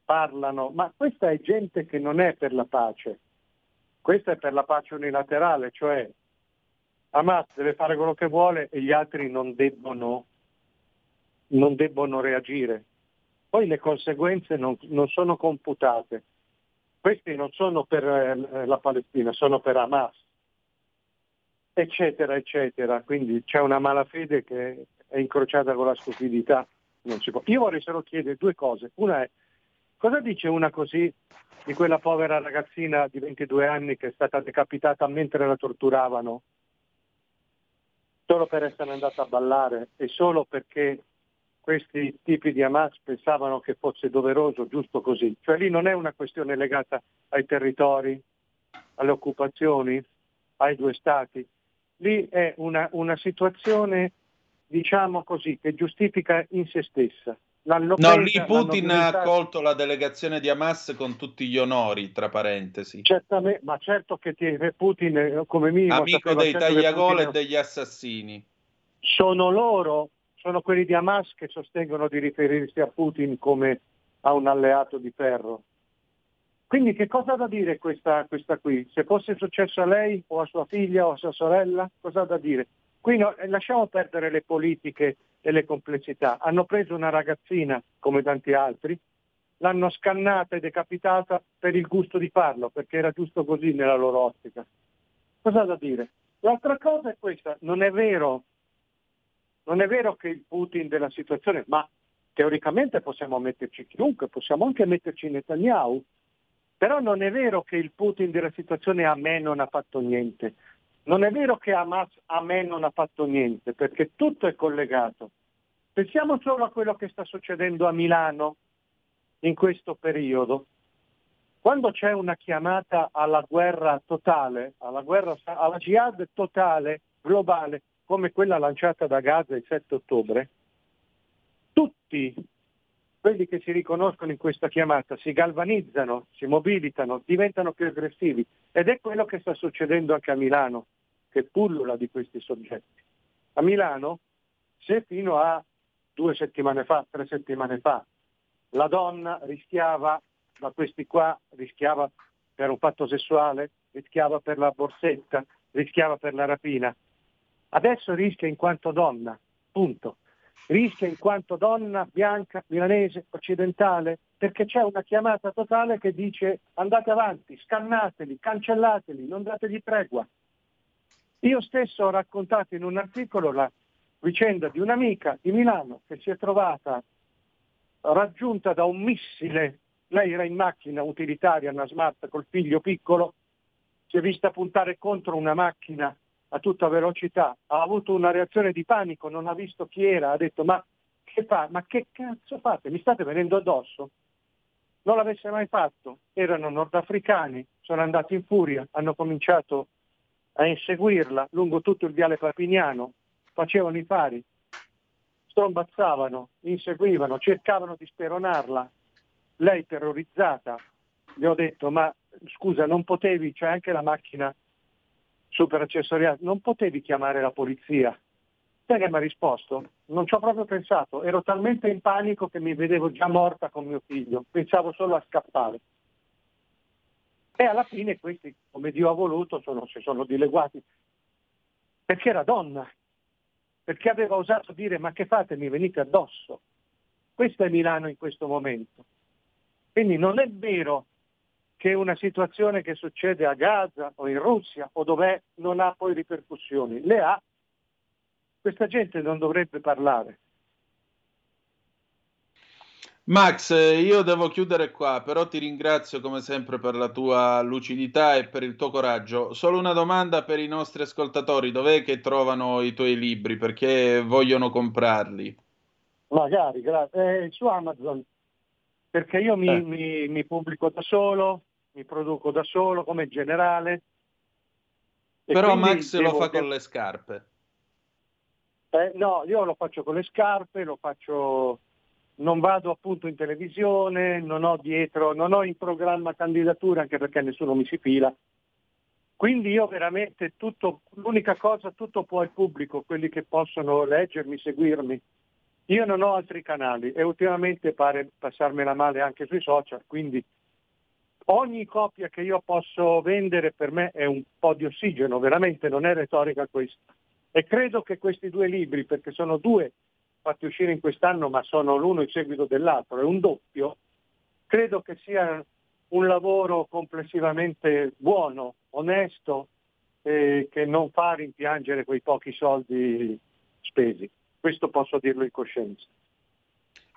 parlano. Ma questa è gente che non è per la pace. Questa è per la pace unilaterale, cioè Hamas deve fare quello che vuole e gli altri non debbono reagire. Poi le conseguenze non sono computate. Questi non sono per la Palestina, sono per Hamas, eccetera, eccetera. Quindi c'è una malafede che è incrociata con la stupidità. Non si può. Io vorrei solo chiedere due cose. Una è, cosa dice una così di quella povera ragazzina di 22 anni che è stata decapitata mentre la torturavano? Solo per essere andata a ballare e solo perché questi tipi di Hamas pensavano che fosse doveroso, giusto così. Cioè lì non è una questione legata ai territori, alle occupazioni, ai due stati. Lì è una situazione, diciamo così, che giustifica in se stessa. No, lì Putin ha accolto la delegazione di Hamas con tutti gli onori, tra parentesi. Certamente, ma certo che Putin, come minimo, amico dei tagliagole e degli assassini. Sono loro, sono quelli di Hamas che sostengono di riferirsi a Putin come a un alleato di ferro. Quindi che cosa ha da dire questa qui? Se fosse successo a lei o a sua figlia o a sua sorella, cosa ha da dire? Qui lasciamo perdere le politiche e le complessità. Hanno preso una ragazzina, come tanti altri, l'hanno scannata e decapitata per il gusto di farlo, perché era giusto così nella loro ottica. Cosa da dire? L'altra cosa è questa, non è vero che il Putin della situazione, ma teoricamente possiamo metterci chiunque, possiamo anche metterci Netanyahu, però non è vero che il Putin della situazione a me non ha fatto niente. Non è vero che Hamas a me non ha fatto niente, perché tutto è collegato. Pensiamo solo a quello che sta succedendo a Milano in questo periodo. Quando c'è una chiamata alla guerra totale, alla jihad totale, globale, come quella lanciata da Gaza il 7 ottobre, tutti quelli che si riconoscono in questa chiamata si galvanizzano, si mobilitano, diventano più aggressivi. Ed è quello che sta succedendo anche a Milano, che pullula di questi soggetti. A Milano, se fino a 3 settimane fa, la donna rischiava, da questi qua, rischiava per un fatto sessuale, rischiava per la borsetta, rischiava per la rapina. Adesso rischia in quanto donna, punto. Rischia in quanto donna bianca, milanese, occidentale, perché c'è una chiamata totale che dice andate avanti, scannateli, cancellateli, non dategli tregua. Io stesso ho raccontato in un articolo la vicenda di un'amica di Milano che si è trovata raggiunta da un missile. Lei era in macchina utilitaria, una Smart col figlio piccolo, si è vista puntare contro una macchina a tutta velocità, ha avuto una reazione di panico, non ha visto chi era, ha detto ma che fa? Ma che cazzo fate? Mi state venendo addosso? Non l'avesse mai fatto, erano nordafricani, sono andati in furia, hanno cominciato a inseguirla lungo tutto il viale Papignano, facevano i pari, strombazzavano, inseguivano, cercavano di speronarla, lei terrorizzata, gli ho detto ma scusa non potevi, c'è anche la macchina super accessoriata, non potevi chiamare la polizia? Sai che mi ha risposto? Non ci ho proprio pensato, ero talmente in panico che mi vedevo già morta con mio figlio, pensavo solo a scappare. E alla fine questi, come Dio ha voluto, si sono dileguati, perché era donna, perché aveva osato dire ma che fate, mi venite addosso. Questa è Milano in questo momento. Quindi non è vero che una situazione che succede a Gaza o in Russia o dov'è non ha poi ripercussioni, le ha. Questa gente non dovrebbe parlare. Max, io devo chiudere qua, però ti ringrazio come sempre per la tua lucidità e per il tuo coraggio. Solo una domanda per i nostri ascoltatori: dov'è che trovano i tuoi libri? Perché vogliono comprarli? Magari, grazie. Su Amazon, perché io mi pubblico da solo, mi produco da solo come generale. Però Max lo fa con le scarpe. No, io lo faccio con le scarpe, lo faccio, non vado appunto in televisione, non ho in programma candidature, anche perché nessuno mi si fila. Quindi io veramente tutto può il pubblico, quelli che possono leggermi, seguirmi. Io non ho altri canali e ultimamente pare passarmela male anche sui social, quindi ogni copia che io posso vendere per me è un po' di ossigeno, veramente non è retorica questa. E credo che questi due libri, perché sono due fatti uscire in quest'anno, ma sono l'uno in seguito dell'altro, è un doppio, credo che sia un lavoro complessivamente buono, onesto, che non fa rimpiangere quei pochi soldi spesi. Questo posso dirlo in coscienza.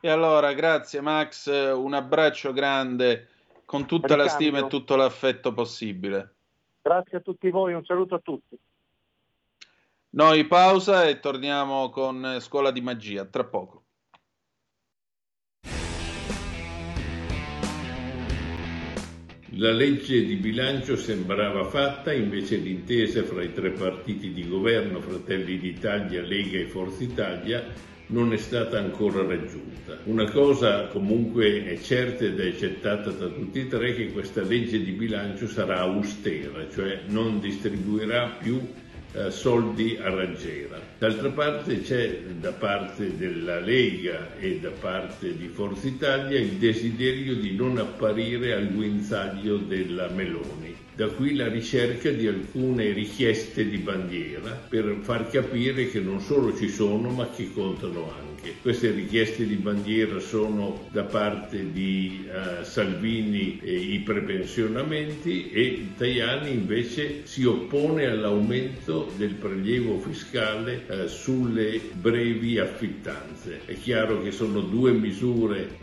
E allora, grazie Max, un abbraccio grande, con tutta la stima e tutto l'affetto possibile. Grazie a tutti voi, un saluto a tutti. Noi pausa e torniamo con Scuola di Magia, tra poco. La legge di bilancio sembrava fatta, invece l'intesa fra i tre partiti di governo, Fratelli d'Italia, Lega e Forza Italia, non è stata ancora raggiunta. Una cosa comunque è certa ed è accettata da tutti e tre, che questa legge di bilancio sarà austera, cioè non distribuirà più soldi a raggiera. D'altra parte c'è da parte della Lega e da parte di Forza Italia il desiderio di non apparire al guinzaglio della Meloni. Da qui la ricerca di alcune richieste di bandiera per far capire che non solo ci sono ma che contano anche. Queste richieste di bandiera sono da parte di Salvini i prepensionamenti, e Tajani invece si oppone all'aumento del prelievo fiscale sulle brevi affittanze. È chiaro che sono due misure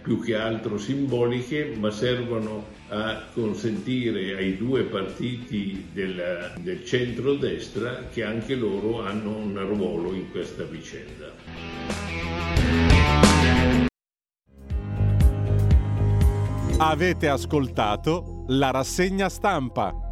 più che altro simboliche, ma servono a consentire ai due partiti del centrodestra che anche loro hanno un ruolo in questa vicenda. Avete ascoltato la rassegna stampa.